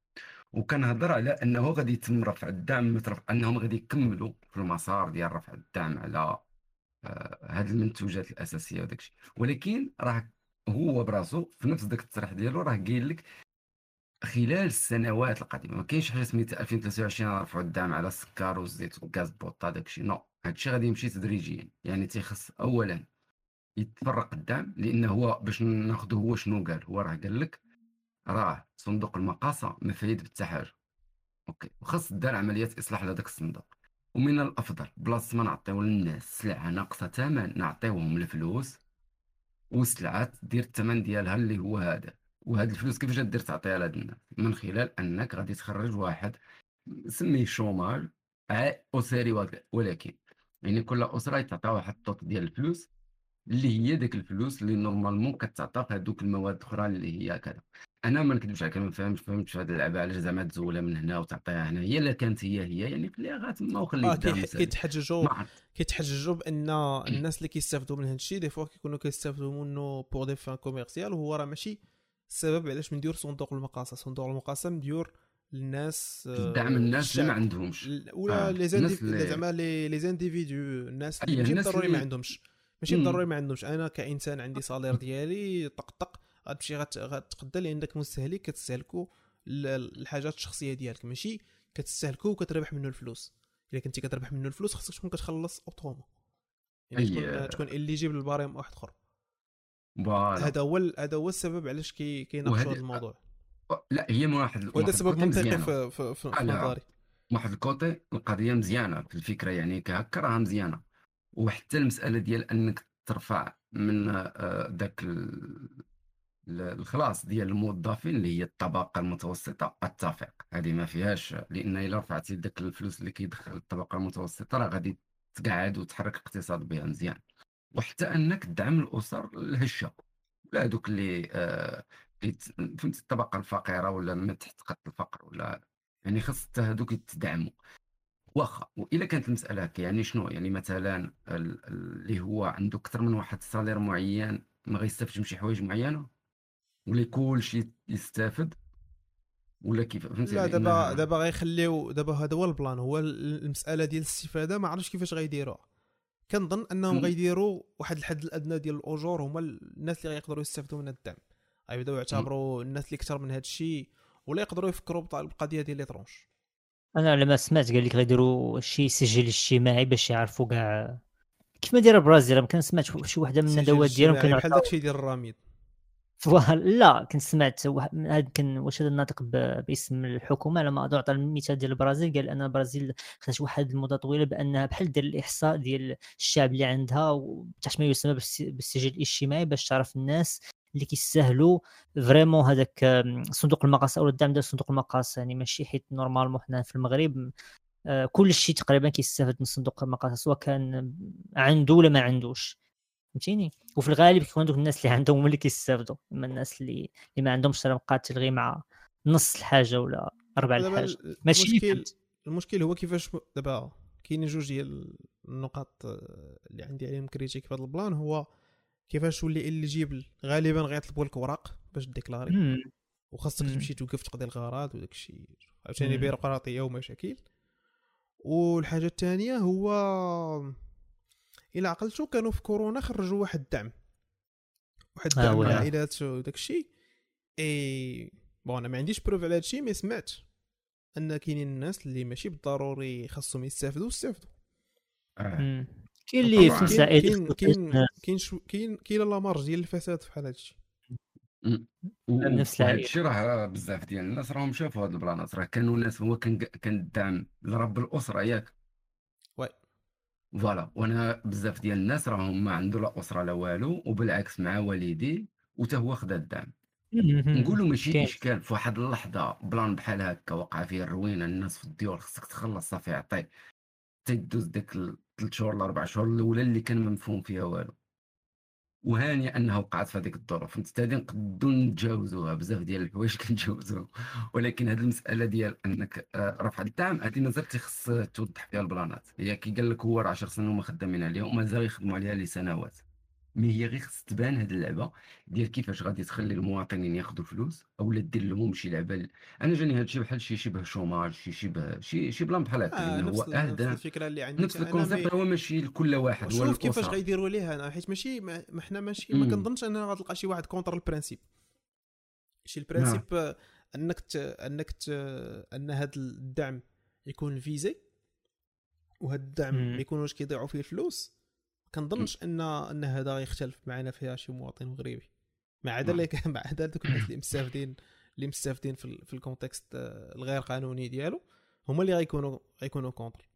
وكنهضر على انه غادي يتم رفع الدعم مترف انهم غادي يكملوا في المسار ديال رفع الدعم على هاد آه المنتوجات الاساسيه وداك الشيء. ولكن راه هو براسو في نفس داك التصريح ديالو راه قايل لك خلال السنوات القادمه ما كاينش حاجه سميتها ألفين وثلاثة وعشرين نرفعوا الدعم على السكر والزيت والغاز البوطه داك الشيء. نو، هاد الشيء غادي يمشي تدريجيا، يعني تيخص اولا يتفرق الدعم، لان هو باش ناخذ هو شنو قال، هو راه قال لك راه صندوق المقاصه مفيد حتى حاجه اوكي، وخاص دار عمليه اصلاح لهذاك الصندوق. ومن الافضل بلاص ما نعطيو للناس سلعه ناقصه ثمن نعطيوهم الفلوس والسلعات دير الثمن ديالها اللي هو هذا. وهاد الفلوس كيفاش غدير تعطيها لهاد الناس؟ من خلال انك غادي تخرج واحد سميه شومال اسري، ولكن يعني كل اسره تعطيها واحد الطوط ديال الفلوس اللي هي داك الفلوس اللي نورمالمون كتعطى هذوك المواد الاخرى اللي هي كذا. انا ما نكذبش عليك، ما فهمتش فهمتش هاد اللعبه علاش زعما تزولها من هنا وتعطيها هنا، هي اللي كانت هي هي يعني في اللي غاتما وخليها تما. كيتحججوا كيتحججوا بان الناس اللي كيستافدوا من هاد الشيء دي فوا كيكونوا كيستافدوا منه بور دي فان كوميرسيال، وهو راه ماشي السبب علاش مندير صندوق المقاصه. صندوق المقاصه مديور للناس، دعم الناس اللي ما عندهمش ولا لي زعما لي زانديفيدو، الناس اللي ضروري ما عندهمش، ماشي ضروري ما عندهمش. انا كانسان عندي صالير ديالي طقطق غتمشي غتقدى، لان داك المستهلك كتستهلكو الحاجات الشخصيه ديالك، ماشي كتستهلكو وكتربح منه الفلوس. الا كنتي كتربح منه الفلوس خاصك تكون كتخلص اوتوما، يعني تكون تكون اللي يجيب للباريم واحد اخر. هذا هو هذا هو السبب علاش كي كيناقشوا هذا الموضوع. لا هي واحد وهذا سبب منطقي في في في نظري. واحد الكوتي القضيه مزيانه في الفكره، يعني كهكا راه مزيانه. وحتى المساله ديال انك ترفع من داك الخلاص ديال الموظفين اللي هي الطبقه المتوسطه، اتفق هذه ما فيهاش، لان الا رفعتي داك الفلوس اللي كيدخل الطبقه المتوسطه راه غادي تقعد وتحرك الاقتصاد بها مزيان. وحتى انك تدعم الاسر الهشه ولا هذوك اللي آه فهمتي الطبقه الفقيره ولا من تحت خط الفقر، ولا يعني خاص حتى هذوك يتدعموا واخا. والا كانت المساله هكا يعني شنو؟ يعني مثلا اللي هو عنده اكثر من واحد السالير معين ما غيستافدش من شي حوايج معينه ولا كلشي يستافد ولا كيف؟ فهمتي؟ لا دابا دابا غيخليو دابا هذا هو البلان، هو المساله ديال الاستفاده ما عرفتش كيفاش غيديروها. كنظن انهم غيديروا واحد الحد الادنى ديال الاجور، هما الناس اللي غيقدروا يستافدوا من الدعم، غيبداو يعتبروا الناس اللي اكثر من هذا الشيء ولا يقدروا يفكروا بالقضيه ديال لي طرونش. انا على ما سمعت قال لك غيديروا شي سجل اجتماعي باش يعرفوا كاع كيف ما دايره البرازيل. ما كان سمعت شي وحده من الندوات ديالهم كان بحال داكشي ديال الرميد. لا كنت سمعت هاد كان واش هذا الناطق باسم الحكومه على ما اظن عطى المثال ديال البرازيل، قال ان البرازيل خدات واحد المده طويله بانها بحال دير الاحصاء ديال الشعب اللي عندها تحت ما يسمى بالسجل الاجتماعي باش تعرف الناس اللي كيستاهلوا فريمون هذاك صندوق المقاصه او الدعم ديال صندوق المقاصه. يعني ماشي حيت نورمالمون حنا في المغرب كل شيء تقريبا كيستافد من صندوق المقاصه سواء كان عنده ولا ما عندوش، فهمتيني؟ وفي الغالب كيكونوا دوك الناس اللي عندهم هما اللي كيستافدوا، اما الناس اللي اللي ما عندهمش راه مقاتل غير مع نص الحاجه ولا ربع الحاجه ماشي المشكل. المشكل هو كيفاش دابا كاينين جوج ديال النقاط اللي عندي عليهم كريتيك في هذا البلان. هو كيفاش ولي إليجيبل، غالبا غيطلبوا لك اوراق باش ديكلاري وخاصك تمشي توقف تقضي الغراض وداك الشيء عاوتاني بيروقراطيه ومشاكل. والحاجه الثانيه هو الى عقلتو كانوا في كورونا خرجوا واحد الدعم واحد الدعم للعائلات وداك الشيء. اي بون انا ما عنديش بروف على هذا الشيء، ما سمعت ان كاينين الناس اللي ماشي بالضروري خاصهم يستافدوا يستافدوا. كاين اللي في مسائل كاين كاين كاين كاين لا مارج ديال الفساد في حال هادشي. نفس الشيء راه بزاف ديال الناس راهم شافوا هاد البلانات، راه كانوا الناس هو كان الدعم لرب الاسره ياك وي فوالا، وانا بزاف ديال الناس راهم ما عنده لا اسره لا والو، وبالعكس مع والديه وتا هو خدا الدعم. نقولوا ماشي اشكال في واحد اللحظه بلان بحال هكا وقع فيه الروينه، الناس في الديور خصك تخلص صافي عطي تدوز ديك ثلاث شهور ولا اربع شهور الاولى اللي كان ما مفهوم فيها والو، وهاني انها وقعت في هذيك الظروف. انت هذه نقدروا نتجاوزوها، بزاف ديال الحوايج كنتجاوزوها، ولكن هذه المساله ديال انك رفع الدعم هذه مازال تيخص توضح فيها البلانات. هي كي قال لك هو راه عشر سنين وما خدامين عليها ومازال يخدموا عليها لسنوات، مي هي غير خص تبان هذه اللعبه ديال كيفاش غادي تخلي المواطنين ياخذوا فلوس اولا دير لهم شي لعبه ل... انا جاني هذا الشيء بحال شي شبه شوماج شي شبه شي شي بلان بحال هكا اللي هو اهدى الفكره اللي عندك. نفس الكونسيبت هو ماشي لكل واحد، شوف كيفاش غيديروا ليها. انا حيت ماشي ما حنا ماشي ما كنظنش ان غتلقى شي واحد كونتر البرانسيب. شي البرانسيب انك ت... انك ت... ان هذا الدعم يكون فيزي، وهذا الدعم ما يكونوش كيضيعوا فيه الفلوس. كنظنش ان ان هذا يختلف معنا فيها شي مواطن مغربي، ما عدا لك ما عدا دوك الناس اللي مستافدين اللي مستافدين في في الكونتكست الغير قانوني ديالو، هما اللي غيكونوا غيكونوا كونتر.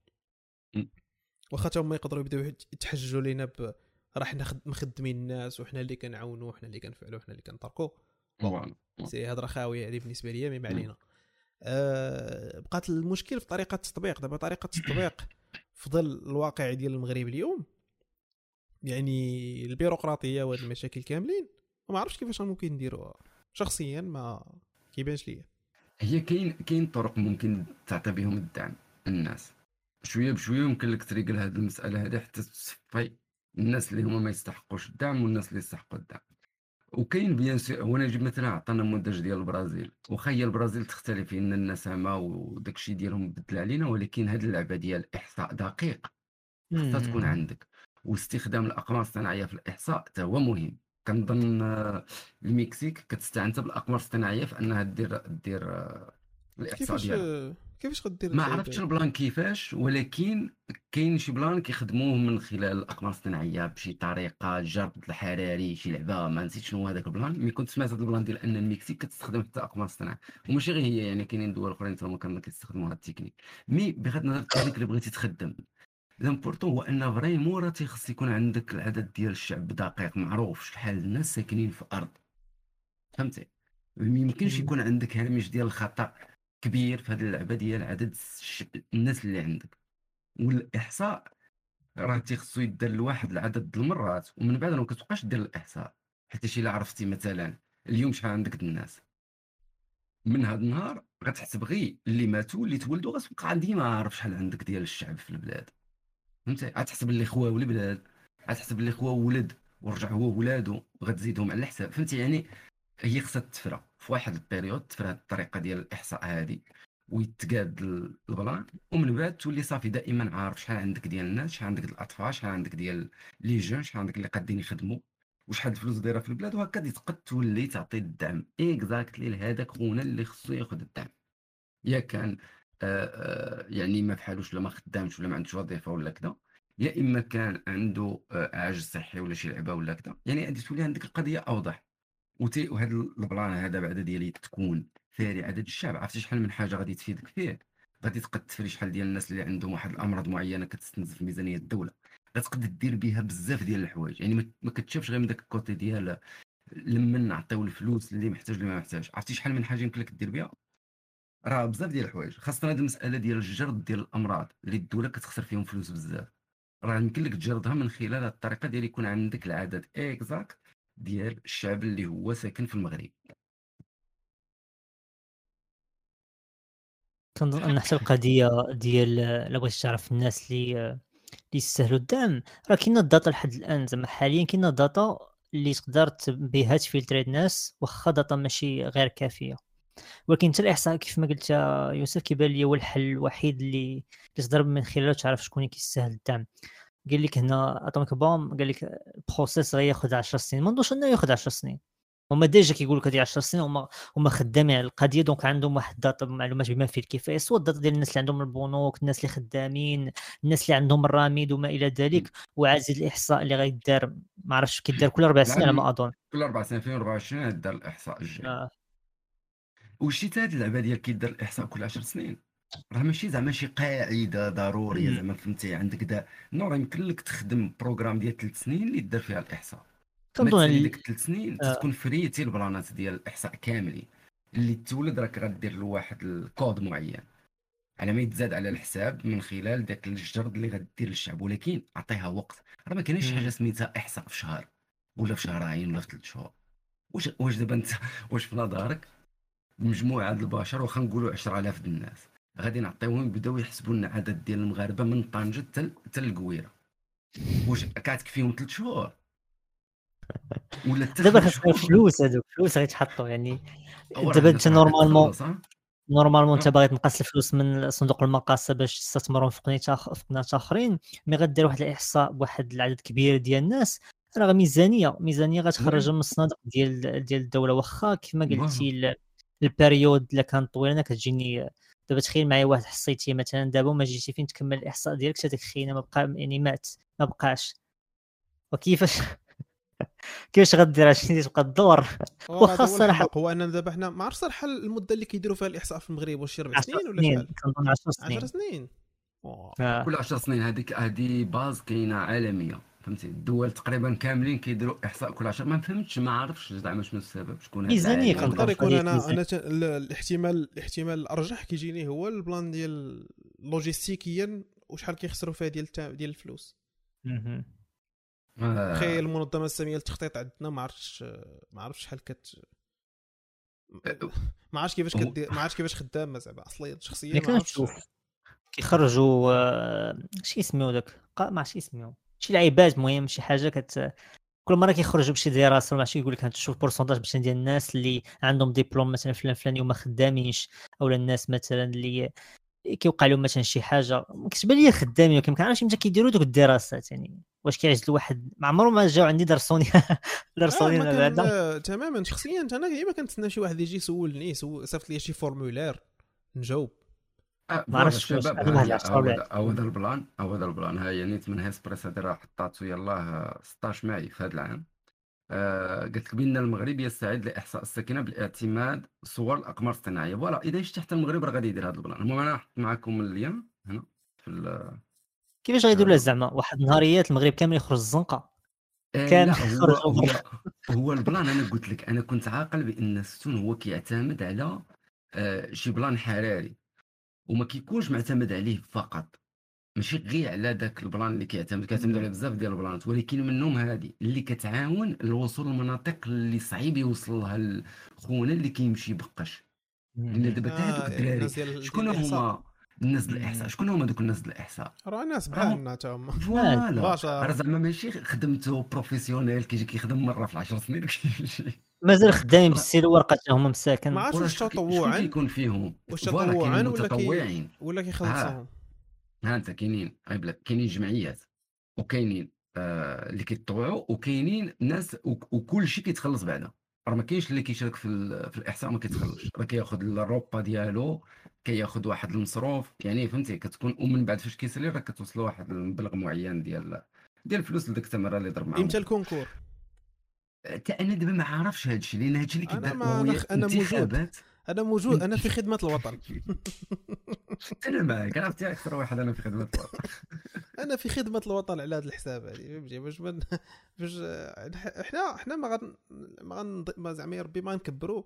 واخا حتى هما يقدروا يبداو يتحججوا لينا ب راه حنا مخدمين الناس وحنا اللي كنعاونوا وحنا اللي كنفعلوا وحنا اللي كنطرقوا. سي هضره خاويه هذه بالنسبه ليا، مي ما علينا. أه بقات المشكل في طريقه التطبيق. دابا طريقه التطبيق في ظل الواقع ديال المغرب اليوم، يعني البيروقراطيه وهاد المشاكل كاملين ما عرفتش كيفاش ممكن نديروها. شخصيا ما كيبانش ليا هي كاين كاين طرق ممكن تعطي بهم الدعم الناس شويه بشويه، يمكن لك تريقل هاد المساله هذه حتى تصفي الناس اللي هما ما يستحقوش الدعم والناس اللي يستحقوا الدعم. وكاين بيان سير وانا نجيب مثلا عطانا نموذج ديال البرازيل، واخا هي البرازيل تختلف ان النسامه وداكشي ديالهم بدل علينا، ولكن هاد اللعبه ديال احصاء دقيق خاصها تكون عندك، واستخدام الاقمار الصناعيه في الاحصاء حتى هو مهم. كنظن المكسيك كتستعنت بالاقمار الصناعيه في انها دير دير الاحصاء ديالها. كيفاش غدير؟ ما عرفتش البلان كيفاش، ولكن كاين شي بلان كيخدموه من خلال الاقمار الصناعيه بشي طريقه، الجرد الحراري شي لعبه ما نسيت شنو هذاك البلان. ملي كنت سمعت هذا البلان ديال ان المكسيك كتستخدم حتى الاقمار الصناعيه، وماشي غير هي، يعني كاينين دول اخرين حتى هما كانوا كيستخدموا هاد التكنيك. مي بغض النظر التكنيك اللي بغيتي تخدم لامبورطون هو ان فريمون راه تيخص يكون عندك العدد ديال الشعب دقيق معروف شحال الناس ساكنين في الارض، فهمتي؟ ما يمكنش يكون عندك هامش ديال الخطا كبير في هذه اللعبه ديال عدد الناس اللي عندك. والاحصاء راه تيخصو يدار لواحد العدد المرات، ومن بعد ما كتبقاش دير الاحصاء، حيت الا عرفتي مثلا اليوم شحال عندك الناس من هذا النهار غتحسب غير اللي ماتوا اللي تولدوا، غتبقى ديما عارف شحال عندك ديال الشعب في البلاد، فهمتي؟ غتحسب اللي خواه والبلاد، غتحسب اللي خواه ولد ورجع هو ولادو غتزيدهم على الحساب، فهمتي؟ يعني هي خصها تفرى في واحد البيريود، تفرى الطريقه ديال الاحصاء هذه ويتقاد البلان، ومن بعد تولي صافي دائما عارف شحال عندك ديال الناس، شحال عندك الاطفال، شحال عندك ديال لي جون، شحال عندك اللي قادين يخدموا، وشحال الفلوس دايره في البلاد، وهكا تقد تولي تعطي الدعم اكزاكتلي لهذاك خونا اللي خصو ياخذ الدعم. يا كان يعني ما فحالوش ولا ما خدامش ولا ما عندوش وظيفه ولا كذا، يا اما كان عنده عجز صحي ولا شي لعبه ولا كذا، يعني غادي تولي عندك القضيه اوضح. وهذا البلان هذا بعدا ديالي تكون فاري عدد الشعب، عرفتي شحال من حاجه غادي تفيدك فيه، غادي تقد تفري شحال ديال الناس اللي عندهم واحد الامراض معينه كتستنزف في ميزانيه الدوله، غتقد دير بها بزاف ديال الحوايج. يعني ما كتشافش غير من داك الكوتي ديال لما نعطيو الفلوس اللي محتاج اللي ما محتاجش، عرفتي شحال من حاجه يمكن لك دير بها، راه بزاف ديال الحوايج. خاصه هذه المساله ديال الجرد ديال الامراض اللي الدوله كتخسر فيهم فلوس بزاف، راه يمكن لك تجردها من خلال هذه الطريقه ديال يكون عندك العدد اكزاكت ديال الشعب اللي هو ساكن في المغرب. كنظن ان حتى القضيه ديال لا بغيتي تعرف الناس اللي اللي يستاهلوا الدعم، راه كاينه الداتا لحد الان، زعما حاليا كاينه داتا اللي تقدر بها تفلتر الناس، واخا داتا ماشي غير كافيه. ولكن حتى الاحصاء كيف ما قلت يوسف كيبان لي هو الحل الوحيد اللي تقدر من خلاله تعرف شكون كيستاهل الدعم. قال لك هنا اتوميك بوم، قال لك البروسيس غياخذ عشر سنين، ما نظنش انه ياخذ عشر سنين، هما ديجا كيقول لك هذه عشر سنين هما هما خدامين على القضيه، دونك عندهم واحد الداتا معلومات بما فيه الكفايه، سواء الداتا ديال الناس اللي عندهم البنوك، الناس اللي خدامين، الناس اللي عندهم الرميد وما الى ذلك. وعزيز الاحصاء اللي غيدار ما عرفتش كيدار كل أربع سنين على ما اظن، كل أربع سنين ألفين وأربعة وعشرين غيدار الاحصاء الجاي. آه. وشي حتى هاد اللعبه ديال كيدار الاحصاء كل عشر سنين راه ماشي زعما شي قاعده ضروريه زعما فهمتي، عندك دا نور يمكن لك تخدم بروغرام ديال ثلاث سنين اللي دير فيها الاحصاء، كنظن ديك ثلاث سنين آه. تكون فريتي البلانات ديال الاحصاء كاملين اللي تولد راك غدير لواحد الكود معين على ما يتزاد على الحساب من خلال داك الجرد اللي غدير للشعب، ولكن عطيها وقت. راه ما كاينش حاجه سميتها احصاء في شهر ولا في شهرين ولا في ثلاث شهور. واش واش دابا انت واش في نظرك مجموعه البشر واخا نقولوا عشرة آلاف د الناس غادي نعطيوهم يبداو يحسبوا لنا عدد ديال المغاربه من طنجه حتى حتى القويره، واش كتكفيهم ثلاث شهور ولا حتى دابا خاصهم فلوس؟ هذوك فلوس غيتحطوا يعني دابا انت نورمالمون نورمالمون انت باغي تنقص الفلوس من صندوق المقاصه باش تستثمرهم في قناه اخرين، مي غدير واحد الاحصاء بواحد العدد كبير ديال الناس راه ميزانيه ميزانيه غتخرجها من الصندوق ديال ديال الدوله. واخا كما قلتي البيريود اللي كان طويله كتجيني دابا تخيل معايا واحد حصيتي مثلا دابا ما جيتي فين تكمل الاحصاء ديالك حتى داك خينا ما بقى يعني مات ما بقاش، وكيفاش كيفاش غدير هادشي اللي تبقى تدور؟ واخا الصراحه هو ان دابا حنا ما عرفتش الصراحه المده اللي كيديروا فيها الاحصاء في المغرب واش ربع سنين ولا شحال؟ كنظن عشر سنين عشر سنين آه. كل عشر سنين هذيك هذه باز كاينه عالميه فهمتي، الدول تقريبا كاملين كيديروا احصاء كل عشر. ما فهمتش ما عرفتش زعما شنو السبب شكون هذا ميزانيه كنقدر يكون انا انا الاحتمال الاحتمال الارجح كيجيني هو البلان ديال لوجيستيكيا وشحال كيخسروا فيها ديال ديال الفلوس. اها تخيل المنظمه الساميه للتخطيط عندنا ما عرفتش ما عرفتش شحال كت ما عرفتش كيفاش كدير ما عرفتش كيفاش خدامه زعما اصليا شخصيا ما عرفتش كيخرجوا شي اسميو داك ما شي اسميو شي لعيبات مهم شي حاجه كت كل مره كيخرجوا بشي دراسه ولا شي يقول لك غتشوف البورسونتاج باش ديال الناس اللي عندهم ديبلوم مثلا فلان فلاني وما خدامينش، اولا الناس مثلا اللي كيوقع لهم مثلا شي حاجه كتبان لي خدامين وما كنعرفش امتى كيديروا دوك الدراسات. يعني واش كيعجز الواحد ما عمره ما جاوا عندي درسوني درسوني هذا تماما شخصيا انا ديما كنتسنى شي واحد يجي يسولني صيفط لي شي فورمولير نجاوب ما عرفتش الشباب. هذا البلان هذا البلان ها يعني من هيسبريس هذا راه حطاته يلاه ستة عشر ماي في هذا العام. آه قلت لك بان المغرب يستعد لاحصاء الساكنه بالاعتماد صور الاقمار الصناعيه. فوالا اذا شتي حتى المغرب راه غادي يدير هذا البلان. المهم انا حط معكم اليوم هنا في كيفاش غيديروا له زعما واحد النهاريات المغرب كامل يخرج الزنقه كان هو, هو, هو البلان. انا قلت لك انا كنت عاقل بان السون هو كيعتمد على آه شي بلان حراري وما كيكونش معتمد عليه فقط، ماشي غير على داك البلان اللي كيعتمد كيعتمد على بزاف ديال البلانات، ولكن منهم هذه اللي كتعاون الوصول للمناطق اللي صعيب يوصل لها الخونه اللي كيمشي بقش. لان دابا حتى هذوك الدراري شكون هما الناس ديال الاحصاء؟ شكون هما دوك الناس ديال الاحصاء؟ راه ناس بحالنا حتى هما فوالا، راه زعما ماشي خدمته بروفيسيونيل كيجي كيخدم مره في عشر سنين مازال خدامين بالسير ورقه هما مساكن. ما عرفتش التطوع يكون فيهم واش تطوعا ولا كي ولا كيخلصوهم ها انت كاينين عيب لك كاينين جمعيات وكاينين آه اللي كيتطوعوا وكاينين ناس وكل شيء كيتخلص بعدا. راه ما كاينش اللي كيشارك في, في الاحصاء ما كيتخلصش، راه كياخذ الروبا ديالو كياخذ واحد المصروف يعني فهمتي كتكون، ومن بعد فاش كيسالي راه كتوصل لواحد المبلغ معين ديال ديال الفلوس لديك التمره اللي ضرب معاهم. امتى الكونكور؟ حتى انا دابا ما عارفش هادشي لان هادشي اللي كيدار هو انا موجود انا موجود انا في خدمه الوطن انا معاك عرفتي اكثر واحد انا في خدمه الوطن انا في خدمه الوطن على هذا الحساب هذه فهمتي باش باش حنا حنا ما غن ما غن زعما ربي ما نكبروا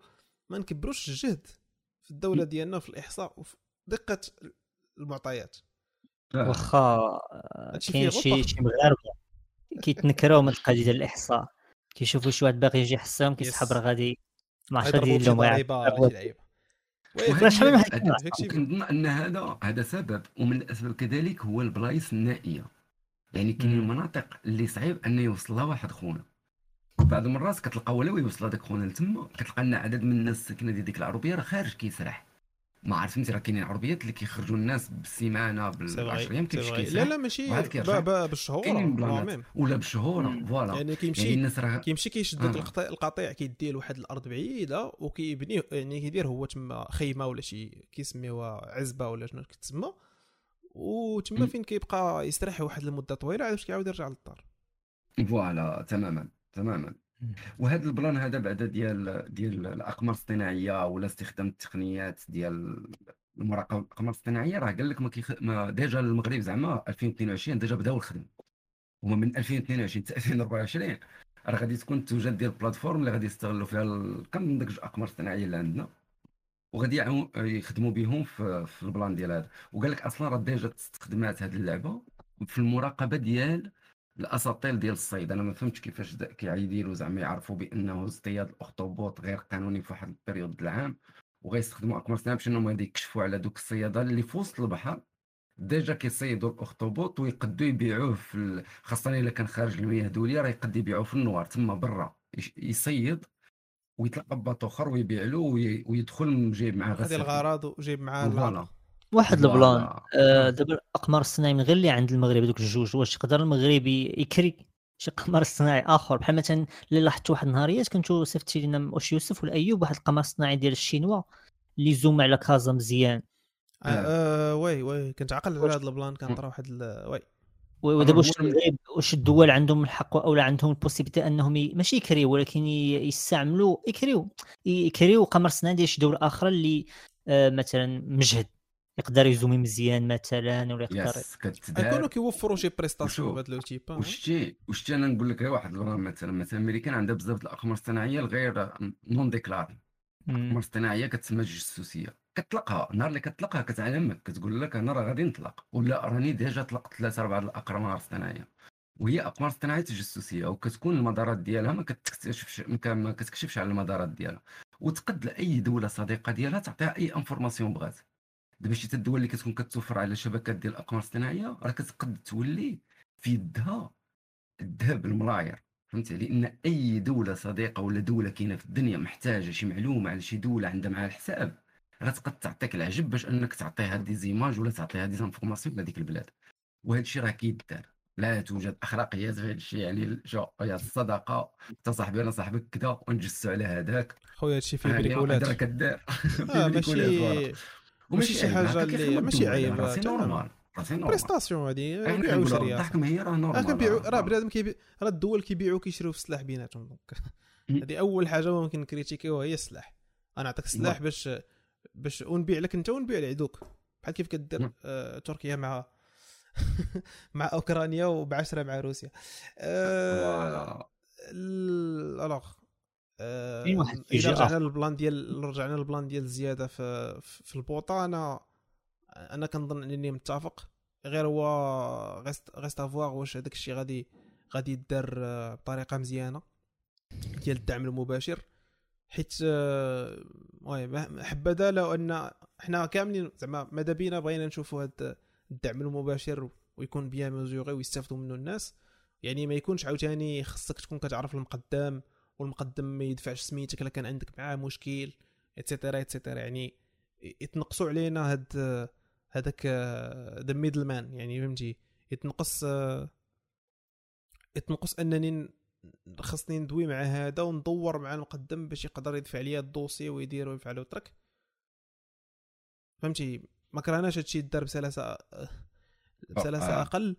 ما نكبروش الجهد في الدوله ديالنا في الاحصاء وفي دقه المعطيات. واخا كاين شي شي مغاربه كيتنكروا من القضيه ديال الاحصاء كيشوفوا شي واحد باغي يجي يحسهم كيسحب راه غادي ما عرفتش ديال لهم غير كنظن ان هذا هذا سبب. ومن الاسباب كذلك هو البلايص النائيه، يعني كاين مناطق اللي صعيب ان يوصل لها واحد خونا. بعض المرات كتلقى ولا يوصل هذاك خونا لتما كتلقى ان عدد من الناس الساكنه ديال ديك العربيه راه خارج كيسرح ما عارفين راكاين العربيات اللي كيخرجوا الناس بالسيمانه بالعشر ايام كيمشي. لا لا ماشي بالشهور ولا بالشهور فوالا يعني كيمشي الناس راه كيمشي كيشد لك القطيع كيديه لواحد الارض بعيده وكيبني يعني كيدير هو تما خيمه ولا شي كيسميوها عزبه ولا شنو كتسمى وتما فين كيبقى يستريح واحد المده طويله علاش كيعاود يرجع للدار فوالا. تماما تماما. وهذا البلان هذا بعدا ديال ديال الاقمار الصناعيه ولا استخدام التقنيات ديال المراقبه الاقمار الصناعيه راه قال لك ما, كيخ... ما ديجا المغرب زعما ألفين واثنين وعشرين ديجا بداو الخدمه هما من ألفين واثنين وعشرين حتى ألفين وأربعة وعشرين راه غادي تكون التوجد ديال البلاتفورم اللي غادي يستغلوا فيها الكم من داك الاقمار الصناعيه اللي عندنا وغادي يخدموا بهم في, في البلان ديال هذا. وقال لك اصلا راه ديجا استخدمات هذه اللعبه في المراقبه ديال الاساطيل ديال الصيد. انا ما فهمتش كيفاش كيعيديروا زعما يعرفوا بانه اصطياد الاخطبوط غير قانوني في واحد البيريود العام وغيستخدموا اقمار صناعيه باش انهم غادي يكشفوا على دوك الصيادين اللي في وسط البحر ديجا كيصيدوا الاخطبوط ويقدوا يبيعوه في خاصه الا كان خارج المياه دوليه راه يقدر يبيعوه في النوار تما برا يصيد ويتلقى باط اخر ويبيع له ويدخل جايب معاه هذا الغرض وجايب معاه الغرض واحد البلان. دابا الاقمار الصناعي من غير اللي عند المغرب دوك الجوج واش يقدر المغربي يكري شي قمر صناعي اخر بحال مثلا اللي لاحظت واحد النهاريات كنتو صيفطتي لينا واش يوسف ولا أيوب واحد القمر صناعي ديال الشينوا اللي زوم على كازا مزيان آه. آه. وي وي كنت عاقل على هذا البلان كنطرا واحد وي ودابا واش المغرب واش الدول عندهم الحق او لا عندهم البوسيبيتي انهم ماشي يكريو ولكن يستعملوا يكريو يكريو قمر صناعي ديال شي دوله اخرى اللي آه مثلا مجهد يقدر يزومي مزيان مثلا ولا يقدر يكونوا كيوفروا شي بريستاسيون بهذا لو تيب وشتي وشتي انا نقول لك غير واحد البرنامج مثلا مثلا امريكان عندها بزاف د الاقمار الصناعيه الغير نون ديكلاري. الاقمار الصناعيه كتسمى الجاسوسيه كتطلقها نهار اللي كتطلقها كتعلمك كتقول لك انا راه غادي نطلق ولا راني ديجا طلقت ثلاثه اربعه الاقمار الصناعيه وهي اقمار صناعيه جاسوسيه وكتكون المدارات ديالها ما كتكتشفش ما كتكشفش على المدارات ديالها وتقد لاي دوله صديقه ديالها تعطيها اي انفورماسيون بغات. دابا شي الدول اللي كتكون كتوفر على شبكات ديال الاقمار الصناعيه راه كتقد تولي في يدها الذهب الملاير فهمتي لان اي دوله صديقه ولا دوله كاينه في الدنيا محتاجه شي معلومه على شي دوله عندها معها الحساب راه تقد تعطيك العجب باش انك تعطيها دي زيماج ولا تعطيها دي انفورماسيون لهذيك البلاد. وهذا الشيء راه كيدار لا توجد اخلاقيات في هذا الشيء يعني يا الصدقه انت صاحبي انا صاحبك كذا ونجسوا على هذاك خويا هذا الشيء فيه بريكولات راه كدار ماشي وماشي شي حاجه اللي ماشي عيب راه نورمال بريستاسيون هذه بيعوا شريه الضحكه هي راه نورمال راه بنادم كيبيع راه الدول كيبيعوا كيشريو في السلاح بيناتهم دونك هذه اول حاجه ممكن كريتيكيوها هي السلاح انا نعطيك السلاح باش باش ونبيع لك انت ونبيع لعدوك بحال كيف كدير آه تركيا مع مع اوكرانيا وبعشرة مع روسيا آه الوغ اي واحد يجي رجعنا للبلان ديال رجعنا للبلان ديال الزياده في في البوطه انا انا كنظن انني متفق غير هو غيست غيست افوار واش هذاك الشيء غادي غادي يدار بطريقه مزيانه ديال الدعم المباشر حيت المهم حبذا لو ان حنا كاملين زعما ماذا بينا بغينا نشوفوا هذا الدعم المباشر ويكون بيان مزيوري ويستافدوا منه الناس يعني ما يكونش عاوتاني خصك تكون كتعرف المقدم والمقدم ما يدفعش سميتك الا كان عندك معاه مشكل اتسيتيرا اتسيتيرا يعني يتنقصوا علينا هاد هذاك ذا ميدل مان يعني فهمتي يتنقص يتنقص انني خصني ندوي مع هذا وندور مع المقدم باش يقدر يدفع ليا الدوسي ويدير ويفعل وترك فهمتي ما كرهناش هادشي يدار بسلاسه بسلاسه اقل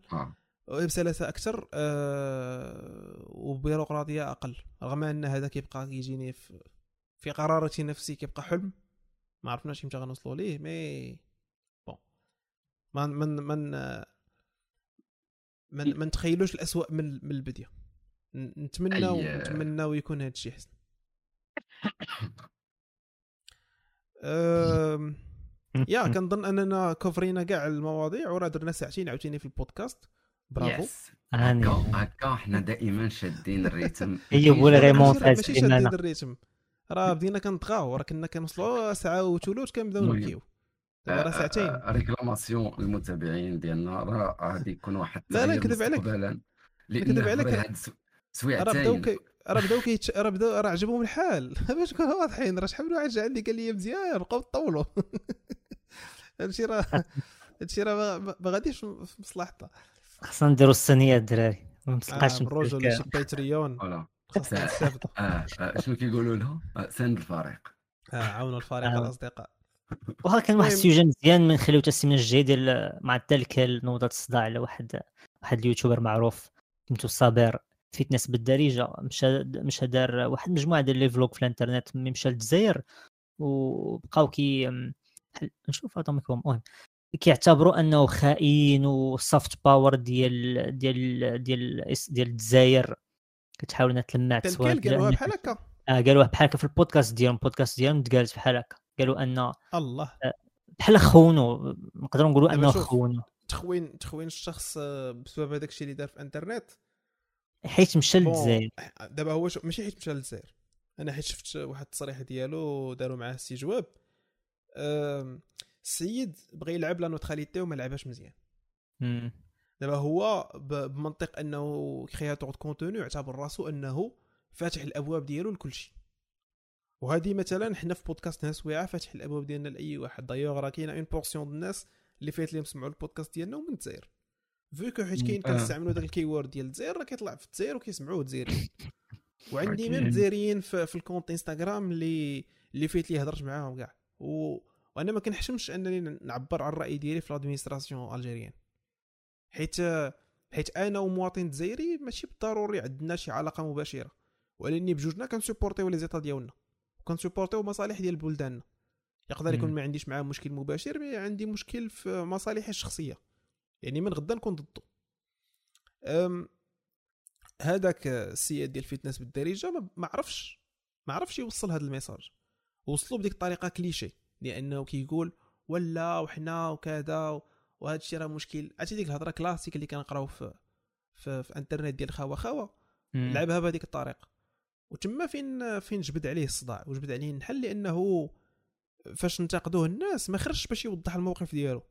بسلاسه اكثر أه وبيروقراطيه اقل رغم ان هذا كيبقى كيجيني في, في قرارتي نفسي كيبقى حلم ما عرفناش امتى غنوصلوا ليه مي بون من من من من ما نتخيلوش الاسوء من من البدايه نتمنى ونتمنى ويكون هذا الشيء حسن أه يا كنظن اننا كفرينا كاع المواضيع وراه درنا ساعتين عاوتاني في البودكاست برافو هكا حنا دائما شادين الريتم هي ولا غير مونتاج ديالنا شادين الريتم راه بدينا كنطغاو راه كنا كنوصلوا ساعه وثلث كنبداو نبكيو راه ساعتين ريكلاماسيون المتابعين ديالنا راه غادي يكون واحد التغيير مستقبلا نكذب عليك سويعتين راه بداو كي راه بداو راه عجبهم الحال باش نكونوا واضحين راه شحال من واحد جا عندي قال لي مزيان بقاو تطولوا هادشي راه هادشي راه ما غاديش في مصلحتها. خصنا نديروا الصينيه الدراري ما نسقاش الرجل شي باتريون خاصنا نثبتوا. اه شنو كيقولوا لهم؟ ساند الفريق، اه عاونوا الفريق الاصدقاء. وها كان واحد السوجي مزيان من خليو حتى السيمانه الجايه ديال مع التلك نوضه الصداع على واحد واحد اليوتيوبر معروف سميتو صابر فيتنس بالدارجه. مشى مشى دار واحد مجموعه ديال لي فلوغ في الانترنت ملي مشى للجزائر، وبقاو كي نشوف هادو مكم المهم كيعتبروا انه خائن وسوفت باور ديال ديال ديال ديال الجزائر كتحاول انها تلمع تصوير. قالوها بحال هكا، اه قالوها بحال هكا في البودكاست ديالهم. البودكاست ديالهم تقالت بحال هكا، قالوا ان الله بحال خونوا، نقدروا نقولوا انه خونوا تخوين تخوين الشخص بسبب هذاك الشيء اللي دار في الانترنت، حيت مشى للجزائر. دابا هو ماشي حيت مشى للجزائر، انا حيت شفت واحد التصريح ديالو داروا معاه سي جواب. السيد بغى يلعب لا نوتراليتي وما لعبهاش مزيان. دابا هو بمنطق انه كرياتور دو كونتوني يعتبر راسو انه فاتح الابواب ديالو لكل شيء، وهذه مثلا حنا في بودكاستنا سويعة فاتح الابواب ديالنا لاي واحد. دايوغ راه كاينه اون بورسيون د الناس اللي فات لي يسمعوا البودكاست ديالنا ومن الجزائر، فيكو حيت كاين كنستعملوا داك الكيورد ديال الجزائر راه كيطلع في الجزائر وكيسمعوه الجزائريين. وعندي من جزائريين في, في الكونت انستغرام اللي اللي فات لي هضرت معاهم كاع، وانا ما كنحشمش انني نعبر على الراي ديالي في لادمينستراسيون الجيريان، حيت حيت انا ومواطن جزائري ماشي بالضروري عندنا شي علاقه مباشره، ولكن بجوجنا كنسبورطيو لي زيتا ديالنا وكنسبورطيو مصالح ديال بلداننا. يقدر يكون ما عنديش معاه مشكل مباشر، مي عندي مشكل في مصالحي الشخصيه، يعني من غدا نكون ضده. هذاك السيد ديال الفتنس بالدارجه ما عرفش ما عرفش يوصل هذا الميساج، وصلوا بديك الطريقه كليشي لانه كيقول ولا وحنا وكذا وهذا الشيء راه مشكل. عرفتي ديك الهضره كلاسيك اللي كنقراو في في, في انترنت ديال خاوه خاوه لعبها بهذيك الطريقه، وتما فين فين جبد عليه الصداع وجبد عليه الحل، لانه فاش نتقدوه الناس ما خرجش باش يوضح الموقف ديالو،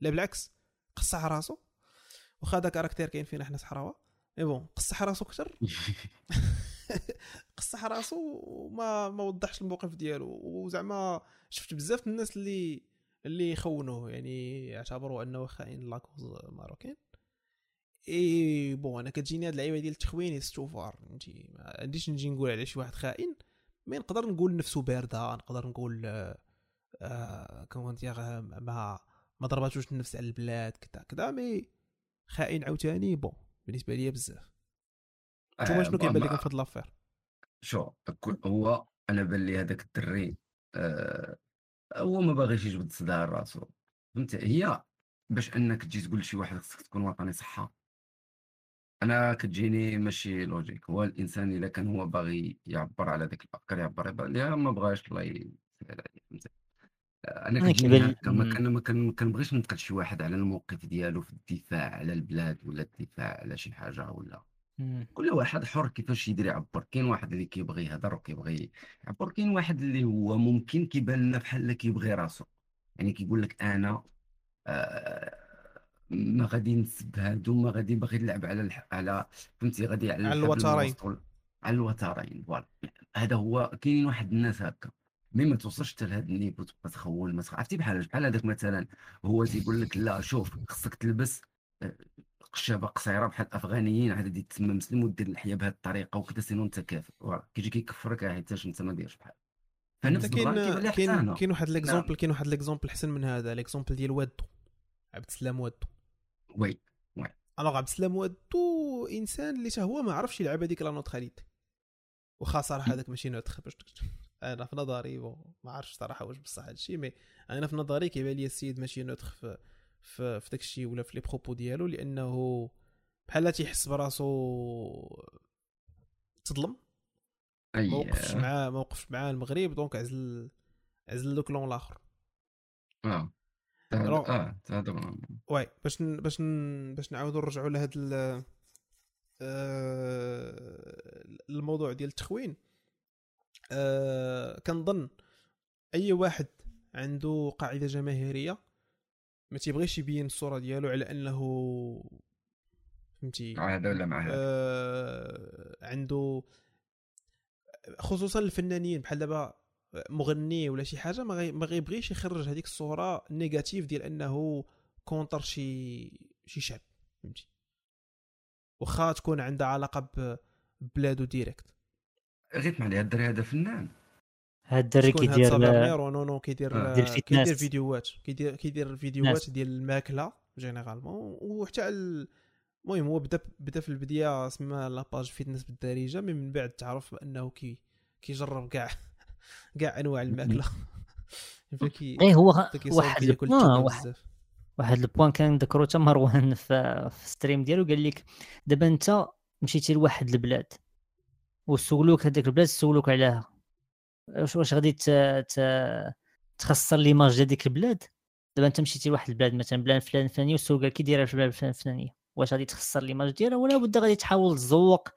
لا بالعكس قصح راسو. واخا دا كاركتير كاين فينا حنا صحراوه، مي بون قصح راسو كثر قصح راسو وما ما وضحش الموقف ديالو. وزعما شفت بزاف الناس اللي اللي خونوه، يعني يعتبروا انه خائن لاكوز ماروكين. اي بون انا كتجيني هاد اللعيبه ديال التخوين استوفار، فهمتي ما عنديش نجي نقول على شي واحد خائن، مي نقدر نقول نفسه بارده، نقدر نقول آه كونت يا ما ما ضرباتوش النفس على البلاد كذا كذا، مي خائن عاوتاني بون بالنسبه ليا بزاف. نتوما شنو كيبان لكم في هاد لافير؟ شو هو انا بان لي هذاك الدري آه هو ما باغيش يجبد الصداع على راسو، فهمت؟ هي باش انك تجي تقول لشي واحد خصك تكون وطني صحه، انا كتجيني ماشي لوجيك. هو الانسان الا كان هو باغي يعبر على داك الافكار يعبر عليها، ما بغاش الله يسهل عليه، فهمت؟ انا كنبغي ما كنبغيش ننتقد شي واحد على الموقف ديالو في الدفاع على البلاد ولا الدفاع على شي حاجه ولا مم. كل واحد حر كيفاش يدير يعبر. كاين واحد اللي كيبغي يهضر وكيبغي يعبر، كاين واحد اللي هو ممكن كيبان لنا بحال اللي كيبغي راسو، يعني كيقول لك انا آه ما غادي نسب هادو، ما غادي باغي نلعب على الح... على فهمتي غادي على الوترين على الوترين فوالا. هذا هو كاينين واحد الناس هكا مي ما توصلش حتى لهاد النيفو تبقى تخون. ما عرفتي بحال بحال هذاك مثلا هو تيقول لك لا شوف خصك تلبس آه قشابه قصيره بحال الافغانيين عاد دي تسمى مسلم ودير الحياه بهذه الطريقه وكذا سينو انت كافر، كيجي كيكفرك حيتاش انت ما دايرش بحال. فنفس كاين كاين كاين واحد ليكزامبل كاين واحد ليكزامبل احسن من هذا، ليكزامبل ديال واتو عبد السلام واتو. وي وي الوغ عبد السلام واتو انسان اللي حتى هو ما عرفش يلعب هذيك لا نوتراليتي، وخا صراحه هذاك ماشي نوتخ باش انا في نظري ما عرفتش صراحه واش بصح هذا الشيء، مي انا في نظري كيبان لي السيد ماشي نوتخ في في في داكشي ولا في لي بروبو ديالو، لانه بحال تيحس براسو تظلم. اييه موقفش معاه موقفش معاه المغرب، دونك عزل عزل لوك لون الاخر. اه اه تهضر وي باش باش باش نعاودوا نرجعوا لهاد ال الموضوع ديال التخوين. أه كنظن اي واحد عنده قاعده جماهيريه ما تيبغيش يبين الصوره ديالو على انه فهمتي هذا ولا مع هذا أه عنده، خصوصا الفنانين بحال دابا مغني ولا شي حاجه ما غيبغيش يخرج هذيك الصوره نيجاتيف ديال انه كونتر شي شي شعب، فهمتي؟ واخا تكون عندها علاقه ببلادو ديريكت. غير مع الدري هذا فنان، هذا الدري كيدير نونو كيدير كيدير فيديوهات كيدير كيدير فيديوهات ديال الماكله جينيرالمون. وحتى المهم هو بدا بدا في البدايه سما لاباج فيتنس بالدارجه، من بعد تعرف بانه كي كيجرب كاع كاع انواع الماكله. اي هو واحد واحد البوان كان ذكرو حتى مروان في ستريم ديالو، قال لك دابا انت مشيتي لواحد البلاد وسولوك هذيك البلاد سولوك عليها، واش غادي تخسر ليماج ديال ديك البلاد؟ دابا انت مشيتي لواحد البلاد مثلا بلان فلان فلانيه وسولوك كي دايره في البلاد فلان فلانيه، واش غادي تخسر ليماج ديالها ولا بدا غادي تحاول تزوق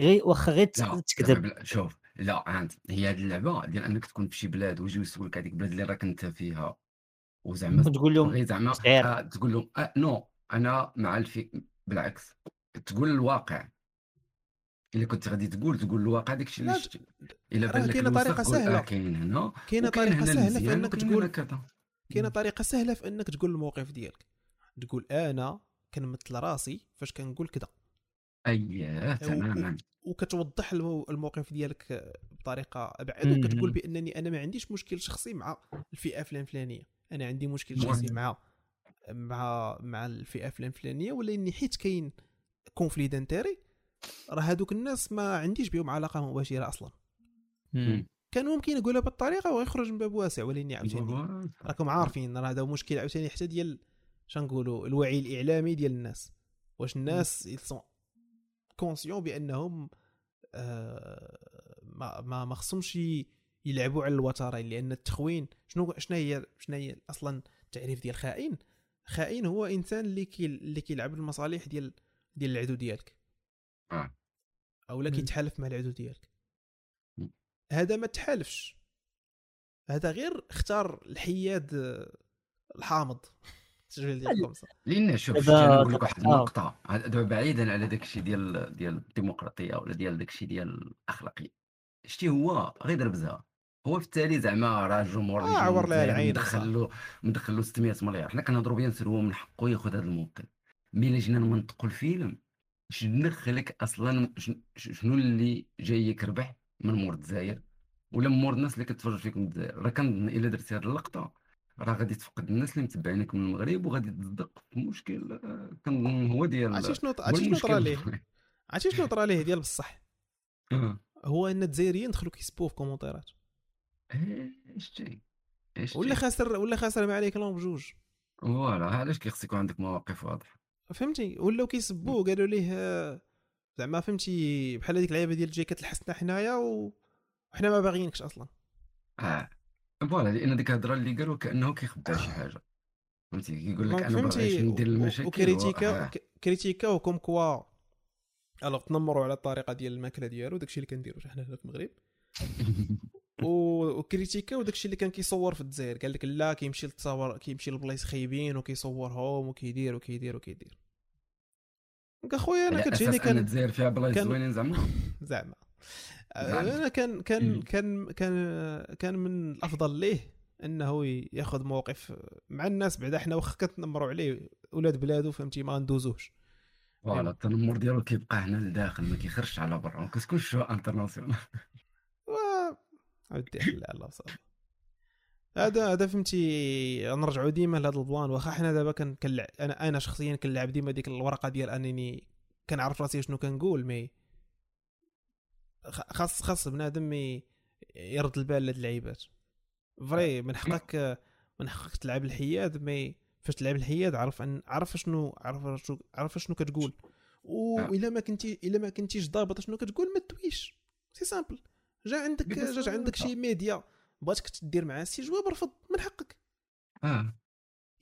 غير واخا غير تكذب؟ شوف لا عاد هي هاد اللعبه ديال انك تكون في شي بلاد ويجيو يسولوك هذيك البلاد اللي راك انت فيها وزعما تقول لهم غير زعما آه تقول لهم آه نو انا مع الفي، بالعكس تقول الواقع اللي كنت غادي تقول، تقول الواقع داكشي اللي شفتي. الا بان لك كاينه طريقه سهله، كاين هنا كاينه طريقه سهله في انك تقول كذا، كاينه طريقه سهله في انك تقول الموقف ديالك، تقول انا كنمثل راسي فاش كنقول كذا. اييه تماما، وكتوضح الموقف ديالك بطريقه ابعد، وكتقول بانني انا ما عنديش مشكل شخصي مع الفئه فلانيه، انا عندي مشكل شخصي مع مع مع الفئه فلانيه، ولا اني حيت كاين كونفلي دانتيري راه هادوك الناس ما عنديش بهم علاقه مباشره اصلا. مم. كان ممكن يقولها بالطريقه ويخرج من باب واسع، ولكن عاوتاني راكم عارفين راه هذا مشكل عاوتاني حتى ديال شنقولوا الوعي الاعلامي ديال الناس. واش الناس يلصون كونسيون بانهم آه ما ما ما خصهمش يلعبوا على الوترين، لان التخوين شنو شنو هي شنو هي اصلا التعريف ديال خائن؟ خائن هو انسان اللي كي اللي كيلعب المصالح ديال ديال العدو ديالك اه او لا كيتحالف مع العدو ديالك. هذا ما تحالفش، هذا غير اختار الحياد الحامض. التسجيل ديالكم صح، لان شوف نقول لك واحد النقطه هذا بعيدا على داكشي ديال ديال الديمقراطيه ولا ديال داكشي ديال الاخلاقيه. شتي هو غير دربزها هو في التالي زعما راه الجمهور آه عور لها العين، دخل له مدخل له ستمية مليار. حنا كنهضروا بيان سير هو من حقه ياخذ هذا الموكل. ملي جينا ننطقوا الفيلم شنو دخلك اصلا؟ شنو اللي جاي يكربح من مور الجزائر ولا من مور الناس اللي كتفرج فيكم الجزائر؟ راه كنظن الا درتي هذه اللقطه راه غادي تفقد الناس اللي متبعينك من المغرب، وغادي تدق في المشكل. كنظن هو ديال عرفتي شنو عرفتي شنو طرا ليه عرفتي شنو طرا ليه ديال بصح هو ان الجزائريين دخلوا كيسبوا في كومونتيرات اشتي اشتي ولا خاسر ولا خاسر ما عليك لهم بجوج. فوالا علاش كيخصك عندك مواقف واضحه، فهمتي؟ ولاو كيسبوه قالوا ليه زعما فهمتي بحال هذيك العيبه ديال جاي كتلحسنا حنايا وحنا ما باغيينكش اصلا. اه فوالا، لان ديك الهضره اللي قالوا كانه كيخبع شي حاجه، فهمتي؟ كيقول لك انا باغي ندير المشاكل وكريتيكا كريتيكا وكم كوا الوغ تنمروا على الطريقه ديال الماكله ديالو، داكشي اللي كنديروا حنا هنا في المغرب. وكريتيكا وداكشي اللي كان كيصور في الجزائر، قال لك لا كيمشي للتصاور كيمشي لبلايص خايبين وكيصورهم وكيدير وكيدير وكيدير. اخويا انا كتجيني كان الجزائر فيها بلايص زوينين زعما زعما انا كان كان كان كان كان من الافضل ليه انه ياخذ موقف مع الناس. بعدا حنا واخا كنتنمروا عليه ولاد بلادو، فهمتي؟ ما ندوزوش. فوالا التنمر ديالو كيبقى هنا لداخل، ما كيخرجش على برا، ما كتكونش شو انترناسيونال. عودي لا الله صافي. هذا هذا فهمتي نرجعوا ديما لهذا البلان. واخا حنا دابا كنلعب، انا انا شخصيا كنلعب ديما ديك الورقه ديال انني كنعرف راسي شنو كنقول. مي خاص خاص بنادم يرد البال لهاد اللعيبات فري. من حقك من حقك تلعب الحياد، مي فاش تلعب الحياد عرف ان عرف شنو عرف شنو عرف شنو كتقول. والا ما كنتي الا ما كنتيش ضابط شنو كتقول ما تدويش. سي سامبل. جا عندك جا عندك شي ميديا بغاتك تدير معها سي جواب، رفض، من حقك. اه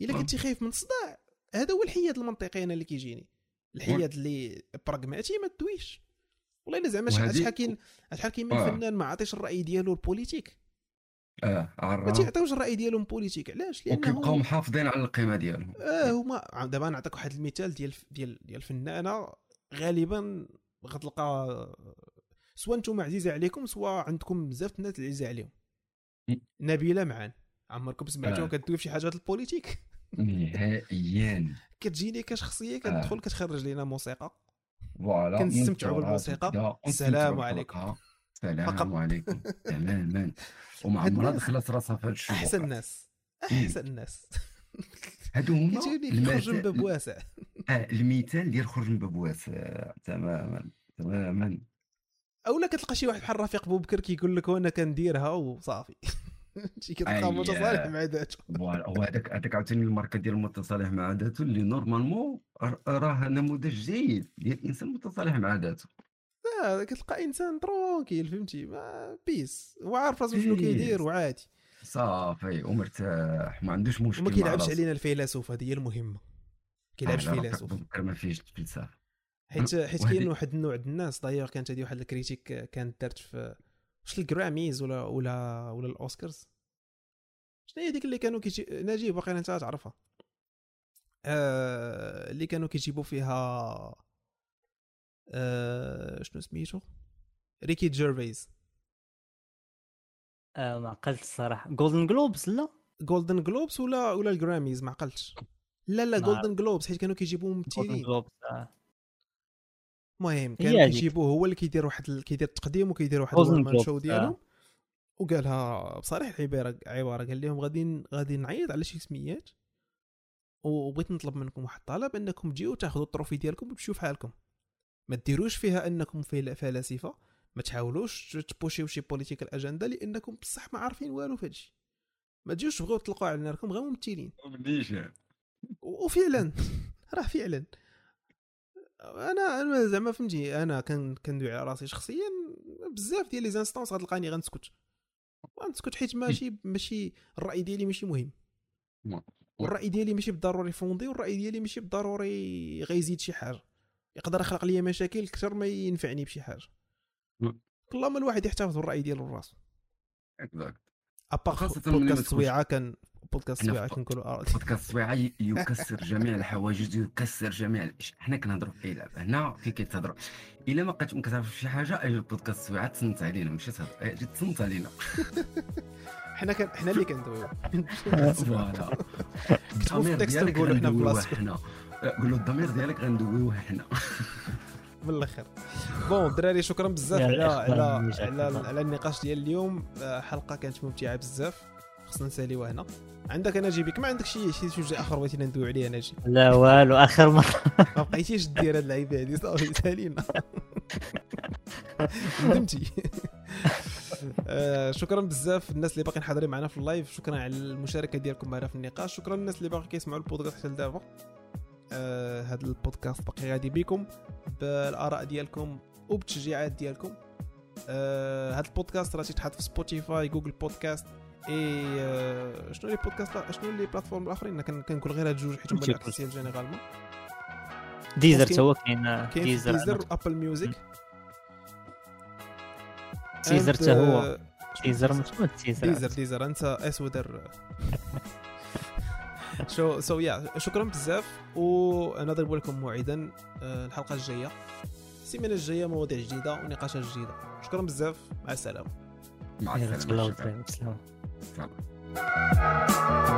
الا كنتي خايف من الصداع، هذا هو الحياد المنطقي. انا اللي كيجيني الحياد اللي براغماتي ما تدويش. والله الا زعما شحال كاين شحال كاين من فنان ما عطيش الراي ديالو البوليتيك. اه عرفت ما تيعطيوش الراي ديالهم بوليتيك. علاش؟ لانهم كيبقاو محافظين على القيمه ديالهم. اه هما دابا نعطيك واحد المثال ديال ديال ديال الفنانه غالبا غتلقى سواء نتوما عزيزه عليكم سواء عندكم بزاف الناس عزيزه عليهم. نبيله معان عمركم سمعتوا كدوي فشي حاجات البوليتيك نهائيا. كتجيني كشخصيه كتدخل كتخرج لينا موسيقى فوالا كنستمتعوا بالموسيقى. السلام عليكم السلام عليكم تماما وما عمرها دخلت راسها في هذا الشيء. احسن الناس احسن الناس هادو هما خرج من باب واسع. اه المثال ديال خرج من باب واسع تماما تماما. اولا كتلقى شي واحد بحال رفيق بوبكر كيقول لك وانا كنديرها وصافي شي كتلقى متصالح مع ذاته. وهذاك هذاك عاوتاني الماركه ديال المتصالح مع ذاته اللي نورمالمون راه نموذج جيد ديال الانسان متصالح مع ذاته. لا كتلقى انسان ترونكيل فهمتي بيس وعارف راسو شنو كيدير وعادي صافي ومرتاح ما عندوش مشكل. وما كيلعبش علينا الفيلسوفه هذه هي المهمه. كيلعبش فيلسوف ما فيهش الفلسفه حيت حيت كاين واحد النوع ديال الناس. دايوغ كانت هذه واحد الكريتيك كانت دارت في واش الجراميز ولا ولا ولا الاوسكارز شنو هي ديك اللي كانوا كيجي نجيب واقيلا انت تعرفها آه... اللي كانوا كيجيبوا فيها آه... شنو سميتو ريكي جيرفيز آه ما عقلتش الصراحه. جولدن جلوبس لا جولدن جلوبس ولا ولا الجراميز ما عقلتش. لا لا جولدن جلوبس حيت كانوا كيجيبوا ممثلين. المهم كانوا كيجيبوه هو اللي كيدير واحد كيدير التقديم وكيدير واحد المان شو ديالهم وقالها بصراحه العباره عباره قال لهم غادي غادي نعيط على شي سميات وبغيت نطلب منكم واحد الطلب انكم تجيو تاخذوا التروفي ديالكم وتمشيو فحالكم حالكم ما ديروش فيها انكم في فلاسفه ما تحاولوش تبوشيو شي بوليتيكال اجندا لانكم بصح ما عارفين والو في هادشي. ما تجيوش تبغيو تطلقوا على ناركم غير ممثلين وفعلا راه فعلا انا انا زعما فهمتي انا كان كندوي على راسي شخصيا بزاف ديال لي زانستانس غتلقاني غنسكت غنسكت حيت ماشي ماشي الراي ديالي ماشي مهم والراي ديالي ماشي بالضروري فوندي والراي ديالي ماشي بالضروري غيزيد شي حاجه يقدر يخلق لي مشاكل اكثر ما ينفعني بشي حاجه. كل ما الواحد يحتفظ بالراي ديالو لراسو اكزاكت ابارت بودكاست سويعة كان بودكاست سويعة كنقولوا بودكاست سويعة يكسر جميع الحواجز يكسر جميع الاشياء. حنا كنهضروا في لعبه هنا في كيتهضروا الا ما بقيتش مكتعرف في شي حاجه اجي البودكاست سويعة تصنت علينا ماشي تهضر اجي تصنت علينا حنا كن... حنا اللي كندويو فوالا كتبوا تكست نقولوا حنا بلاصتنا قولوا الضمير ديالك غندويوه حنا من الاخر. بون الدراري شكرا بزاف على على على النقاش ديال اليوم. حلقه كانت ممتعه بزاف خصنا نساليوها هنا. عندك انا جيبك ما عندك شي شي شي اخر بغيتينا ندويو عليه انا جي؟ لا والو اخر مره ما بقيتيش دير هاد اللعيبه هادي صافي سالينا ندمتي. شكرا بزاف الناس اللي باقيين حاضرين معنا في اللايف. شكرا على المشاركه ديالكم معنا في النقاش. شكرا الناس اللي باقي كيسمعوا البودكاست حتى لدابا. هذا آه البودكاست باقي غادي بكم بالاراء ديالكم وبالتشجيعات ديالكم. هذا آه البودكاست راه تيتحط في سبوتيفاي جوجل بودكاست اي آه شنو لي بودكاست شنو لي بلاتفورم الاخرين كنقول غير هاد جوج حيت هما اللي اكسيال جينيرالمون. ديزر تو كاين ديزر ابل ميوزك ديزر حتى هو ديزر متمد ديزر ديزر ديزر انت اسودر شو سو يا شكرا بزاف ونضرب لكم موعدا الحلقه الجايه السيمانه الجايه مواضيع جديده ونقاشات جديده. شكرا بزاف مع السلامه. مع السلامه.